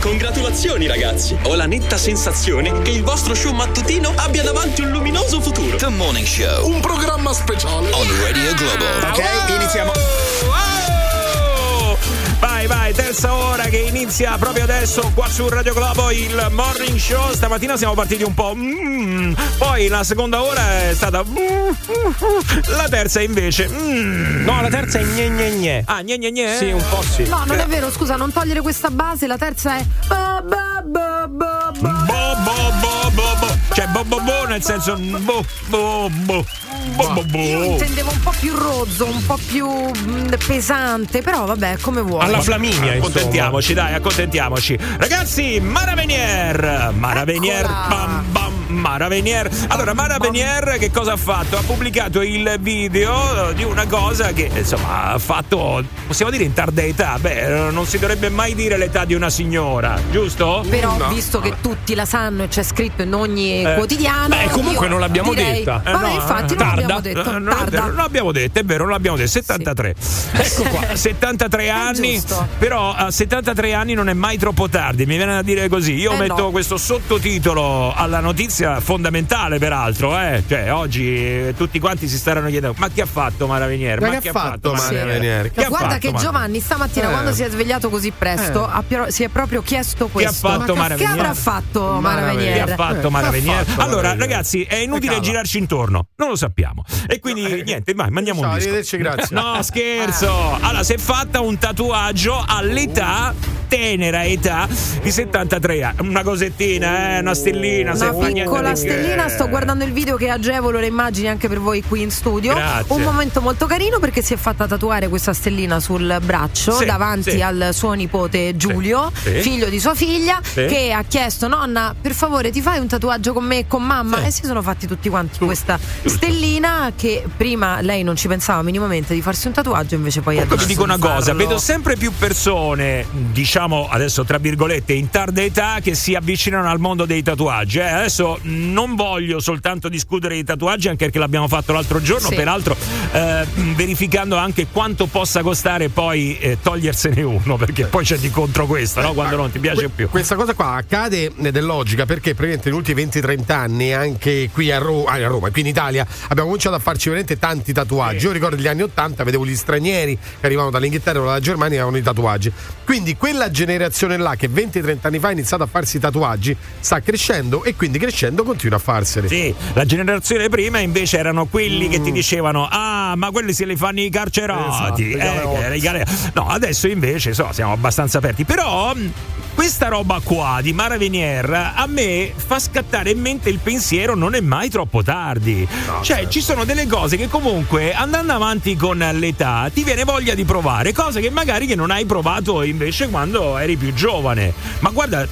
Congratulazioni ragazzi, ho la netta sensazione che il vostro show mattutino abbia davanti un luminoso futuro. The Morning Show, un programma speciale on Radio Globo. Ok, wow. Iniziamo. Wow. Vai vai, terza ora che inizia proprio adesso qua su Radio Globo, il Morning Show. Stamattina siamo partiti un po', mm, poi la seconda ora è stata mm, mm, la terza invece mm. No, la terza è gne gne gne. Ah, gne gne gne? Sì, un po' sì. No, non è vero, scusa, non togliere questa base, la terza è ba ba ba ba ba bo bo bo bo. Cioè bo bo bo nel senso bo bo bo bo bo bo. Io intendevo un po' più rozzo, un po' più pesante, però vabbè, come vuoi. Alla Flaminia, accontentiamoci, dai, accontentiamoci. Ragazzi, Mara Venier, Mara Venier, bam bam, Mara Venier. Allora, Mara Venier che cosa ha fatto? Ha pubblicato il video di una cosa che, insomma, ha fatto, possiamo dire in tarda età. Beh, non si dovrebbe mai dire l'età di una signora, giusto? Però, no, visto che tutti la sanno e c'è scritto in ogni eh, quotidiano. Beh, comunque non l'abbiamo direi, detta. Eh, vabbè, no, infatti non l'abbiamo detta. Non l'abbiamo detta, è vero, non l'abbiamo detta. settantatré. Sì. Ecco qua, settantatré anni. Però a settantatré anni non è mai troppo tardi, mi viene da dire così. Io eh metto no. questo sottotitolo alla notizia, fondamentale peraltro, eh? Cioè oggi tutti quanti si staranno chiedendo ma che ha fatto Mara Venier? Ma, ma che ha fatto, fatto Mara Venier? Che guarda fatto, che Mara? Giovanni stamattina eh. quando si è svegliato così presto eh. ha piero, si è proprio chiesto questo. Che ha fatto ma Mara Venier? Che avrà fatto Mara Venier? Che ha fatto Mara Venier? Allora ragazzi, è inutile girarci intorno, non lo sappiamo. E quindi eh. niente, vai, mandiamo ciao, un disco. Arrivederci, grazie. No, scherzo. Allora, si è fatta un tatuaggio all'età, tenera età di settantatré anni, una cosettina, eh, una stellina, una se piccola stellina. Che... sto guardando il video che agevolo le immagini anche per voi qui in studio. Grazie. Un momento molto carino perché si è fatta tatuare questa stellina sul braccio sì, davanti sì. al suo nipote Giulio, sì, sì. figlio di sua figlia, sì. che ha chiesto nonna per favore ti fai un tatuaggio con me e con mamma sì. e si sono fatti tutti quanti sì. questa sì. stellina che prima lei non ci pensava minimamente di farsi un tatuaggio, invece poi ha detto. Ti dico una cosa, vedo sempre più persone, diciamo adesso tra virgolette in tarda età, che si avvicinano al mondo dei tatuaggi. Eh, adesso non voglio soltanto discutere di tatuaggi, anche perché l'abbiamo fatto l'altro giorno, sì. peraltro eh, verificando anche quanto possa costare poi eh, togliersene uno, perché poi c'è di contro questo, no? Quando non ti piace più. Questa cosa qua accade ed è logica perché praticamente negli ultimi venti trenta anni anche qui a, Ro- a Roma, qui in Italia, abbiamo cominciato a farci veramente tanti tatuaggi. Sì. Io ricordo gli anni ottanta, vedevo gli stranieri che arrivavano dall'Inghilterra o dalla Germania i tatuaggi, quindi quella generazione là che venti trenta anni fa ha iniziato a farsi i tatuaggi sta crescendo e quindi crescendo continua a farseli. Sì, la generazione prima invece erano quelli mm. che ti dicevano ah ma quelli se li fanno i carcerati, esatto, eh, eh, no, adesso invece so, siamo abbastanza aperti, però questa roba qua di Mara Venier a me fa scattare in mente il pensiero non è mai troppo tardi, no, cioè certo. ci sono delle cose che comunque andando avanti con l'età ti viene voglia di provare cose che magari che non hai provato invece quando eri più giovane. Ma guarda,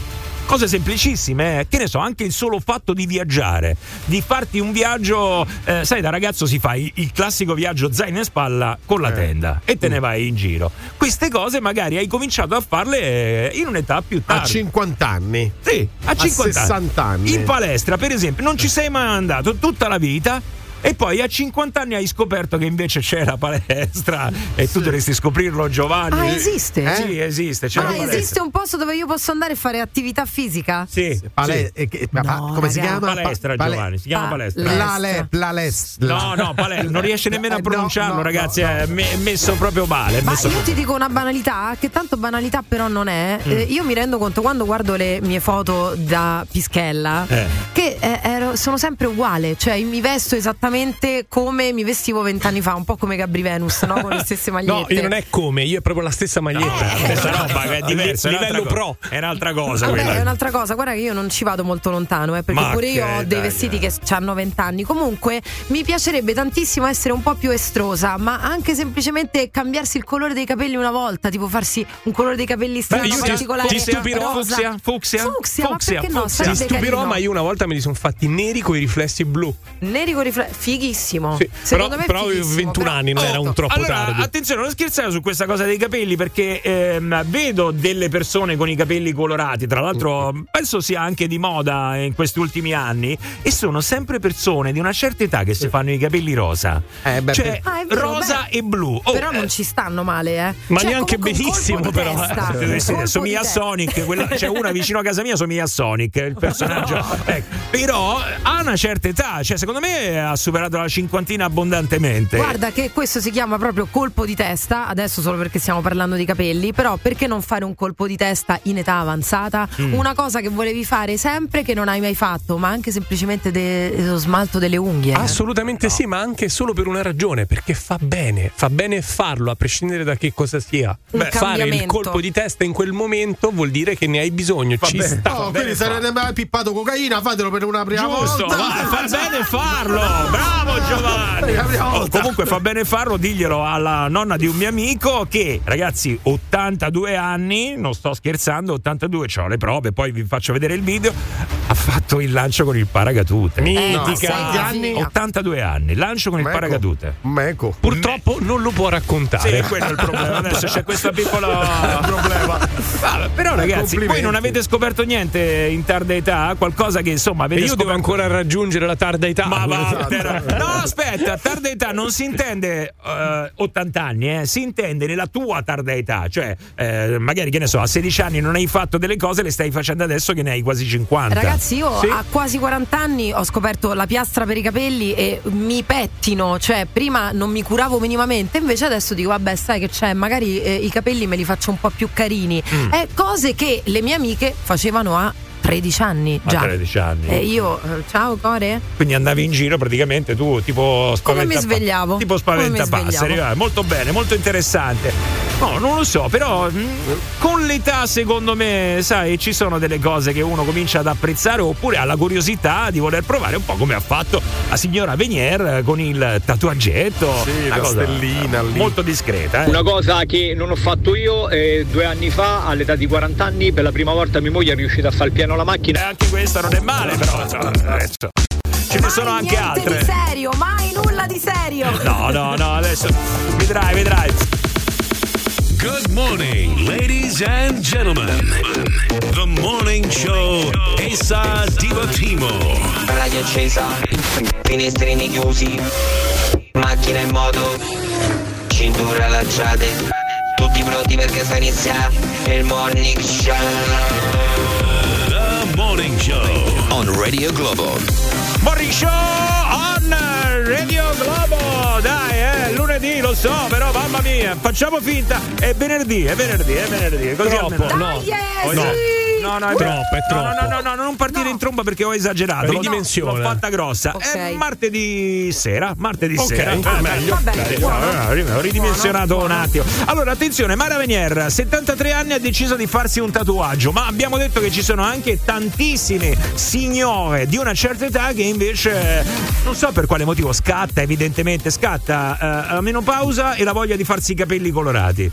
cose semplicissime, eh. che ne so, anche il solo fatto di viaggiare, di farti un viaggio, eh, sai da ragazzo si fa il, il classico viaggio zaino in spalla con la eh. tenda e te ne vai in giro. Queste cose magari hai cominciato a farle in un'età più tardi. A cinquanta anni. Sì, a cinquanta a sessanta anni. In palestra, per esempio, non ci sei mai andato tutta la vita. e poi a cinquanta anni hai scoperto che invece c'è la palestra e tu dovresti scoprirlo, Giovanni. Ah, esiste? Eh? Sì, esiste. C'è, ma esiste un posto dove io posso andare a fare attività fisica? Sì, pale- sì. Eh, ma, no, come si chiama? Palestra, pale- Giovanni, si chiama palestra. Palestra. La le- la no, no, palestra. Non riesce nemmeno a pronunciarlo, no, no, ragazzi, no, no. È me- messo proprio male. È ma messo io proprio... ti dico una banalità, che tanto banalità però non è. Mm. Eh, io mi rendo conto quando guardo le mie foto da Pischella eh. che eh, ero, sono sempre uguale, cioè mi vesto esattamente come mi vestivo vent'anni fa, un po' come Gabri Venus, no? Con le stesse magliette. No, io non è come, io è proprio la stessa maglietta. Eh, questa no, roba è diversa, livello co- pro. È un'altra cosa. Vabbè, quella. È un'altra cosa, guarda che io non ci vado molto lontano, eh, perché ma pure io ho dai, dei vestiti dai. che hanno vent'anni. Comunque mi piacerebbe tantissimo essere un po' più estrosa, ma anche semplicemente cambiarsi il colore dei capelli una volta, tipo farsi un colore dei capelli strano, beh, particolare. Ti stupirò, fucsia, fucsia, fucsia, fucsia, ma no? Ti stupirò, ma io una volta me li sono fatti neri con i riflessi blu. Neri con i riflessi, fighissimo. Sì, però però io ventuno anni, non era un troppo allora, tardi. Attenzione, non scherzare su questa cosa dei capelli, perché ehm, vedo delle persone con i capelli colorati, tra l'altro penso sia anche di moda in questi ultimi anni, e sono sempre persone di una certa età che si fanno i capelli rosa, eh, beh, cioè ah, vero, rosa beh. e blu. Oh, però non ci stanno male, eh. Ma cioè, neanche benissimo, però. Eh, eh, somiglia a Sonic, quella, c'è una vicino a casa mia, somiglia a Sonic, il personaggio. No. Ecco. Però ha una certa età, cioè secondo me ha superato la cinquantina abbondantemente. Guarda che questo si chiama proprio colpo di testa, adesso solo perché stiamo parlando di capelli, però perché non fare un colpo di testa in età avanzata? Mm. Una cosa che volevi fare sempre che non hai mai fatto, ma anche semplicemente de- lo smalto delle unghie. Assolutamente no. Sì, ma anche solo per una ragione, perché fa bene, fa bene farlo, a prescindere da che cosa sia. Beh, fare il colpo di testa in quel momento vuol dire che ne hai bisogno, fa ci bene. sta. Oh, quindi se non avete mai pippato cocaina, fatelo per una prima Giusto, volta. Va, fa bene farlo. Bravo Giovanni. Oh, comunque fa bene farlo, diglielo alla nonna di un mio amico che, ragazzi, ottantadue anni, non sto scherzando, ottantadue, c'ho le prove, poi vi faccio vedere il video, ha fatto il lancio con il paracadute. Mitica. Eh, no, ottantadue anni, lancio con il Meco. paracadute. Meco. Purtroppo non lo può raccontare. Sì, quello è il problema. Adesso c'è questa piccola problema. Vabbè, però ragazzi, voi non avete scoperto niente in tarda età, qualcosa che insomma avete io scoperto... devo ancora raggiungere la tarda età. Ma va, no, aspetta, tarda età non si intende uh, ottanta anni, eh, si intende nella tua tarda età, cioè eh, magari che ne so, a sedici anni non hai fatto delle cose, le stai facendo adesso che ne hai quasi cinquanta. Ragazzi, io sì? a quasi quaranta anni ho scoperto la piastra per i capelli e mi pettino, cioè prima non mi curavo minimamente, invece adesso dico vabbè, sai che c'è, magari eh, i capelli me li faccio un po' più carini. Mm. Eh, cose che le mie amiche facevano a tredici anni già. A tredici anni. E io, ciao Core. Quindi andavi in giro praticamente tu, tipo spaventa. Come mi svegliavo? Tipo spaventapasseri. Molto bene, molto interessante. No, non lo so, però mh, con l'età secondo me, sai, ci sono delle cose che uno comincia ad apprezzare oppure ha la curiosità di voler provare, un po' come ha fatto la signora Venier con il tatuaggetto. Sì, una la cosa stellina lì. Molto discreta. Eh. Una cosa che non ho fatto io eh, due anni fa, all'età di quaranta anni, per la prima volta mia moglie è riuscita a far il piano la macchina, e anche questa non è male, però adesso ce ne sono anche altre. Di serio, mai nulla di serio. No, no, no, adesso vedrai, vedrai. Good morning, ladies and gentlemen. The morning show Esa Divattimo. Radio accesa, finestrini chiusi, macchina in moto, cintura allacciate, tutti pronti perché sta iniziando il morning show. Morning Show on Radio Globo. Morning Show on Radio Globo. Dai, eh, lunedì, lo so, però mamma mia, facciamo finta. È venerdì, è venerdì, è venerdì. Così troppo, no. Dai, yes, no. Sì. No, no, è troppo, è troppo. No, no, no, no, non partire no. in tromba perché ho esagerato. Ridimensione. L'ho fatta grossa. Okay. È martedì sera, martedì okay. sera. Okay. Ah, meglio. Vabbè, Dai, buono. Ho ridimensionato buono, buono. un attimo. Allora, attenzione, Mara Venier, settantatré anni, ha deciso di farsi un tatuaggio, ma abbiamo detto che ci sono anche tantissime signore di una certa età che invece non so per quale motivo scatta, evidentemente scatta eh, menopausa e la voglia di farsi i capelli colorati.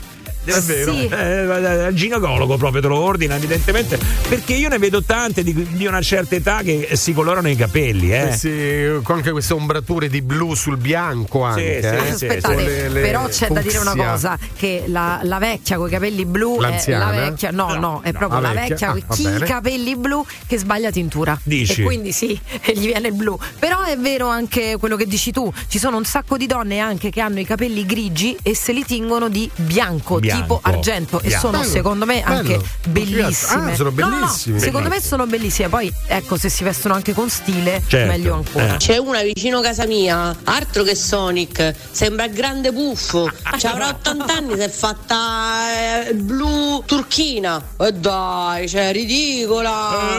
è vero, sì. eh, il ginecologo proprio te lo ordina, evidentemente, perché io ne vedo tante di, di una certa età che si colorano i capelli, eh. Eh sì, con anche queste ombrature di blu sul bianco anche, sì, eh. sì, aspettate, sì, le, le però c'è fucsia. Da dire una cosa, che la, la vecchia con i capelli blu, l'anziana, è la vecchia, no no, no è no, proprio la vecchia, vecchia ah, con i capelli blu che sbaglia tintura. Dici? E quindi sì, gli viene il blu. Però è vero anche quello che dici tu, ci sono un sacco di donne anche che hanno i capelli grigi e se li tingono di bianco, bianco. tipo argento, bianco. E sono bello, secondo me bello. anche bellissime. Ah, sono bellissime. No, no, bellissime. Secondo me sono bellissime. Poi ecco, se si vestono anche con stile, certo, meglio ancora. Eh. C'è una vicino casa mia, altro che Sonic, sembra grande buffo. Ci avrà ottanta anni, si è fatta eh, blu turchina. E eh dai, cioè ridicola.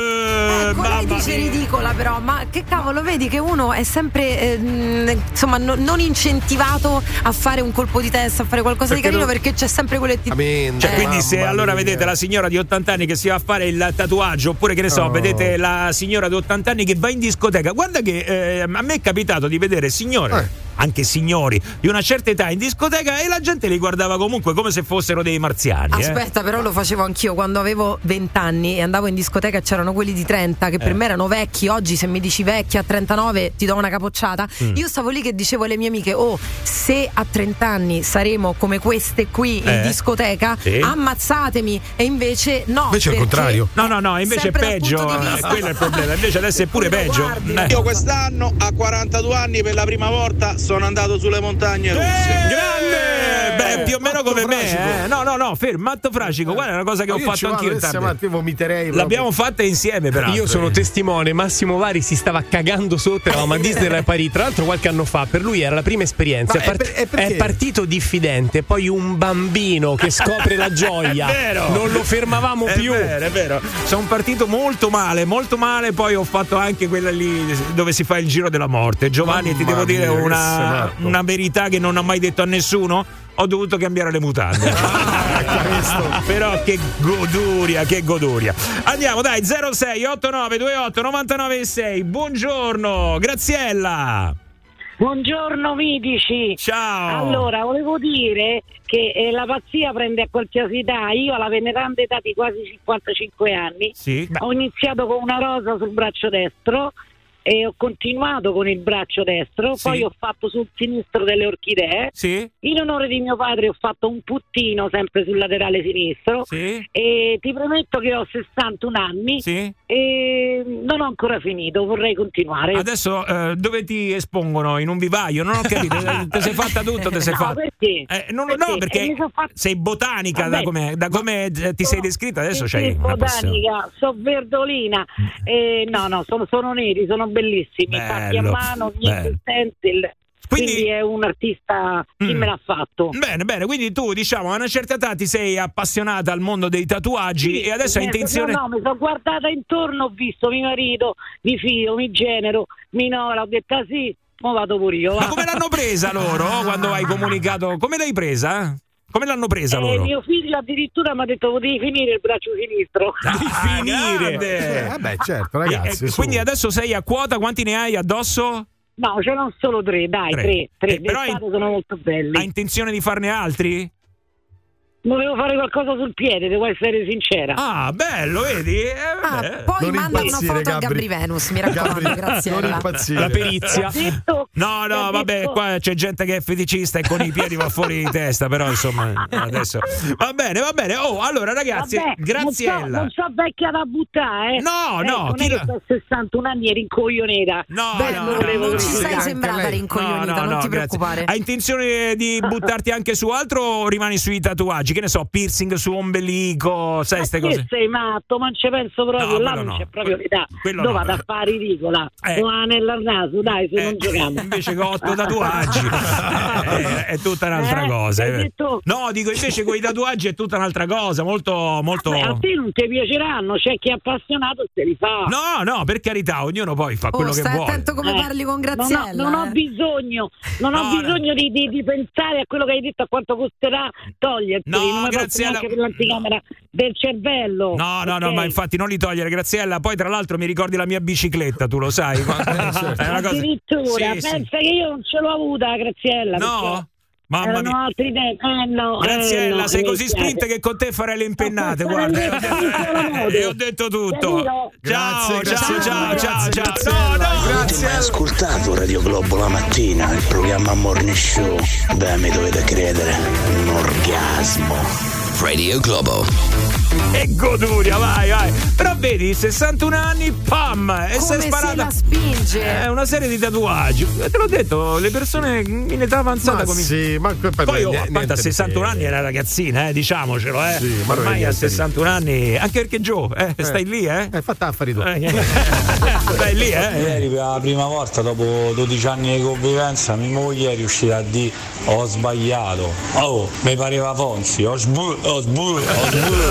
Eh, ecco, lei dice ridicola, però, ma che cavolo, vedi che uno è sempre eh, insomma no, non incentivato a fare un colpo di testa, a fare qualcosa perché di carino, non... perché c'è sempre quelle t- Amen, cioè, eh, quindi se allora mia. vedete la signora di ottanta anni che si va a fare il tatuaggio, oppure che ne so, oh. vedete la signora di ottanta anni che va in discoteca, guarda che eh, a me è capitato di vedere signore eh. anche signori di una certa età in discoteca e la gente li guardava comunque come se fossero dei marziani. Aspetta, eh. però lo facevo anch'io quando avevo venti anni e andavo in discoteca e c'erano quelli di trenta che eh. per me erano vecchi. Oggi se mi dici vecchi a trentanove ti do una capocciata. mm. Io stavo lì che dicevo alle mie amiche, oh, se a trenta anni saremo come queste qui eh. in discoteca, sì. ammazzatemi. E invece no, invece è il contrario. No no no, invece è peggio, eh, quello è il problema. Invece adesso è pure peggio. Guardi, eh. Io quest'anno a quarantadue anni per la prima volta sono andato sulle montagne russe. Eh, grande! Beh, più o meno Matto come Fracico. me. Eh. No, no, no, fermo, Matto Fracico, eh. guarda, è una cosa che ho fatto anch'io. Stamattina vomiterei. L'abbiamo fatta insieme, però. Io sono testimone, Massimo Vari si stava cagando sotto, eravamo a Disneyland Parigi, tra l'altro qualche anno fa, per lui era la prima esperienza. È, part- è, per, è, è partito diffidente, poi un bambino che scopre la gioia. È vero. Non lo fermavamo è più. È vero, è vero. Sono partito molto male, molto male, poi ho fatto anche quella lì dove si fa il giro della morte. Giovanni, oh, ti devo dire una Marco. una verità che non ha mai detto a nessuno: ho dovuto cambiare le mutande. Ah, però che goduria, che goduria. Andiamo dai, zero sei otto nove due otto nove nove sei. Buongiorno Graziella. Buongiorno mitici. Ciao. Allora, volevo dire che eh, la pazzia prende a qualsiasi età. Io alla veneranda età di quasi cinquantacinque anni sì. ho iniziato con una rosa sul braccio destro e ho continuato con il braccio destro, sì. poi ho fatto sul sinistro delle orchidee, sì. in onore di mio padre ho fatto un puttino sempre sul laterale sinistro, sì. e ti prometto che ho sessantuno anni sì. e non ho ancora finito, vorrei continuare. Adesso eh, dove ti espongono? In un vivaio? Non ho capito. Te sei fatta tutto? Te sei no, fatta? Perché? Eh, non, perché? No, perché fatta... sei botanica. Vabbè, da come, da come no, ti sei descritta adesso, sì, c'hai sì, una botanica, sono verdolina, eh, no no, sono, sono neri, sono bellissimi, fatti a mano, niente stencil. Quindi, quindi è un artista che mm, me l'ha fatto. Bene, bene, quindi tu, diciamo, a una certa età ti sei appassionata al mondo dei tatuaggi, sì, e adesso hai intenzione... No, no, mi sono guardata intorno, ho visto mio marito, mi figlio, mi genero, mi nora, ho detto ah, sì, mo vado pure io. Va. Ma come l'hanno presa loro quando hai comunicato? Come l'hai presa? Come l'hanno presa eh, loro? Mio figlio addirittura mi ha detto potevi finire il braccio sinistro. Ah, finire! Eh, vabbè, certo, ragazzi. Eh, quindi adesso sei a quota, quanti ne hai addosso? No, ce n'ho solo tre, dai, tre. tre, tre. Eh, però hai, sono molto belli. Hai intenzione di farne altri? Volevo fare qualcosa sul piede, devo essere sincera. Ah, bello, vedi? Eh, ah, poi manda una foto Gabri. a Gabri Venus, mi raccomando, grazie. Non impazzire. La perizia. Detto, no, no, vabbè, detto. Qua c'è gente che è feticista e con i piedi va fuori di testa, però insomma, adesso va bene, va bene. Oh, allora ragazzi, vabbè, Graziella. Non so, non so vecchia da buttare, eh. No, eh, no, chi la... sessantuno anni è rincoglioneta. No, beh, no, non, no, non ci sei sembrata rincoglioneta, no, no, non no, ti grazie. preoccupare. Hai intenzione di buttarti anche su altro o rimani sui tatuaggi? Che ne so, piercing su ombelico, sai, queste cose. Sei matto, ma non ci penso proprio. No, là non no. c'è proprio l'età. Dove vado a fare ridicola? Eh. Un anello al naso, dai, se eh. non giochiamo. Invece che otto tatuaggi è, è tutta un'altra eh, cosa. Detto... No, dico invece con i tatuaggi è tutta un'altra cosa. Molto, molto. Vabbè, a te non ti piaceranno, c'è chi è appassionato se li fa. No, no, per carità, ognuno poi fa oh, quello che vuole. Stai attento come eh. parli con Graziella. Non ho, non ho bisogno, non no, ho bisogno no. di, di, di pensare a quello che hai detto, a quanto costerà toglierti. No. No, Graziella, anche per l'anticamera del cervello. No, no, okay. no, ma infatti non li togliere, Graziella. Poi tra l'altro mi ricordi la mia bicicletta, tu lo sai. È una cosa... Addirittura, sì, pensa sì. che io non ce l'ho avuta, Graziella. No? Perché... Mamma mia. Altri dei... eh, no, Graziella, eh, no, sei così iniziate. Sprint che con te farei le impennate. Guarda, e ho detto tutto. Ciao, grazie, ciao, ciao, ciao, ciao. No, no. Grazie. Ascoltavo Radio Globo la mattina, il programma Morning Show. Beh, mi dovete credere, un orgasmo. Radio Globo. E goduria, vai, vai. Però vedi, sessantuno anni, pam! E si è sparata. La spinge. È una serie di tatuaggi. Te l'ho detto, le persone in età avanzata come. Sì, ma poi oh, niente, a sessantuno anni era ragazzina, eh, diciamocelo, eh. Sì, ma ormai a sessantuno anni, anche perché Gio, eh, eh, stai lì, eh? Hai fatto affari tu. Eh, stai lì, eh? Ieri per la prima volta dopo dodici anni di convivenza, mia moglie è riuscita a dire ho sbagliato. Oh, mi pareva Fonzi, ho sbagliato. Oh, sbu- oh, sbu-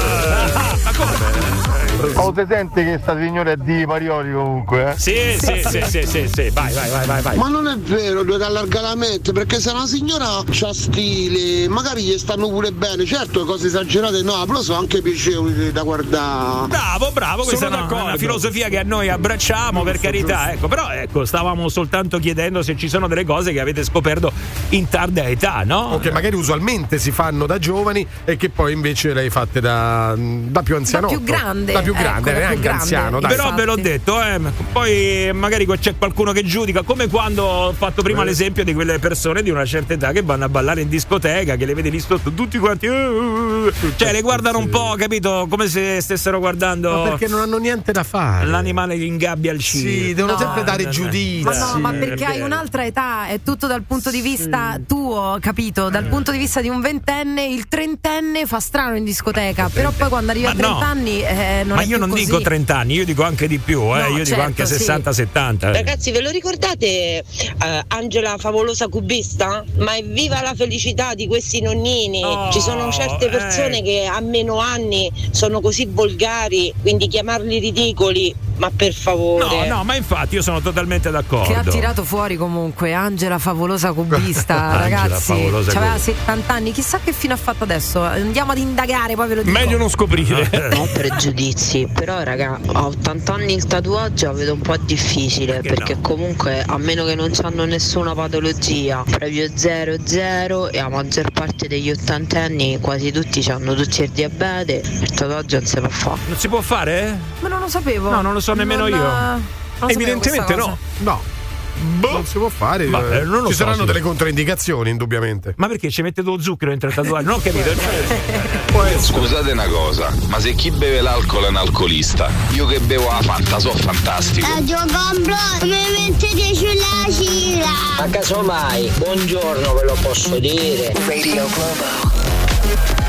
oh, te sente che sta signora è di Marioli comunque, eh? Sì, sì, sì, sì, sì, sì, vai, vai, vai, vai. Ma non è vero, dovete allargare la mente, perché se una signora c'ha stile, magari gli stanno pure bene, certo, cose esagerate no, però sono anche piacevoli da guardare. Bravo, bravo, questa sono è una, una filosofia che a noi abbracciamo, non per carità, ecco, però ecco, stavamo soltanto chiedendo se ci sono delle cose che avete scoperto in tarda età, no? O che magari usualmente si fanno da giovani e che poi invece le hai fatte da, da più anziano, da più grande, da più grande, ecco, da più grande. Anziano, dai. Però ve l'ho detto, eh, poi magari c'è qualcuno che giudica, come quando ho fatto prima eh. l'esempio di quelle persone di una certa età che vanno a ballare in discoteca, che le vedi lì sotto tutti quanti, uh, cioè le guardano un po', capito, come se stessero guardando, ma perché non hanno niente da fare, l'animale che ingabbia il cibo. Sì, devono no, sempre dare no, giudizi. Ma no, ma perché hai un'altra età, è tutto dal punto di vista sì. tuo, capito, dal punto di vista di un ventenne, il trentenne fa strano in discoteca, però poi quando arrivi ma a trenta no. anni eh, non ma è io non così. Dico trenta anni, io dico anche di più, eh. no, io certo, dico anche sì. sessanta settanta. Ragazzi, ve lo ricordate uh, Angela favolosa cubista? Ma evviva la felicità di questi nonnini. Oh, ci sono certe persone eh. che a meno anni sono così volgari, quindi chiamarli ridicoli, ma per favore. No, no, ma infatti io sono totalmente d'accordo. Che ha tirato fuori comunque Angela favolosa cubista, ragazzi. Favolosa c'aveva cubista. settanta anni, chissà che fine ha fatto adesso. Andiamo ad indagare, poi ve lo dico. Meglio non scoprire. Ho pregiudizi, però raga, a ottanta anni il tatuaggio vedo un po' difficile, perché, perché no? comunque a meno che non hanno nessuna patologia, previo zero zero, e la maggior parte degli ottantenni quasi tutti hanno tutti il diabete, il tatuaggio non si può fare. Non si può fare? Ma non lo sapevo. No, non lo so nemmeno non, io. Non evidentemente no. No. Boh. Non si può fare, ma, eh, non lo ci so, saranno sì. delle controindicazioni indubbiamente. Ma perché ci mette dello zucchero in tatuaggio? Non ho capito. Scusate una cosa, ma se chi beve l'alcol è un alcolista, io che bevo la Fanta so fantastico. Radio Globo, mi mettete sulla cila. Ma casomai, buongiorno ve lo posso dire. Radio Globo.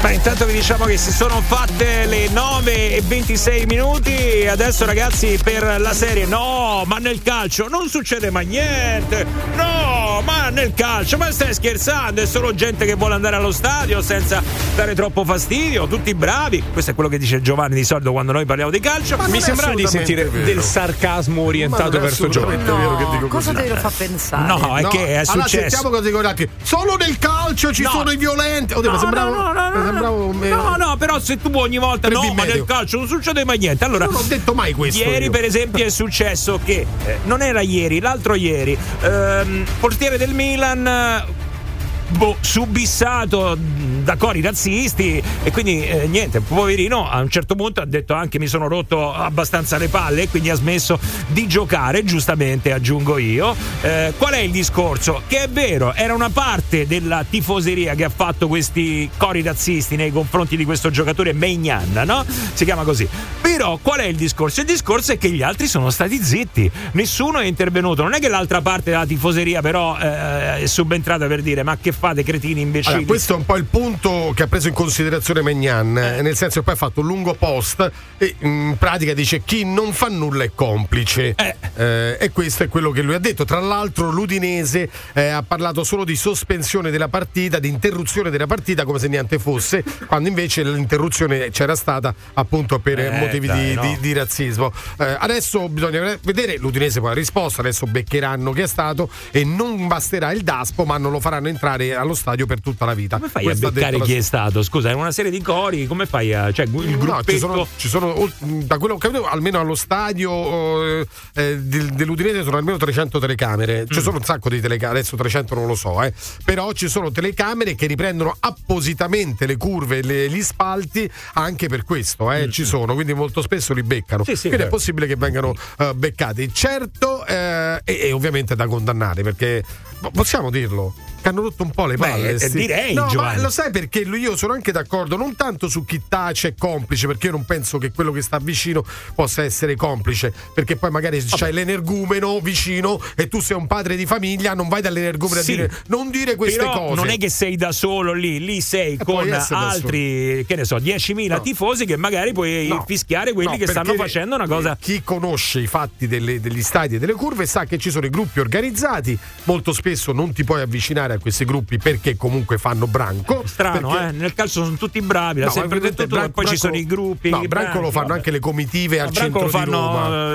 Ma intanto vi diciamo che si sono fatte le nove e ventisei minuti. Adesso ragazzi per la serie no, ma nel calcio non succede mai niente. No, ma nel calcio, ma stai scherzando? È solo gente che vuole andare allo stadio senza dare troppo fastidio. Tutti bravi. Questo è quello che dice Giovanni di solito quando noi parliamo di calcio. Mi sembra di sentire vero. del sarcasmo orientato verso Giovanni. No, vero che dico cosa te lo fa pensare? No, è no. che è allora, successo. Sentiamo cosa dicono. Solo nel calcio ci no. sono i violenti. Oddio, no, sembravo... no, no, no. No, no, no, no, però se tu ogni volta no, ma nel calcio non succede mai niente. Allora, non ho detto mai questo. Ieri, io. per esempio, è successo che eh, non era ieri, l'altro ieri, ehm, portiere del Milan. Boh, subissato da cori razzisti e quindi eh, niente, poverino a un certo punto ha detto anche mi sono rotto abbastanza le palle e quindi ha smesso di giocare, giustamente aggiungo io. Eh, qual è il discorso? Che è vero, era una parte della tifoseria che ha fatto questi cori razzisti nei confronti di questo giocatore Maignan, no? Si chiama così. Però qual è il discorso? Il discorso è che gli altri sono stati zitti, nessuno è intervenuto, non è che l'altra parte della tifoseria però eh, è subentrata per dire ma che fate cretini imbecilli. Allora, questo è un po' il punto che ha preso in considerazione Maignan, eh. nel senso che poi ha fatto un lungo post e in pratica dice chi non fa nulla è complice, eh. Eh, e questo è quello che lui ha detto. Tra l'altro l'Udinese eh, ha parlato solo di sospensione della partita, di interruzione della partita come se niente fosse, quando invece l'interruzione c'era stata appunto per eh, motivi dai, di, no. di, di razzismo. Eh, adesso bisogna vedere, l'Udinese poi ha risposto, adesso beccheranno chi è stato e non basterà il DASPO ma non lo faranno entrare stare allo stadio per tutta la vita. Come fai Questo a beccare chi la... è stato? Scusa, è una serie di cori, come fai a... cioè, il gruppetto... no, ci sono, ci sono, da quello che vedo, almeno allo stadio eh, dell'Udinese sono almeno trecento telecamere, ci mm. sono un sacco di telecamere, adesso trecento non lo so, eh. però ci sono telecamere che riprendono appositamente le curve, le, gli spalti anche per questo, eh. mm. ci sono, quindi molto spesso li beccano, sì, sì, quindi certo. è possibile che vengano uh, beccati, certo, eh, e, e ovviamente da condannare, perché possiamo dirlo, che hanno rotto un po' le palle. Beh, sì. direi no, Giovanni. Ma lo sai perché lui, io sono anche d'accordo non tanto su chi tace è complice, perché io non penso che quello che sta vicino possa essere complice, perché poi magari Vabbè. c'hai l'energumeno vicino e tu sei un padre di famiglia, non vai dall'energumeno sì. a dire non dire queste Però cose. Non è che sei da solo lì, lì sei e con altri, che ne so, diecimila no. tifosi che magari puoi no. fischiare quelli no, che stanno facendo una cosa. Chi conosce i fatti delle, degli stadi e delle curve sa che ci sono i gruppi organizzati, molto spesso non ti puoi avvicinare a questi gruppi perché comunque fanno branco. Strano, perché... eh? Nel calcio sono tutti bravi, l'ha no, sempre detto tutto, branco, e poi branco, ci sono i gruppi. No, branco, branco lo fanno vabbè. anche le comitive al centro lo fanno, di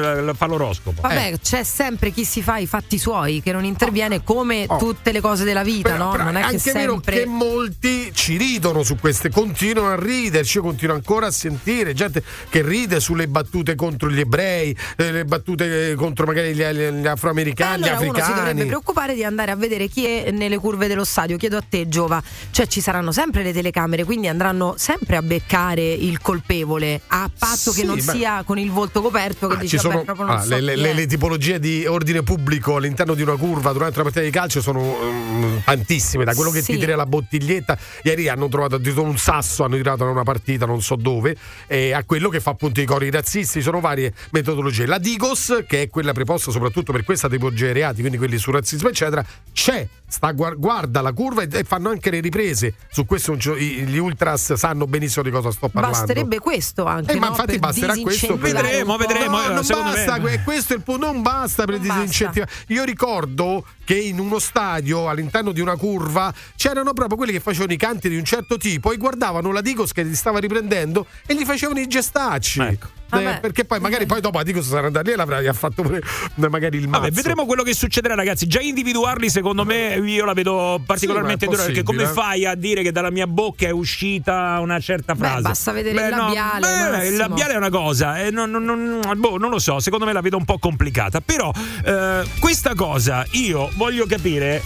Roma. Fa l'oroscopo. Vabbè, eh. c'è sempre chi si fa i fatti suoi, che non interviene oh. come oh. tutte le cose della vita, però, no? Però, non è anche che sempre... vero che molti ci ridono su queste, continuano a riderci, io continuo ancora a sentire gente che ride sulle battute contro gli ebrei, eh, le battute contro magari gli, gli afroamericani, allora gli africani. Uno si dovrebbe preoccupare di andare a vedere chi è nelle curve dello stadio, chiedo a te Giova, cioè ci saranno sempre le telecamere, quindi andranno sempre a beccare il colpevole, a patto sì, che non beh. sia con il volto coperto, che ah, dice, ci sono, vabbè, non ah, so le, le, le tipologie di ordine pubblico all'interno di una curva durante una partita di calcio sono um, tantissime, da quello che sì. ti tira la bottiglietta, ieri hanno trovato un sasso, hanno tirato da una partita non so dove, eh, a quello che fa appunto i cori razzisti, sono varie metodologie, la Digos che è quella preposta soprattutto per questa tipologia di reati, quindi quelli sul razzismo eccetera, c'è, sta guardando, guarda la curva e fanno anche le riprese. Su questo gli ultras sanno benissimo di cosa sto parlando. Basterebbe questo anche, eh, no? Ma infatti basterà questo per... vedremo, vedremo no, non basta me. Questo è il punto, non basta per disincentivare. Io ricordo che in uno stadio all'interno di una curva c'erano proprio quelli che facevano i canti di un certo tipo e guardavano la Digos che li stava riprendendo e gli facevano i gestacci, ecco. Eh, perché poi magari poi dopo dico sarà andata lì l'avrà ha fatto pure magari il mazzo. Vabbè, vedremo quello che succederà, ragazzi. Già individuarli secondo me io la vedo particolarmente sì, dura, perché come fai a dire che dalla mia bocca è uscita una certa frase? Beh, basta vedere Beh, il labiale. No, beh, il labiale è una cosa, eh, non, non, non, boh, non lo so, secondo me la vedo un po' complicata, però eh, questa cosa io voglio capire.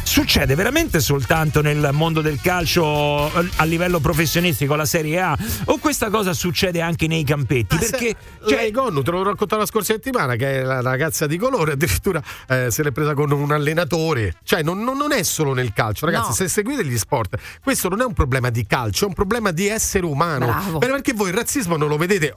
Succede veramente soltanto nel mondo del calcio a livello professionistico, la Serie A, o questa cosa succede anche nei campetti? Ma perché se, cioè... lei Gonno, te l'ho raccontato la scorsa settimana, che è la ragazza di colore, addirittura eh, se l'è presa con un allenatore, cioè non, non, non è solo nel calcio, ragazzi, no. se seguite gli sport questo non è un problema di calcio, è un problema di essere umano. Bravo. Perché voi il razzismo non lo vedete,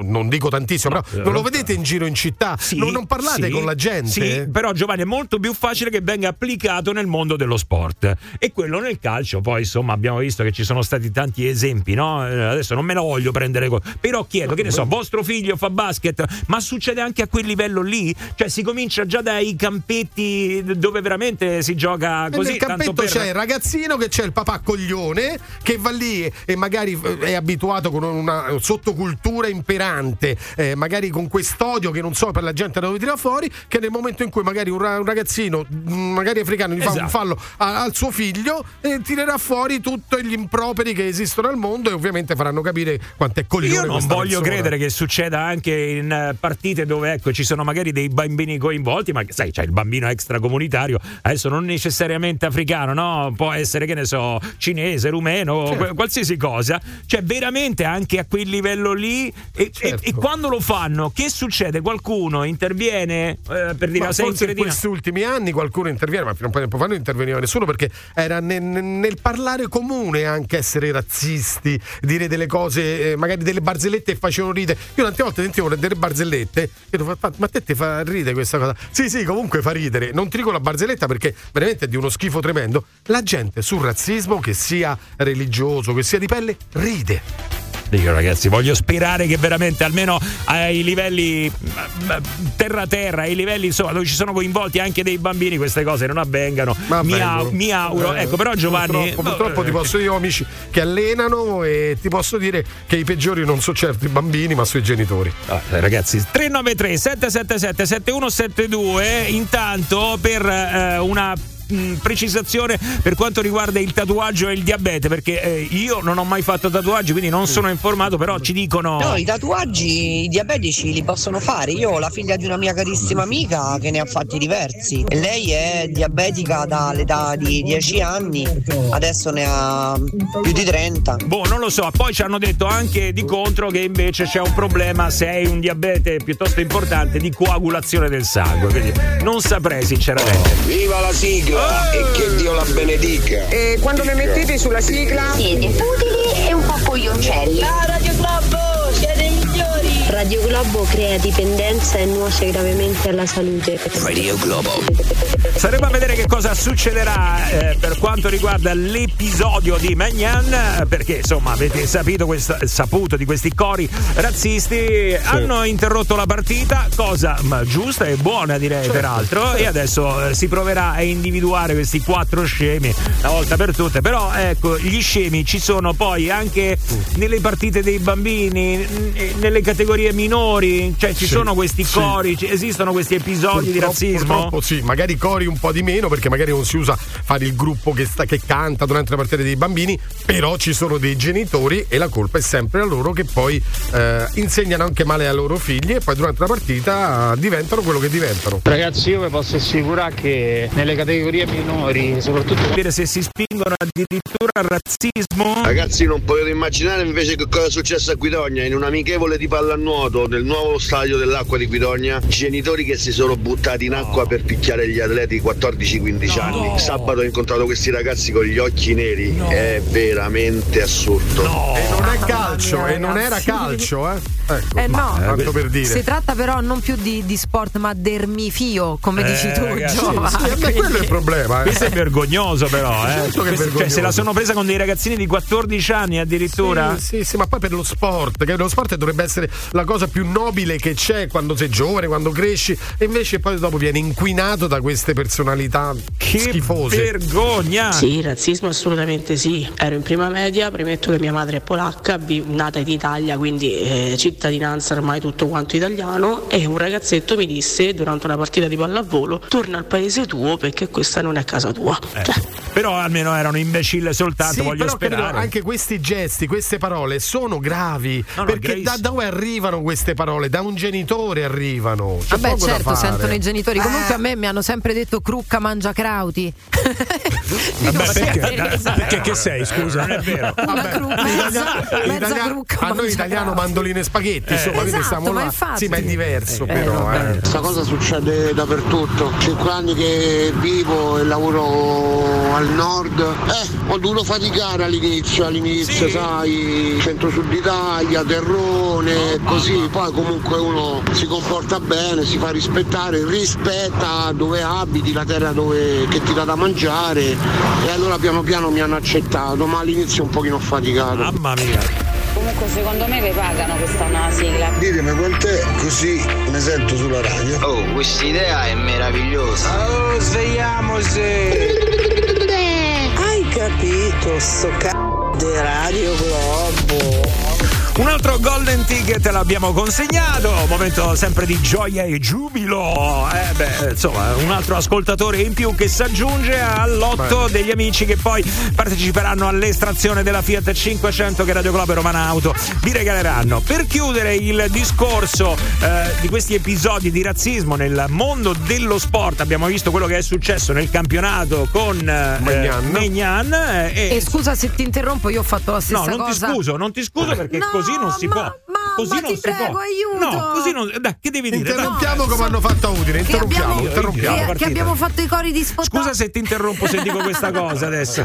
non dico tantissimo, no, però non lo vedete in giro in città, sì, non, non parlate sì, con la gente, sì, però Giovanni è molto più facile che venga applicato nel mondo dello sport e quello nel calcio. Poi insomma abbiamo visto che ci sono stati tanti esempi, no? Adesso non me lo voglio prendere, però chiedo, che ne so, vostro figlio fa basket, ma succede anche a quel livello lì? Cioè si comincia già dai campetti dove veramente si gioca così. Nel campetto tanto per... c'è il ragazzino che c'è il papà coglione che va lì e magari è abituato con una sottocultura imperante, eh, magari con quest'odio che non so per la gente da dove tira fuori, che nel momento in cui magari un ragazzino magari africano fa esatto. un fallo a, al suo figlio e tirerà fuori tutti gli improperi che esistono al mondo e ovviamente faranno capire quanto è coglione. Io non voglio persona. credere che succeda anche in partite dove ecco ci sono magari dei bambini coinvolti, ma sai c'è il bambino extracomunitario, adesso non necessariamente africano, no? Può essere, che ne so, cinese, rumeno, certo. qualsiasi cosa, cioè veramente anche a quel livello lì e, certo. e, e quando lo fanno che succede? Qualcuno interviene eh, per dire ma forse in questi ultimi anni qualcuno interviene, ma fino a un po' fa non interveniva nessuno perché era nel, nel parlare comune anche essere razzisti, dire delle cose, eh, magari delle barzellette che facevano ridere. Io tante volte sentivo delle barzellette e ho fatto, ma te ti fa ridere questa cosa? Sì, sì, comunque fa ridere. Non ti dico la barzelletta perché veramente è di uno schifo tremendo. La gente sul razzismo, che sia religioso, che sia di pelle, ride. Io ragazzi voglio sperare che veramente almeno ai livelli terra terra, ai livelli insomma dove ci sono coinvolti anche dei bambini, queste cose non avvengano. Mi, au- mi auguro eh, ecco però Giovanni purtroppo, purtroppo eh. ti posso dire, ho amici che allenano e ti posso dire che i peggiori non sono certo i bambini ma sui genitori. Ah, ragazzi, tre nove tre sette sette sette sette uno sette due intanto per eh, una mh, precisazione per quanto riguarda il tatuaggio e il diabete, perché eh, io non ho mai fatto tatuaggi, quindi non sono informato, però ci dicono no, i tatuaggi, i diabetici li possono fare. Io ho la figlia di una mia carissima amica che ne ha fatti diversi e lei è diabetica dall'età di dieci anni, adesso ne ha più di trenta. Boh, non lo so. Poi ci hanno detto anche di contro che invece c'è un problema, se hai un diabete piuttosto importante, di coagulazione del sangue, quindi non saprei sinceramente. Oh, viva la sigla, oh, e che Dio la benedica. E quando ne mettete sulla sigla siete utili e un po' coglioncelli. Ciao Radio Globo, siete migliori. Radio Globo crea dipendenza e nuoce gravemente alla salute. Radio Globo. Saremo a vedere che cosa succederà eh, per quanto riguarda l'episodio di Maignan, perché insomma avete sapito questa, saputo di questi cori razzisti, sì. Hanno interrotto la partita, cosa ma giusta e buona direi, certo, peraltro, certo. E adesso eh, si proverà a individuare questi quattro scemi una volta per tutte. Però ecco, gli scemi ci sono poi anche nelle partite dei bambini, n- nelle categorie minori, cioè ci sì, sono questi cori, sì, esistono questi episodi purtroppo, di razzismo? Purtroppo sì, magari cori un po' di meno, perché magari non si usa fare il gruppo che sta che canta durante la partita dei bambini, però ci sono dei genitori e la colpa è sempre a loro, che poi eh, insegnano anche male ai loro figli e poi durante la partita diventano quello che diventano. Ragazzi, io vi posso assicurare che nelle categorie minori, soprattutto se si spingono addirittura al razzismo. Ragazzi, non potete immaginare invece che cosa è successo a Guidonia in un amichevole di pallanuoto nel nuovo stadio dell'acqua di Guidonia. Genitori che si sono buttati in acqua per picchiare gli atleti di quattordici quindici no, anni. Sabato ho incontrato questi ragazzi con gli occhi neri, no. È veramente assurdo, no. E non è calcio, mia, e non era calcio, eh, ecco, eh no, tanto per dire. Si tratta però non più di, di sport ma d'ermifio, come eh, dici tu, ragazzi, Giova, sì, sì, ma quindi... quello è il problema, eh. Questo è vergognoso però, eh. Certo che questo, vergognoso. Cioè, se la sono presa con dei ragazzini di quattordici anni addirittura, sì, sì, sì, ma poi per lo sport, che lo sport dovrebbe essere la cosa più nobile che c'è quando sei giovane, quando cresci, e invece poi dopo viene inquinato da queste personalità che schifose. Vergogna. Sì, razzismo assolutamente sì. Ero in prima media, premetto che mia madre è polacca, nata in Italia, quindi eh, cittadinanza ormai tutto quanto italiano, e un ragazzetto mi disse durante una partita di pallavolo: torna al paese tuo perché questa non è casa tua. Eh, cioè. Però almeno erano imbecille soltanto, sì, voglio però sperare. Credo, anche questi gesti, queste parole sono gravi, no, no, perché da dove arrivano queste parole? Da un genitore arrivano. C'è vabbè, certo, sentono i genitori. Eh. Comunque a me mi hanno sempre detto Crucca mangia crauti. Vabbè, perché, perché, perché che sei, scusa, non è vero. Una crucca, mezza, mezza crucca, a noi italiano mandoline e spaghetti, eh, insomma, esatto, stiamo là. Sì, ma è diverso, eh, però questa eh. cosa succede dappertutto. Cinque anni che vivo e lavoro al nord, eh, ho dovuto faticare all'inizio all'inizio sì, sai, centro sud Italia, Terrone, no, così mamma. Poi comunque uno si comporta bene, si fa rispettare, rispetta dove abita, la terra dove, che ti dà da mangiare, e allora piano piano mi hanno accettato, ma all'inizio un pochino ho faticato. Mamma mia. Comunque secondo me vi pagano questa una sigla. Ditemi quant'è così mi sento sulla radio. Oh, questa idea è meravigliosa. Oh, svegliamoci. Hai capito sto c***o di Radio Globo? Un altro golden ticket l'abbiamo consegnato, momento sempre di gioia e giubilo, eh beh, insomma, un altro ascoltatore in più che si aggiunge all'otto degli amici che poi parteciperanno all'estrazione della Fiat cinquecento che Radio Globo e Romana Auto vi regaleranno. Per chiudere il discorso eh, di questi episodi di razzismo nel mondo dello sport, abbiamo visto quello che è successo nel campionato con eh, Maignan, Maignan eh, e... e scusa se ti interrompo, io ho fatto la stessa cosa. No, non cosa. ti scuso, non ti scuso perché no. Così non si ma, può. Ma, così ma non ti si prego, può. Aiuto. No, così non. Dai, che devi dire? Interrompiamo no, come so, hanno fatto a Udine. Interrompiamo. Che abbiamo, interrompiamo che, che abbiamo fatto i cori di sfottò. Scusa se ti interrompo se dico questa cosa adesso.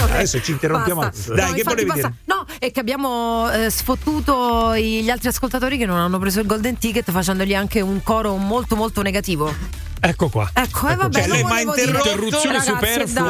Adesso ci interrompiamo. Basta. Dai, no, che volevi basta. dire? No, è che abbiamo eh, sfottuto gli altri ascoltatori che non hanno preso il golden ticket, facendogli anche un coro molto molto negativo. Ecco qua. Ecco, e eh, vabbè, cioè, lei mi ha interrotto,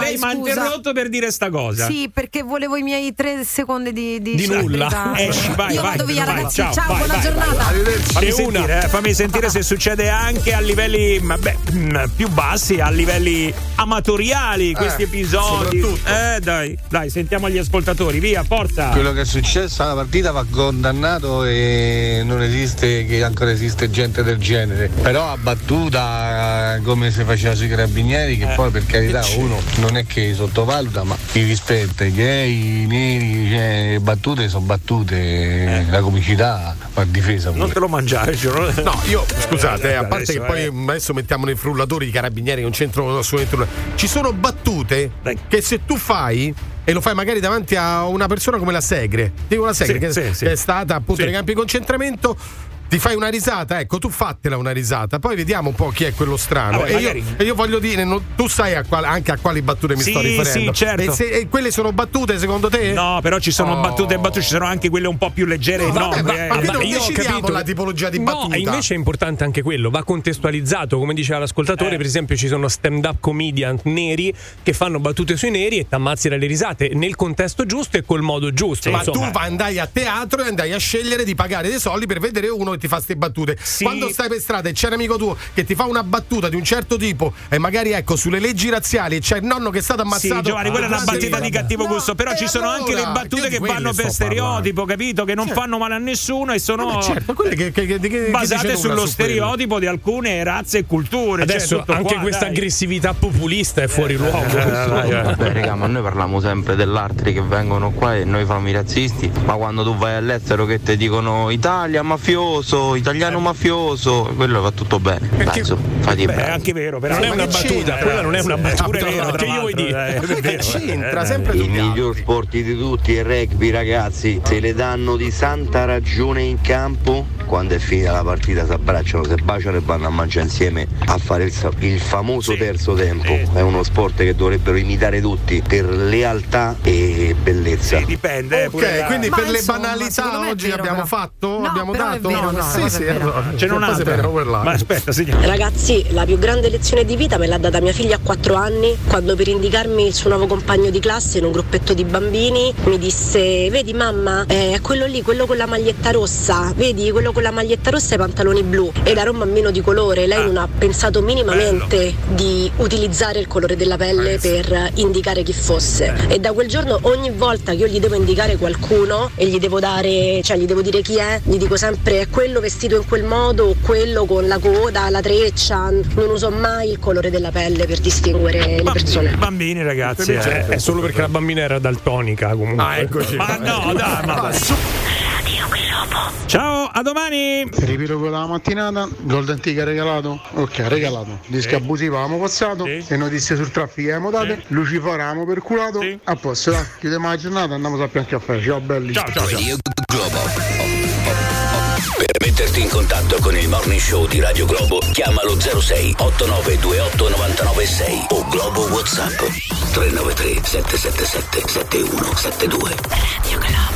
lei mi ha interrotto per dire sta cosa. Sì, perché volevo i miei tre secondi di di, di nulla. Esci, vai, Io vai. Vado via, vai, ragazzi. Ciao, ciao vai, buona vai, giornata. Vai, fammi sentire, eh, fammi sentire se succede anche a livelli vabbè, mh, più bassi, a livelli amatoriali eh, questi episodi. Eh, dai, dai, sentiamo gli ascoltatori, via, forza. Quello che è successo alla partita va condannato e non esiste che ancora esiste gente del genere. Però abbattuta ma come se faceva sui carabinieri, che eh. poi per carità uno non è che sottovaluta, ma i rispetta, i gay, i neri, cioè, battute sono battute, eh. la comicità va difesa pure. Non te lo mangiare, giuro. No, io scusate, eh, a parte adesso, che poi eh. adesso mettiamo nei frullatori i carabinieri che non c'entrano assolutamente. Ci sono battute Dai. che se tu fai e lo fai magari davanti a una persona come la Segre, dico la Segre sì, che, sì, che sì. è stata appunto sì. nei campi di concentramento, ti fai una risata, ecco, tu fatela una risata, poi vediamo un po' chi è quello strano. Vabbè, e, magari... io, e io voglio dire, non, tu sai a qual, anche a quali battute mi sì, sto riferendo. Sì, certo. E, se, e quelle sono battute secondo te? No, però ci sono oh. battute e battute, ci sono anche quelle un po' più leggere. No, no, vabbè, no, ma, eh, ma non io decidiamo ho capito. la tipologia di battuta. No, invece è importante anche quello, va contestualizzato, come diceva l'ascoltatore, eh. per esempio ci sono stand-up comedian neri che fanno battute sui neri e t'ammazzi dalle risate, nel contesto giusto e col modo giusto. Sì, ma insomma. tu andai a teatro e andai a scegliere di pagare dei soldi per vedere uno ti fa ste battute. Sì. Quando stai per strada e c'è un amico tuo che ti fa una battuta di un certo tipo e magari ecco sulle leggi razziali c'è il nonno che è stato ammazzato. Sì, Giovanni, quella è una battuta di cattivo gusto, no, però ci sono allora, anche le battute che vanno per stereotipo, parlando. capito? Che non certo. fanno male a nessuno e sono eh, certo, quelle che, che, che, che basate sullo stereotipo di alcune razze e culture. Adesso cioè, anche qua, questa dai. aggressività populista è fuori eh, luogo. Eh, eh, Beh, raga, ma noi parliamo sempre dell'altri che vengono qua e noi famo i razzisti, ma quando tu vai all'estero che ti dicono Italia mafioso, italiano mafioso, quello va tutto bene. Perché, Dai, beh, è anche vero, però non è una battuta, quella non è una battuta, è vero, che io vuoi dire? Che c'entra sempre il miglior sport di tutti è il rugby, ragazzi. Se le danno di santa ragione in campo, quando è finita la partita si abbracciano, si baciano e vanno a mangiare insieme a fare il, il famoso sì. terzo tempo. È uno sport che dovrebbero imitare tutti per lealtà e bellezza. Sì, dipende. Okay, la... quindi ma per insomma, le banalità oggi vero, abbiamo però. fatto, no, abbiamo dato. No, no, sì, sì, allora, c'è un'altra. Ma aspetta, signora. Ragazzi, la più grande lezione di vita me l'ha data mia figlia a quattro anni, quando per indicarmi il suo nuovo compagno di classe in un gruppetto di bambini mi disse: vedi mamma, è eh, quello lì, quello con la maglietta rossa, vedi quello con la maglietta rossa e i pantaloni blu. Ed era un bambino di colore, lei ah. non ha pensato minimamente Bello. di utilizzare il colore della pelle Penso. per indicare chi fosse. Beh. E da quel giorno ogni volta che io gli devo indicare qualcuno e gli devo dare, cioè gli devo dire chi è, gli dico sempre quello vestito in quel modo o quello con la coda, la treccia. Non uso mai il colore della pelle per distinguere bambini, le persone. Bambini, ragazzi, eh, è, è solo perché la bambina era daltonica comunque. Ah, eccoci. Ma no, dai, ma ciao, a domani. Ripilogo della mattinata, gol d'antica regalato. Ok, regalato. Disco eh. abusivo avevamo passato eh. e notizie sul traffico avevamo date. Eh. Lucifora avevamo perculato. Eh. A posto, dai, chiudiamo la giornata, andiamo a sapere anche a fare. Ciao belli. Ciao, ciao, ciao. Per metterti in contatto con il Morning Show di Radio Globo, chiamalo zero sei otto nove due otto nove nove sei o Globo WhatsApp tre nove tre sette sette sette sette uno sette due. Radio Globo.